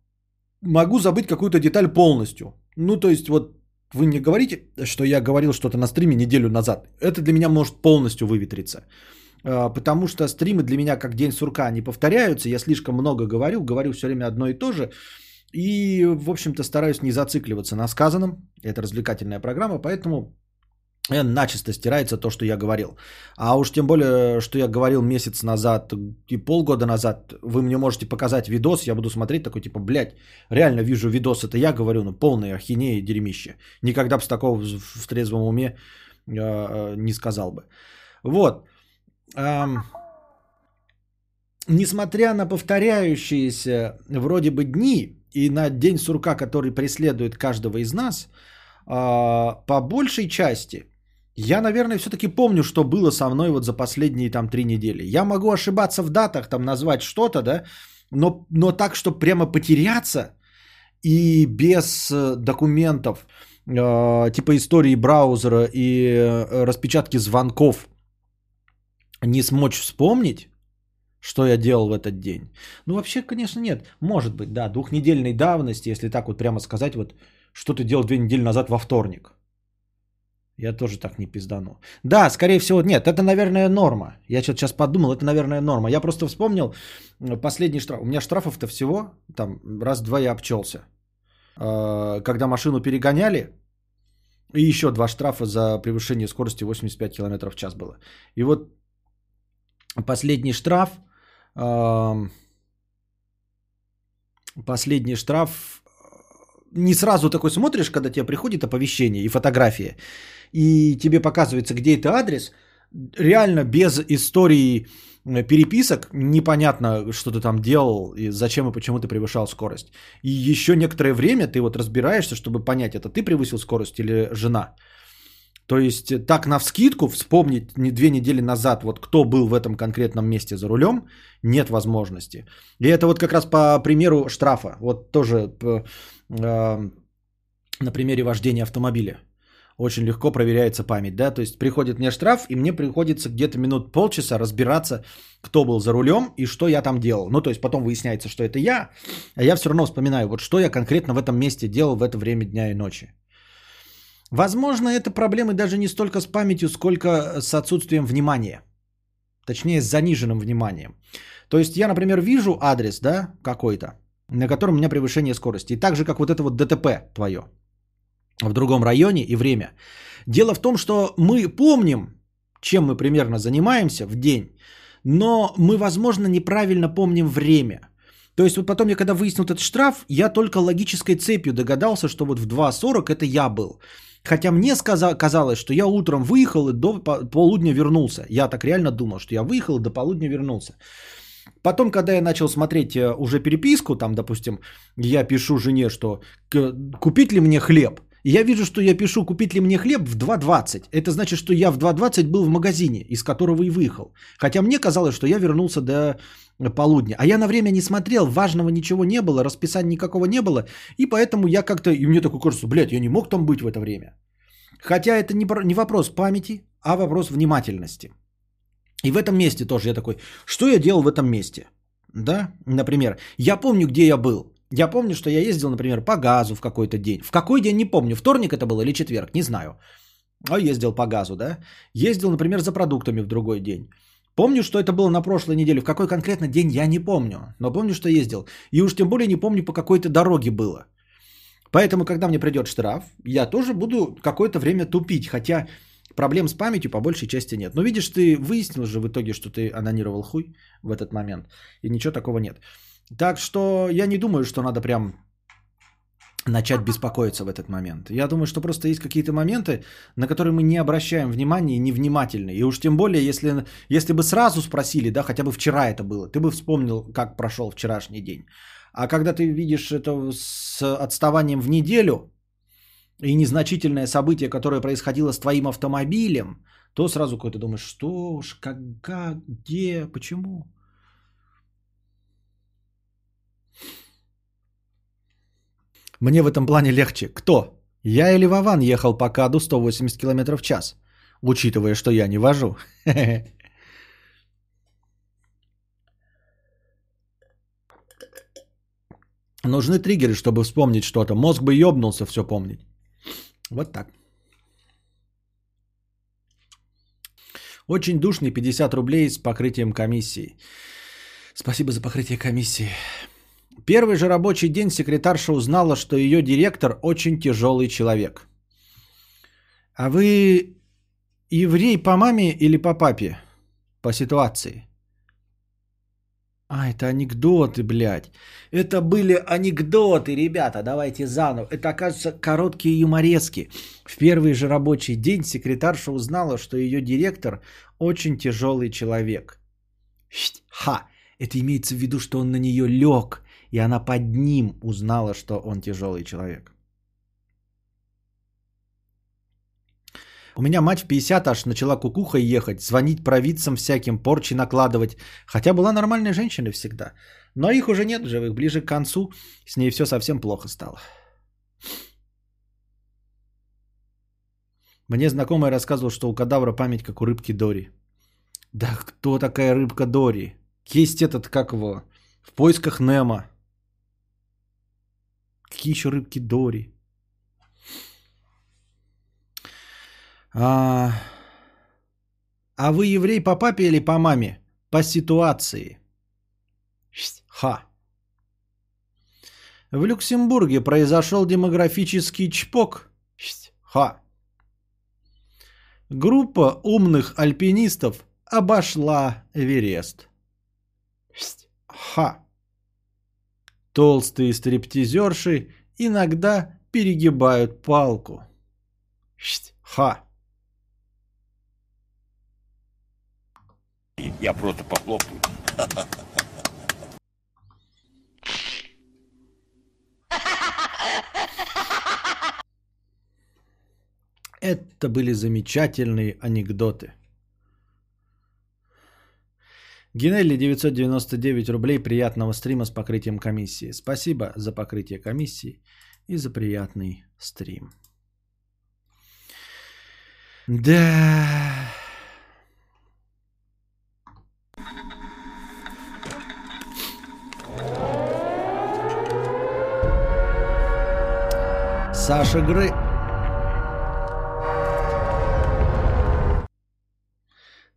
могу забыть какую-то деталь полностью. Ну, то есть вот вы мне говорите, что я говорил что-то на стриме неделю назад. Это для меня может полностью выветриться. Потому что стримы для меня как день сурка не повторяются. Я слишком много говорю, говорю все время одно и то же. И, в общем-то, стараюсь не зацикливаться на сказанном. Это развлекательная программа, поэтому начисто стирается то, что я говорил. А уж тем более, что я говорил месяц назад и полгода назад, вы мне можете показать видос, я буду смотреть такой, типа, блядь, реально вижу видос, это я говорю, ну, полная ахинея и дерьмище. Никогда бы с такого в трезвом уме э, не сказал бы. Вот. Эм... Несмотря на повторяющиеся вроде бы дни и на день сурка, который преследует каждого из нас, по большей части я, наверное, все-таки помню, что было со мной вот за последние там три недели. Я могу ошибаться в датах, там назвать что-то, да, но, но так, что прямо потеряться и без документов, типа истории браузера и распечатки звонков не смочь вспомнить, что я делал в этот день? Ну, вообще, конечно, нет. Может быть, да, двухнедельной давности, если так вот прямо сказать, вот, что ты делал две недели назад во вторник. Я тоже так не пиздану. Да, скорее всего, нет, это, наверное, норма. Я что-то сейчас подумал, это, наверное, норма. Я просто вспомнил последний штраф. У меня штрафов-то всего, там, раз-два я обчелся. Когда машину перегоняли, и еще два штрафа за превышение скорости восемьдесят пять километров в час было. И вот последний штраф... Последний штраф, не сразу такой смотришь, когда тебе приходит оповещение и фотографии, и тебе показывается, где это адрес, реально без истории переписок непонятно, что ты там делал, и зачем и почему ты превышал скорость. И еще некоторое время ты вот разбираешься, чтобы понять, это ты превысил скорость или жена. То есть так навскидку вспомнить две недели назад, вот кто был в этом конкретном месте за рулем, нет возможности. И это вот как раз по примеру штрафа. Вот тоже по, э, на примере вождения автомобиля. Очень легко проверяется память, да, то есть приходит мне штраф, и мне приходится где-то минут полчаса разбираться, кто был за рулем и что я там делал. Ну, то есть потом выясняется, что это я, а я все равно вспоминаю, вот что я конкретно в этом месте делал в это время дня и ночи. Возможно, это проблемы даже не столько с памятью, сколько с отсутствием внимания. Точнее, с заниженным вниманием. То есть я, например, вижу адрес, да, какой-то, на котором у меня превышение скорости. И так же, как вот это вот ДТП твое в другом районе и время. Дело в том, что мы помним, чем мы примерно занимаемся в день, но мы, возможно, неправильно помним время. То есть вот потом я, когда выяснил этот штраф, я только логической цепью догадался, что вот в два сорок это я был. Хотя мне сказа- казалось, что я утром выехал и до полудня вернулся. Я так реально думал, что я выехал и до полудня вернулся. Потом, когда я начал смотреть уже переписку, там, допустим, я пишу жене, что купить ли мне хлеб. Я вижу, что я пишу, купить ли мне хлеб в два двадцать. Это значит, что я в два двадцать был в магазине, из которого и выехал. Хотя мне казалось, что я вернулся до полудня. А я на время не смотрел, важного ничего не было, расписания никакого не было. И поэтому я как-то, и мне такое кажется, блядь, я не мог там быть в это время. Хотя это не вопрос памяти, а вопрос внимательности. И в этом месте тоже я такой, что я делал в этом месте? Да, например, я помню, где я был. Я помню, что я ездил, например, по газу в какой-то день. В какой день не помню, вторник это был или четверг, не знаю. А ездил по газу, да? Ездил, например, за продуктами в другой день. Помню, что это было на прошлой неделе. В какой конкретно день я не помню, но помню, что ездил. И уж тем более не помню, по какой-то дороге было. Поэтому, когда мне придет штраф, я тоже буду какое-то время тупить. Хотя проблем с памятью по большей части нет. Но видишь, ты выяснил же в итоге, что ты анонировал хуй в этот момент. И ничего такого нет. Так что я не думаю, что надо прям начать беспокоиться в этот момент. Я думаю, что просто есть какие-то моменты, на которые мы не обращаем внимания и невнимательны. И уж тем более, если, если бы сразу спросили, да, хотя бы вчера это было, ты бы вспомнил, как прошел вчерашний день. А когда ты видишь это с отставанием в неделю и незначительное событие, которое происходило с твоим автомобилем, то сразу какой-то думаешь, что уж, как, как, где, почему? Мне в этом плане легче. Кто? Я или Вован ехал по КАДу сто восемьдесят километров в час, учитывая, что я не вожу. Нужны триггеры, чтобы вспомнить что-то. Мозг бы ёбнулся все помнить. Вот так. Очень душный, пятьдесят рублей с покрытием комиссии. Спасибо за покрытие комиссии. Первый же рабочий день секретарша узнала, что ее директор очень тяжелый человек. А вы еврей по маме или по папе? По ситуации. А, это анекдоты, блядь. Это были анекдоты, ребята, давайте заново. Это, оказывается, короткие юморески. В первый же рабочий день секретарша узнала, что ее директор очень тяжелый человек. Ха, это имеется в виду, что он на нее лег. И она под ним узнала, что он тяжелый человек. У меня мать в пятьдесят аж начала кукухой ехать, звонить провидцам всяким, порчи накладывать. Хотя была нормальной женщиной всегда. Но их уже нет в живых. Ближе к концу с ней все совсем плохо стало. Мне знакомая рассказывала, что у Кадавра память как у рыбки Дори. Да кто такая рыбка Дори? Есть этот, как его... В поисках Немо. Какие еще рыбки Дори? А... а вы еврей по папе или по маме? По ситуации. Ха. В Люксембурге произошел демографический чпок. Ха. Группа умных альпинистов обошла Эверест. Ха. Толстые стриптизерши иногда перегибают палку. Ха. Я просто похлопаю. Это были замечательные анекдоты. Генелли, девятьсот девяносто девять рублей. Приятного стрима с покрытием комиссии. Спасибо за покрытие комиссии и за приятный стрим. Да. Саша Грей.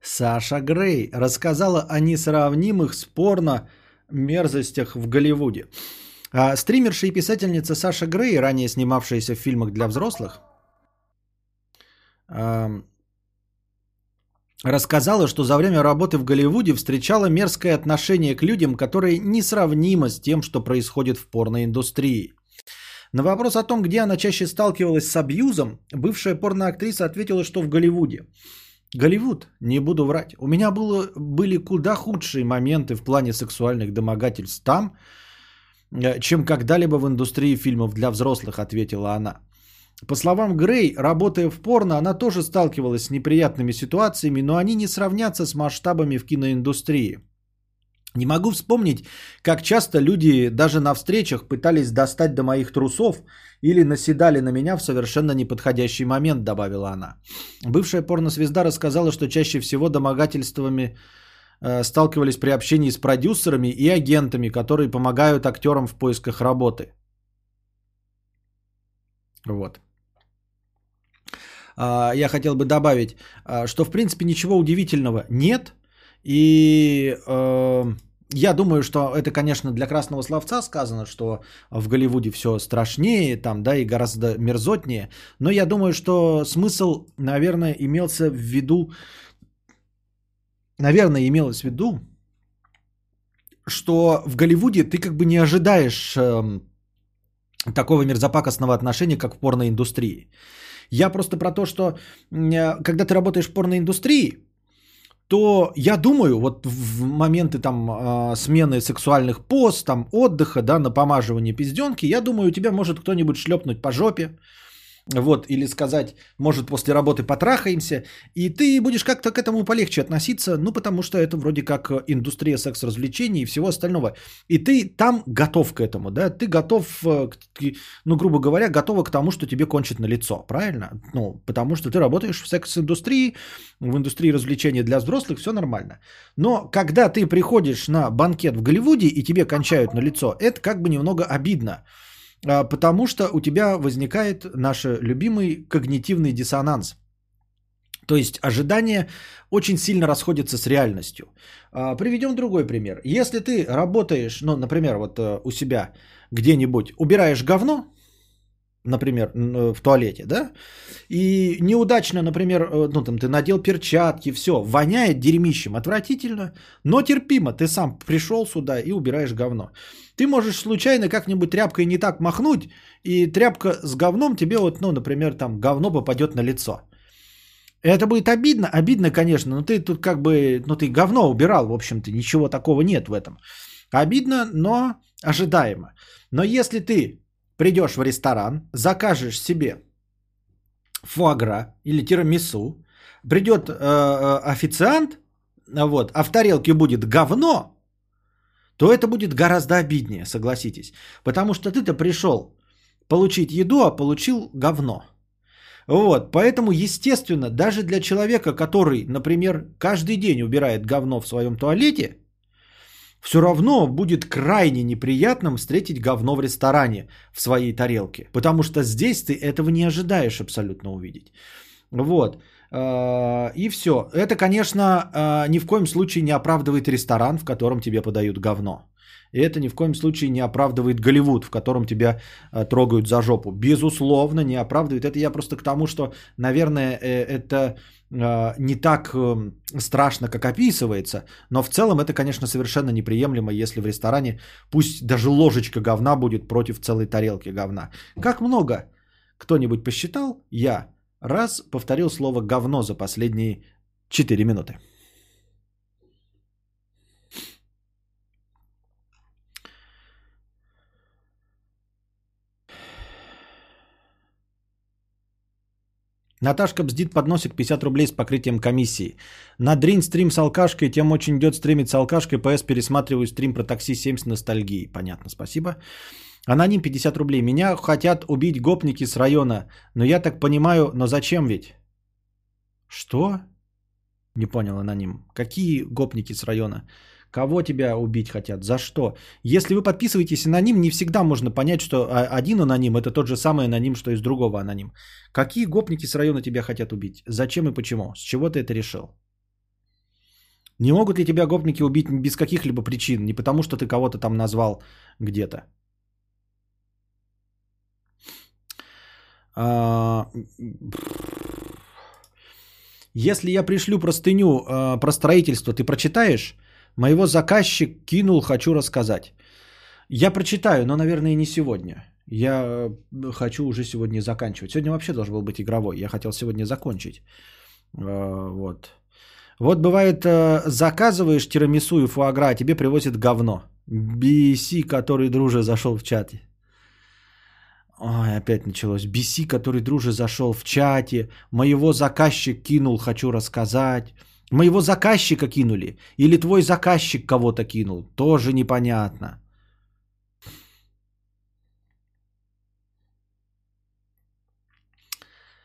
Саша Грей рассказала о несравнимых с порно мерзостях в Голливуде. Стримерша и писательница Саша Грей, ранее снимавшаяся в фильмах для взрослых, рассказала, что за время работы в Голливуде встречала мерзкое отношение к людям, которое несравнимо с тем, что происходит в порноиндустрии. На вопрос о том, где она чаще сталкивалась с абьюзом, бывшая порноактриса ответила, что в Голливуде. Голливуд, не буду врать, у меня было, были куда худшие моменты в плане сексуальных домогательств там, чем когда-либо в индустрии фильмов для взрослых, ответила она. По словам Грей, работая в порно, она тоже сталкивалась с неприятными ситуациями, но они не сравнятся с масштабами в киноиндустрии. Не могу вспомнить, как часто люди даже на встречах пытались достать до моих трусов или наседали на меня в совершенно неподходящий момент, добавила она. Бывшая порнозвезда рассказала, что чаще всего домогательствами э, сталкивались при общении с продюсерами и агентами, которые помогают актерам в поисках работы. Вот. А, я хотел бы добавить, что в принципе ничего удивительного нет. И э, я думаю, что это, конечно, для красного словца сказано, что в Голливуде все страшнее там, да, и гораздо мерзотнее. Но я думаю, что смысл, наверное, имелся в виду, наверное, имелось в виду, что в Голливуде ты как бы не ожидаешь э, такого мерзопакостного отношения, как в порноиндустрии. Я просто про то, что э, когда ты работаешь в порноиндустрии, то я думаю, вот в моменты там э, смены сексуальных поз, там отдыха, да, на помаживание пизденки, я думаю, тебя может кто-нибудь шлепнуть по жопе, вот, или сказать, может, после работы потрахаемся, и ты будешь как-то к этому полегче относиться, ну, потому что это вроде как индустрия секс-развлечений и всего остального, и ты там готов к этому, да, ты готов, ну, грубо говоря, готова к тому, что тебе кончат на лицо, правильно? Ну, потому что ты работаешь в секс-индустрии, в индустрии развлечений для взрослых, все нормально, но когда ты приходишь на банкет в Голливуде и тебе кончают на лицо, это как бы немного обидно. Потому что у тебя возникает наш любимый когнитивный диссонанс. То есть ожидания очень сильно расходятся с реальностью. Приведем другой пример. Если ты работаешь, ну, например, вот у себя где-нибудь убираешь говно, например, в туалете, да, и неудачно, например, ну, там ты надел перчатки, все, воняет дерьмищем, отвратительно, но терпимо, ты сам пришел сюда и убираешь говно. Ты можешь случайно как-нибудь тряпкой не так махнуть, и тряпка с говном тебе вот, ну, например, там говно попадет на лицо. Это будет обидно, обидно, конечно, но ты тут как бы, ну, ты говно убирал, в общем-то, ничего такого нет в этом. Обидно, но ожидаемо. Но если ты придешь в ресторан, закажешь себе фуагра или тирамису, придет э, официант, вот, а в тарелке будет говно, то это будет гораздо обиднее, согласитесь. Потому что ты-то пришел получить еду, а получил говно. Вот, поэтому, естественно, даже для человека, который, например, каждый день убирает говно в своем туалете, все равно будет крайне неприятным встретить говно в ресторане в своей тарелке. Потому что здесь ты этого не ожидаешь абсолютно увидеть. Вот. И все. Это, конечно, ни в коем случае не оправдывает ресторан, в котором тебе подают говно. И это ни в коем случае не оправдывает Голливуд, в котором тебя трогают за жопу. Безусловно, не оправдывает. Это я просто к тому, что, наверное, это не так страшно, как описывается. Но в целом это, конечно, совершенно неприемлемо, если в ресторане пусть даже ложечка говна будет против целой тарелки говна. Как много кто-нибудь посчитал? Я раз повторил слово «говно» за последние четыре минуты. Наташка бздит подносик пятьдесят рублей с покрытием комиссии. На дрин стрим с алкашкой, тем очень идет стримить с алкашкой. ПС пересматриваю стрим про такси семь с ностальгией. Понятно, спасибо. Аноним пятьдесят рублей. Меня хотят убить гопники с района. Но я так понимаю, но зачем ведь? Что? Не понял, аноним. Какие гопники с района? Кого тебя убить хотят? За что? Если вы подписываетесь аноним, не всегда можно понять, что один аноним – это тот же самый аноним, что и с другого аноним. Какие гопники с района тебя хотят убить? Зачем и почему? С чего ты это решил? Не могут ли тебя гопники убить без каких-либо причин? Не потому, что ты кого-то там назвал где-то. А... Если я пришлю простыню э, про строительство, ты прочитаешь? Моего заказчик кинул, хочу рассказать. Я прочитаю, но, наверное, не сегодня. Я хочу уже сегодня заканчивать. Сегодня вообще должен был быть игровой. Я хотел сегодня закончить. Э, вот. Вот бывает, э, заказываешь тирамису и фуагра, а тебе привозят говно. би си, который друже зашел в чате. Ой, опять началось. би си, который друже зашел в чате. Моего заказчик кинул, хочу рассказать. Моего заказчика кинули. Или твой заказчик кого-то кинул. Тоже непонятно.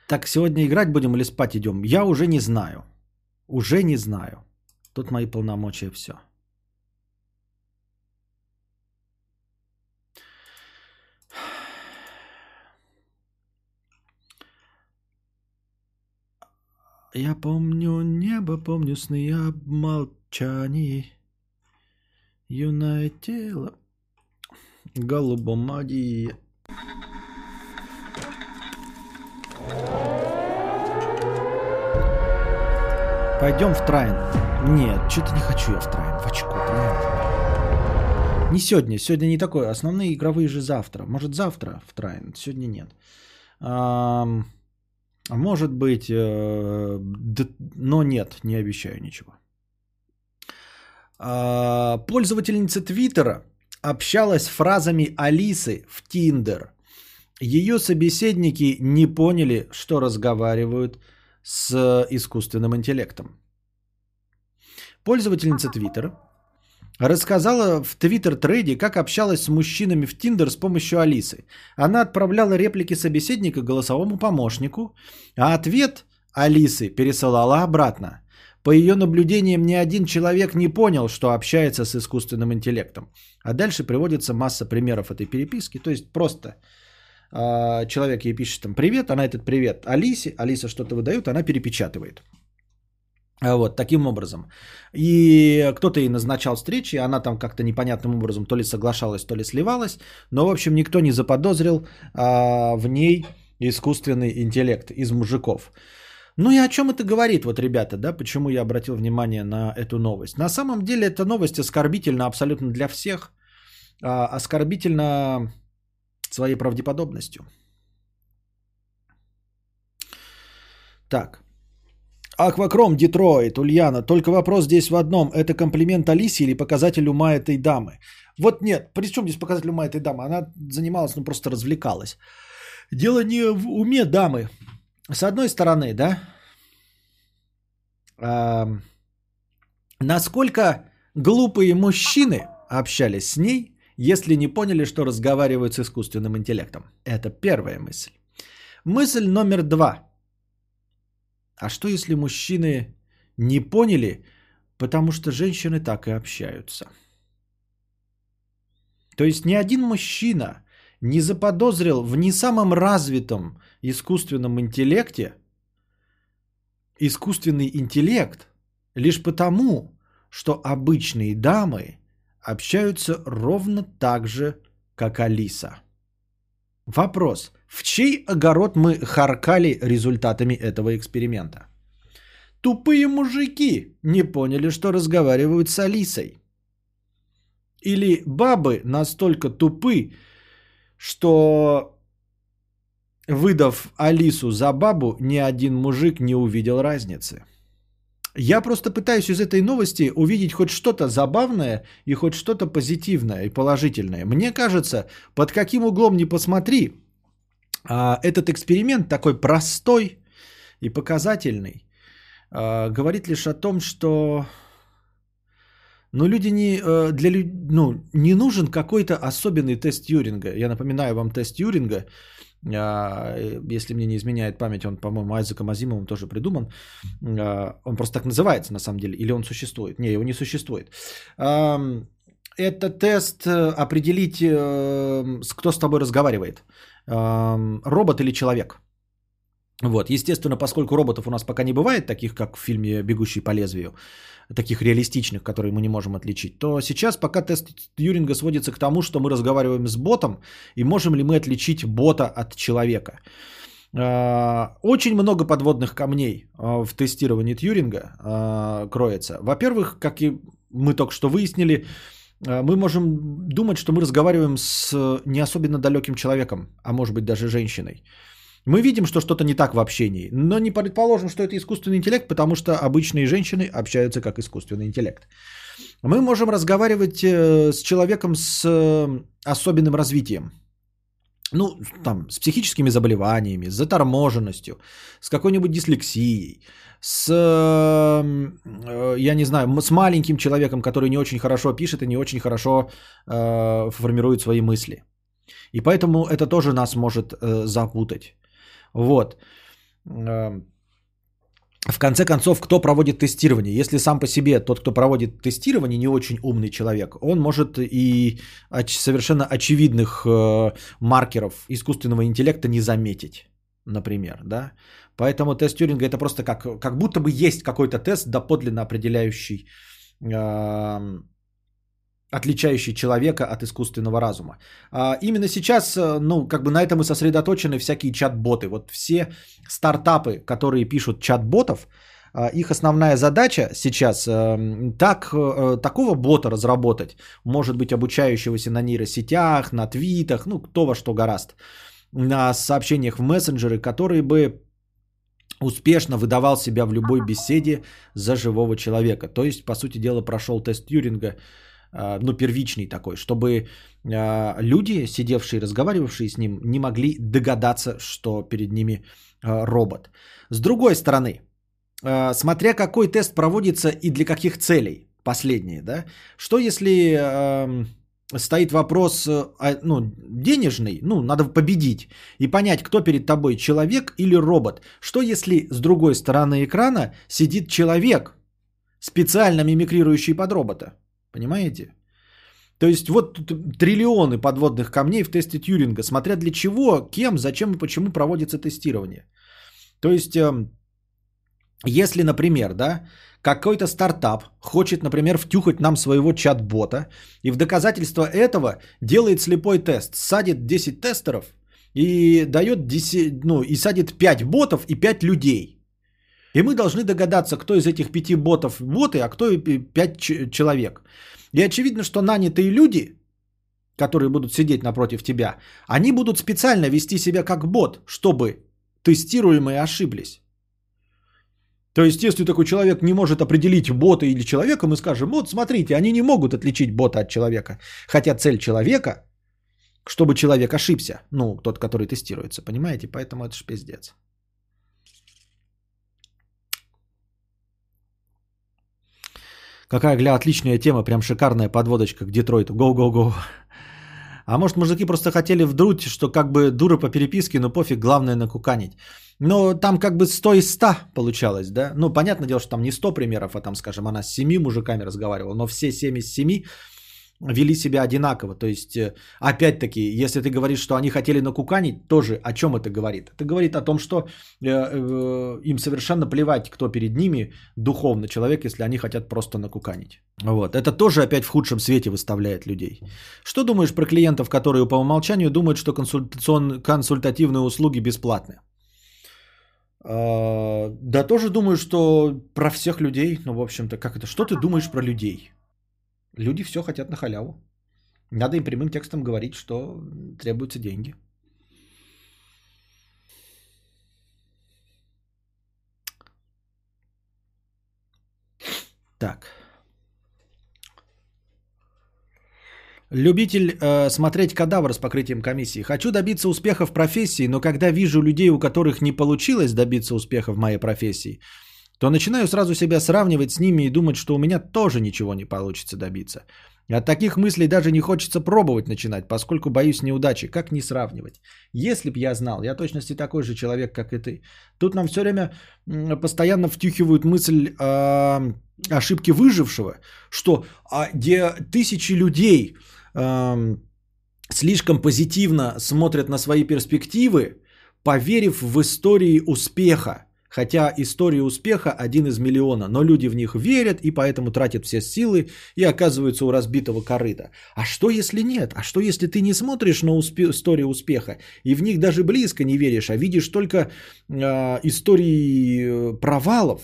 Так, сегодня играть будем или спать идем? Я уже не знаю. Уже не знаю. Тут мои полномочия все. Я помню небо, помню сны об молчании. Юное тело, голубом одеянии. Пойдем в трайн. Нет, что-то не хочу я в трайн. В очко, правильно? Не сегодня, сегодня не такое. Основные игровые же завтра. Может, завтра в трайн, сегодня нет. Ам... Может быть, но нет, не обещаю ничего. Пользовательница Твиттера общалась фразами Алисы в Тиндер. Ее собеседники не поняли, что разговаривают с искусственным интеллектом. Пользовательница Твиттера рассказала в твиттер-треде, как общалась с мужчинами в Тиндер с помощью Алисы. Она отправляла реплики собеседника голосовому помощнику, а ответ Алисы пересылала обратно. По ее наблюдениям, ни один человек не понял, что общается с искусственным интеллектом. А дальше приводится масса примеров этой переписки. То есть просто э, человек ей пишет там «Привет», она этот «Привет» Алисе, Алиса что-то выдает, она перепечатывает. Вот, таким образом. И кто-то ей назначал встречи, она там как-то непонятным образом то ли соглашалась, то ли сливалась. Но, в общем, никто не заподозрил а, в ней искусственный интеллект из мужиков. Ну и о чем это говорит, вот, ребята, да, почему я обратил внимание на эту новость. На самом деле, эта новость оскорбительна абсолютно для всех, а, оскорбительна своей правдеподобностью. Так. Аквакром, Детройт, Ульяна. Только вопрос здесь в одном. Это комплимент Алисе или показатель ума этой дамы? Вот нет. При чем здесь показатель ума этой дамы? Она занималась, ну просто развлекалась. Дело не в уме дамы. С одной стороны, да? А, насколько глупые мужчины общались с ней, если не поняли, что разговаривают с искусственным интеллектом? Это первая мысль. Мысль номер два. А что, если мужчины не поняли, потому что женщины так и общаются? То есть ни один мужчина не заподозрил в не самом развитом искусственном интеллекте искусственный интеллект лишь потому, что обычные дамы общаются ровно так же, как Алиса. Вопрос. В чей огород мы харкали результатами этого эксперимента? Тупые мужики не поняли, что разговаривают с Алисой. Или бабы настолько тупы, что, выдав Алису за бабу, ни один мужик не увидел разницы. Я просто пытаюсь из этой новости увидеть хоть что-то забавное и хоть что-то позитивное и положительное. Мне кажется, под каким углом ни посмотри, этот эксперимент такой простой, и показательный, э, говорит лишь о том, что ну, люди не, э, для, ну, не нужен какой-то особенный тест Тьюринга. Я напоминаю вам тест Тьюринга. Если мне не изменяет память, он, по-моему, Айзеком Азимовым тоже придуман. Он просто так называется, на самом деле, или он существует? Не, его не существует. Это тест определить, кто с тобой разговаривает, робот или человек. Вот. Естественно, поскольку роботов у нас пока не бывает, таких как в фильме «Бегущий по лезвию», таких реалистичных, которые мы не можем отличить, то сейчас пока тест Тьюринга сводится к тому, что мы разговариваем с ботом, и можем ли мы отличить бота от человека. Очень много подводных камней в тестировании Тьюринга кроется. Во-первых, как и мы только что выяснили, мы можем думать, что мы разговариваем с не особенно далеким человеком, а может быть даже женщиной. Мы видим, что что-то не так в общении, но не предположим, что это искусственный интеллект, потому что обычные женщины общаются как искусственный интеллект. Мы можем разговаривать с человеком с особенным развитием. Ну, там, с психическими заболеваниями, с заторможенностью, с какой-нибудь дислексией, с, я не знаю, с маленьким человеком, который не очень хорошо пишет и не очень хорошо э, формирует свои мысли. И поэтому это тоже нас может э, запутать. Вот. В конце концов, кто проводит тестирование? Если сам по себе тот, кто проводит тестирование, не очень умный человек, он может и совершенно очевидных маркеров искусственного интеллекта не заметить, например, да? Поэтому тест Тьюринга это просто как, как будто бы есть какой-то тест, доподлинно определяющий, отличающий человека от искусственного разума. А именно сейчас, ну, как бы на этом и сосредоточены всякие чат-боты. Вот все стартапы, которые пишут чат-ботов, их основная задача сейчас так, такого бота разработать, может быть, обучающегося на нейросетях, на твитах, ну, кто во что гораст, на сообщениях в мессенджеры, которые бы успешно выдавал себя в любой беседе за живого человека. То есть, по сути дела, прошел тест Тьюринга, ну, первичный такой, чтобы люди, сидевшие, разговаривавшие с ним, не могли догадаться, что перед ними робот. С другой стороны, смотря какой тест проводится и для каких целей, последние, да, что если стоит вопрос, ну, денежный, ну, надо победить и понять, кто перед тобой, человек или робот. Что если с другой стороны экрана сидит человек, специально мимикрирующий под робота? Понимаете? То есть вот триллионы подводных камней в тесте Тьюринга, смотря для чего, кем, зачем и почему проводится тестирование. То есть, если, например, да, какой-то стартап хочет, например, втюхать нам своего чат-бота и в доказательство этого делает слепой тест, садит десять тестеров и дает десять, ну, и садит пять ботов и пять людей. И мы должны догадаться, кто из этих пяти ботов боты, а кто пять ч- человек. И очевидно, что нанятые люди, которые будут сидеть напротив тебя, они будут специально вести себя как бот, чтобы тестируемые ошиблись. То есть, если такой человек не может определить бота или человека, мы скажем, вот смотрите, они не могут отличить бота от человека. Хотя цель человека, чтобы человек ошибся. Ну, тот, который тестируется, понимаете? Поэтому это ж пиздец. Какая, гля, отличная тема, прям шикарная подводочка к Детройту. Гоу-гоу-гоу. А может, мужики просто хотели вдруть, что как бы дура по переписке, но пофиг, главное накуканить. Но там как бы сто из ста получалось, да? Ну, понятное дело, что там не сто примеров, а там, скажем, она с семью мужиками разговаривала, но все семь из семи вели себя одинаково. То есть, опять-таки, если ты говоришь, что они хотели накуканить, тоже о чем это говорит? Это говорит о том, что им совершенно плевать, кто перед ними духовно человек, если они хотят просто накуканить. Вот. Это тоже опять в худшем свете выставляет людей. Что думаешь про клиентов, которые по умолчанию думают, что консультацион... консультативные услуги бесплатны? Да тоже думаю, что про всех людей, ну, в общем-то, как это? Что ты думаешь про людей? Люди все хотят на халяву. Надо им прямым текстом говорить, что требуются деньги. Так. Любитель э, смотреть кадавр с покрытием комиссии. Хочу добиться успеха в профессии, но когда вижу людей, у которых не получилось добиться успеха в моей профессии, то начинаю сразу себя сравнивать с ними и думать, что у меня тоже ничего не получится добиться. От таких мыслей даже не хочется пробовать начинать, поскольку боюсь неудачи. Как не сравнивать? Если б я знал, я точности такой же человек, как и ты. Тут нам все время постоянно втюхивают мысль э, ошибки выжившего, что а, где тысячи людей э, слишком позитивно смотрят на свои перспективы, поверив в истории успеха. Хотя история успеха один из миллиона, но люди в них верят и поэтому тратят все силы и оказываются у разбитого корыта. А что если нет? А что если ты не смотришь на успе- историю успеха и в них даже близко не веришь, а видишь только э, истории провалов?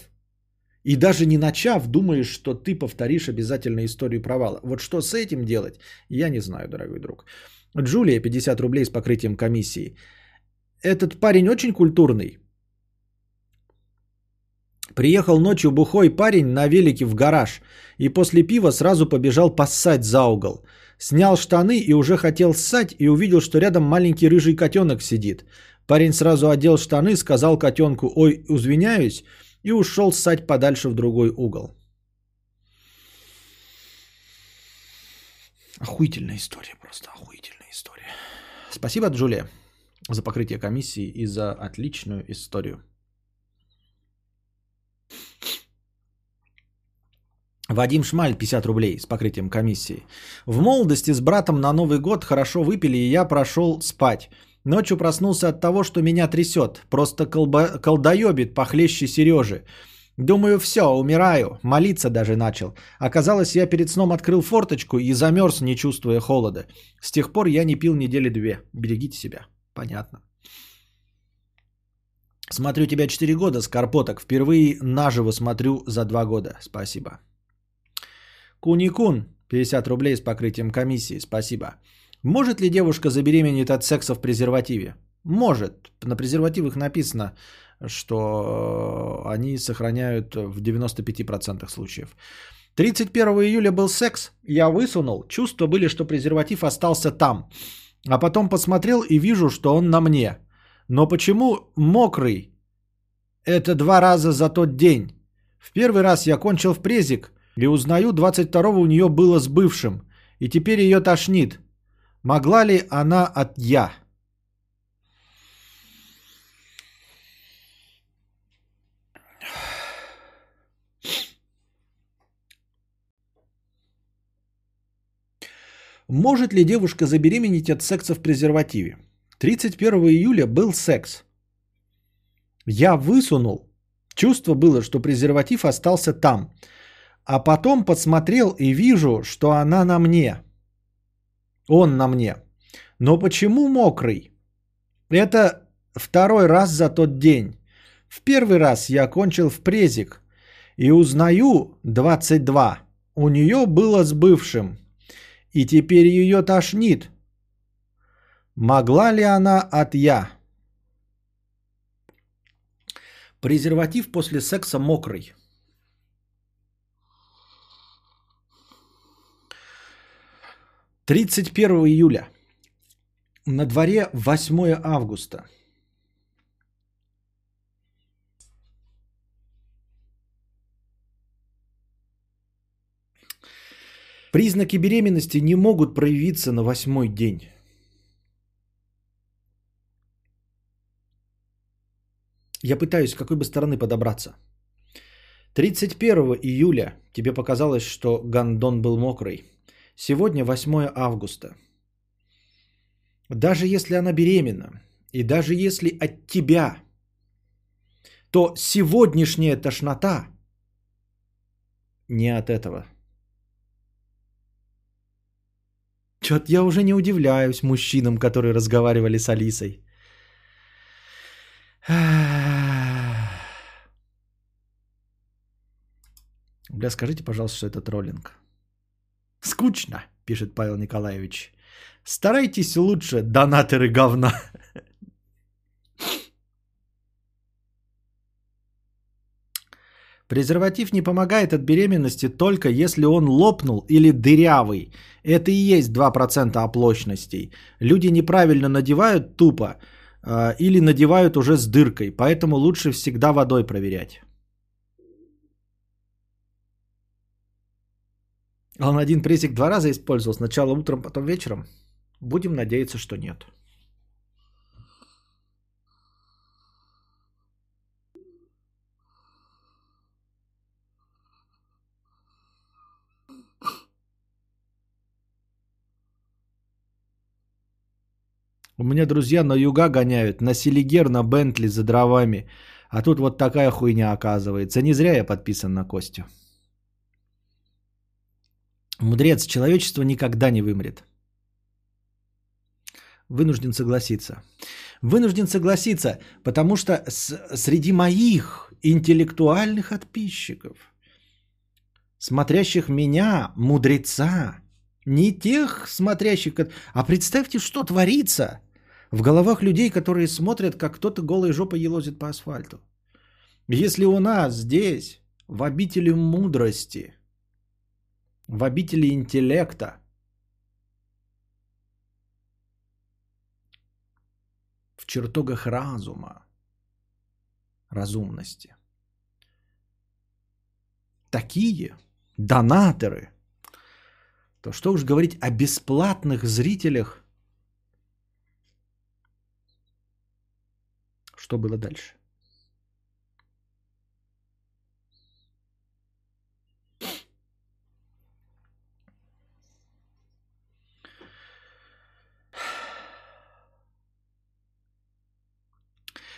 И даже не начав, думаешь, что ты повторишь обязательно историю провала. Вот что с этим делать, я не знаю, дорогой друг. Джулия, пятьдесят рублей с покрытием комиссии. Этот парень очень культурный. Приехал ночью бухой парень на велике в гараж и после пива сразу побежал поссать за угол. Снял штаны и уже хотел ссать и увидел, что рядом маленький рыжий котенок сидит. Парень сразу одел штаны, сказал котенку «Ой, извиняюсь» и ушел ссать подальше в другой угол. Охуительная история, просто охуительная история. Спасибо, Джулия, за покрытие комиссии и за отличную историю. Вадим Шмаль, пятьдесят рублей с покрытием комиссии. В молодости с братом на Новый год хорошо выпили, и я прошел спать. Ночью проснулся от того, что меня трясет. Просто колба... колдоебит похлеще Сережи. Думаю, все, умираю. Молиться даже начал. Оказалось, я перед сном открыл форточку и замерз, не чувствуя холода. С тех пор я не пил недели две. Берегите себя. Понятно. Смотрю тебя четыре года, Скорпоток. Впервые наживо смотрю за два года. Спасибо. Куникун, пятьдесят рублей с покрытием комиссии, спасибо. Может ли девушка забеременеть от секса в презервативе? Может. На презервативах написано, что они сохраняют в девяносто пять процентов случаев. тридцать первого июля был секс, я высунул, чувства были, что презерватив остался там. А потом посмотрел и вижу, что он на мне. Но почему мокрый? Это два раза за тот день. В первый раз я кончил в презик. И узнаю, двадцать второго у нее было с бывшим. И теперь ее тошнит. Могла ли она от я? Может ли девушка забеременеть от секса в презервативе? тридцать первого июля был секс. Я высунул. Чувство было, что презерватив остался там. А потом подсмотрел и вижу, что она на мне. Он на мне. Но почему мокрый? Это второй раз за тот день. В первый раз я кончил в презик. И узнаю двадцать два. У нее было с бывшим. И теперь ее тошнит. Могла ли она от я? Презерватив после секса мокрый. тридцать первого июля. На дворе восьмое августа. Признаки беременности не могут проявиться на восьмой день. Я пытаюсь с какой бы стороны подобраться. тридцать первого июля тебе показалось, что гондон был мокрый. Сегодня восьмое августа. Даже если она беременна, и даже если от тебя, то сегодняшняя тошнота не от этого. Чё-то я уже не удивляюсь мужчинам, которые разговаривали с Алисой. Бля, скажите, пожалуйста, что это троллинг. Скучно, пишет Павел Николаевич. Старайтесь лучше, донаторы говна. Презерватив не помогает от беременности только если он лопнул или дырявый. Это и есть два процента оплошностей. Люди неправильно надевают тупо э, или надевают уже с дыркой. Поэтому лучше всегда водой проверять. Он один прессик два раза использовал. Сначала утром, потом вечером. Будем надеяться, что нет. У меня друзья на юга гоняют, на Селигер, на Бентли за дровами. А тут вот такая хуйня оказывается. Не зря я подписан на Костю. Мудрец, человечество никогда не вымрет. Вынужден согласиться. Вынужден согласиться, потому что с- среди моих интеллектуальных подписчиков, смотрящих меня, мудреца, не тех смотрящих, а представьте, что творится в головах людей, которые смотрят, как кто-то голой жопой елозит по асфальту. Если у нас здесь, в обители мудрости, в обители интеллекта, в чертогах разума, разумности, такие донаторы, то что уж говорить о бесплатных зрителях, что было дальше?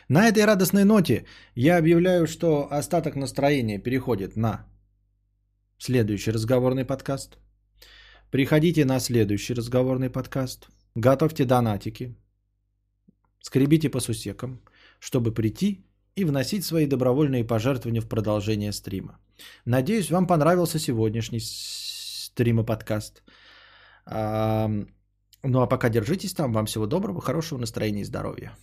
На этой радостной ноте я объявляю, что остаток настроения переходит на следующий разговорный подкаст. Приходите на следующий разговорный подкаст. Готовьте донатики. Скребите по сусекам, чтобы прийти и вносить свои добровольные пожертвования в продолжение стрима. Надеюсь, вам понравился сегодняшний стрима-подкаст. Ну а пока держитесь там. Вам всего доброго, хорошего настроения и здоровья.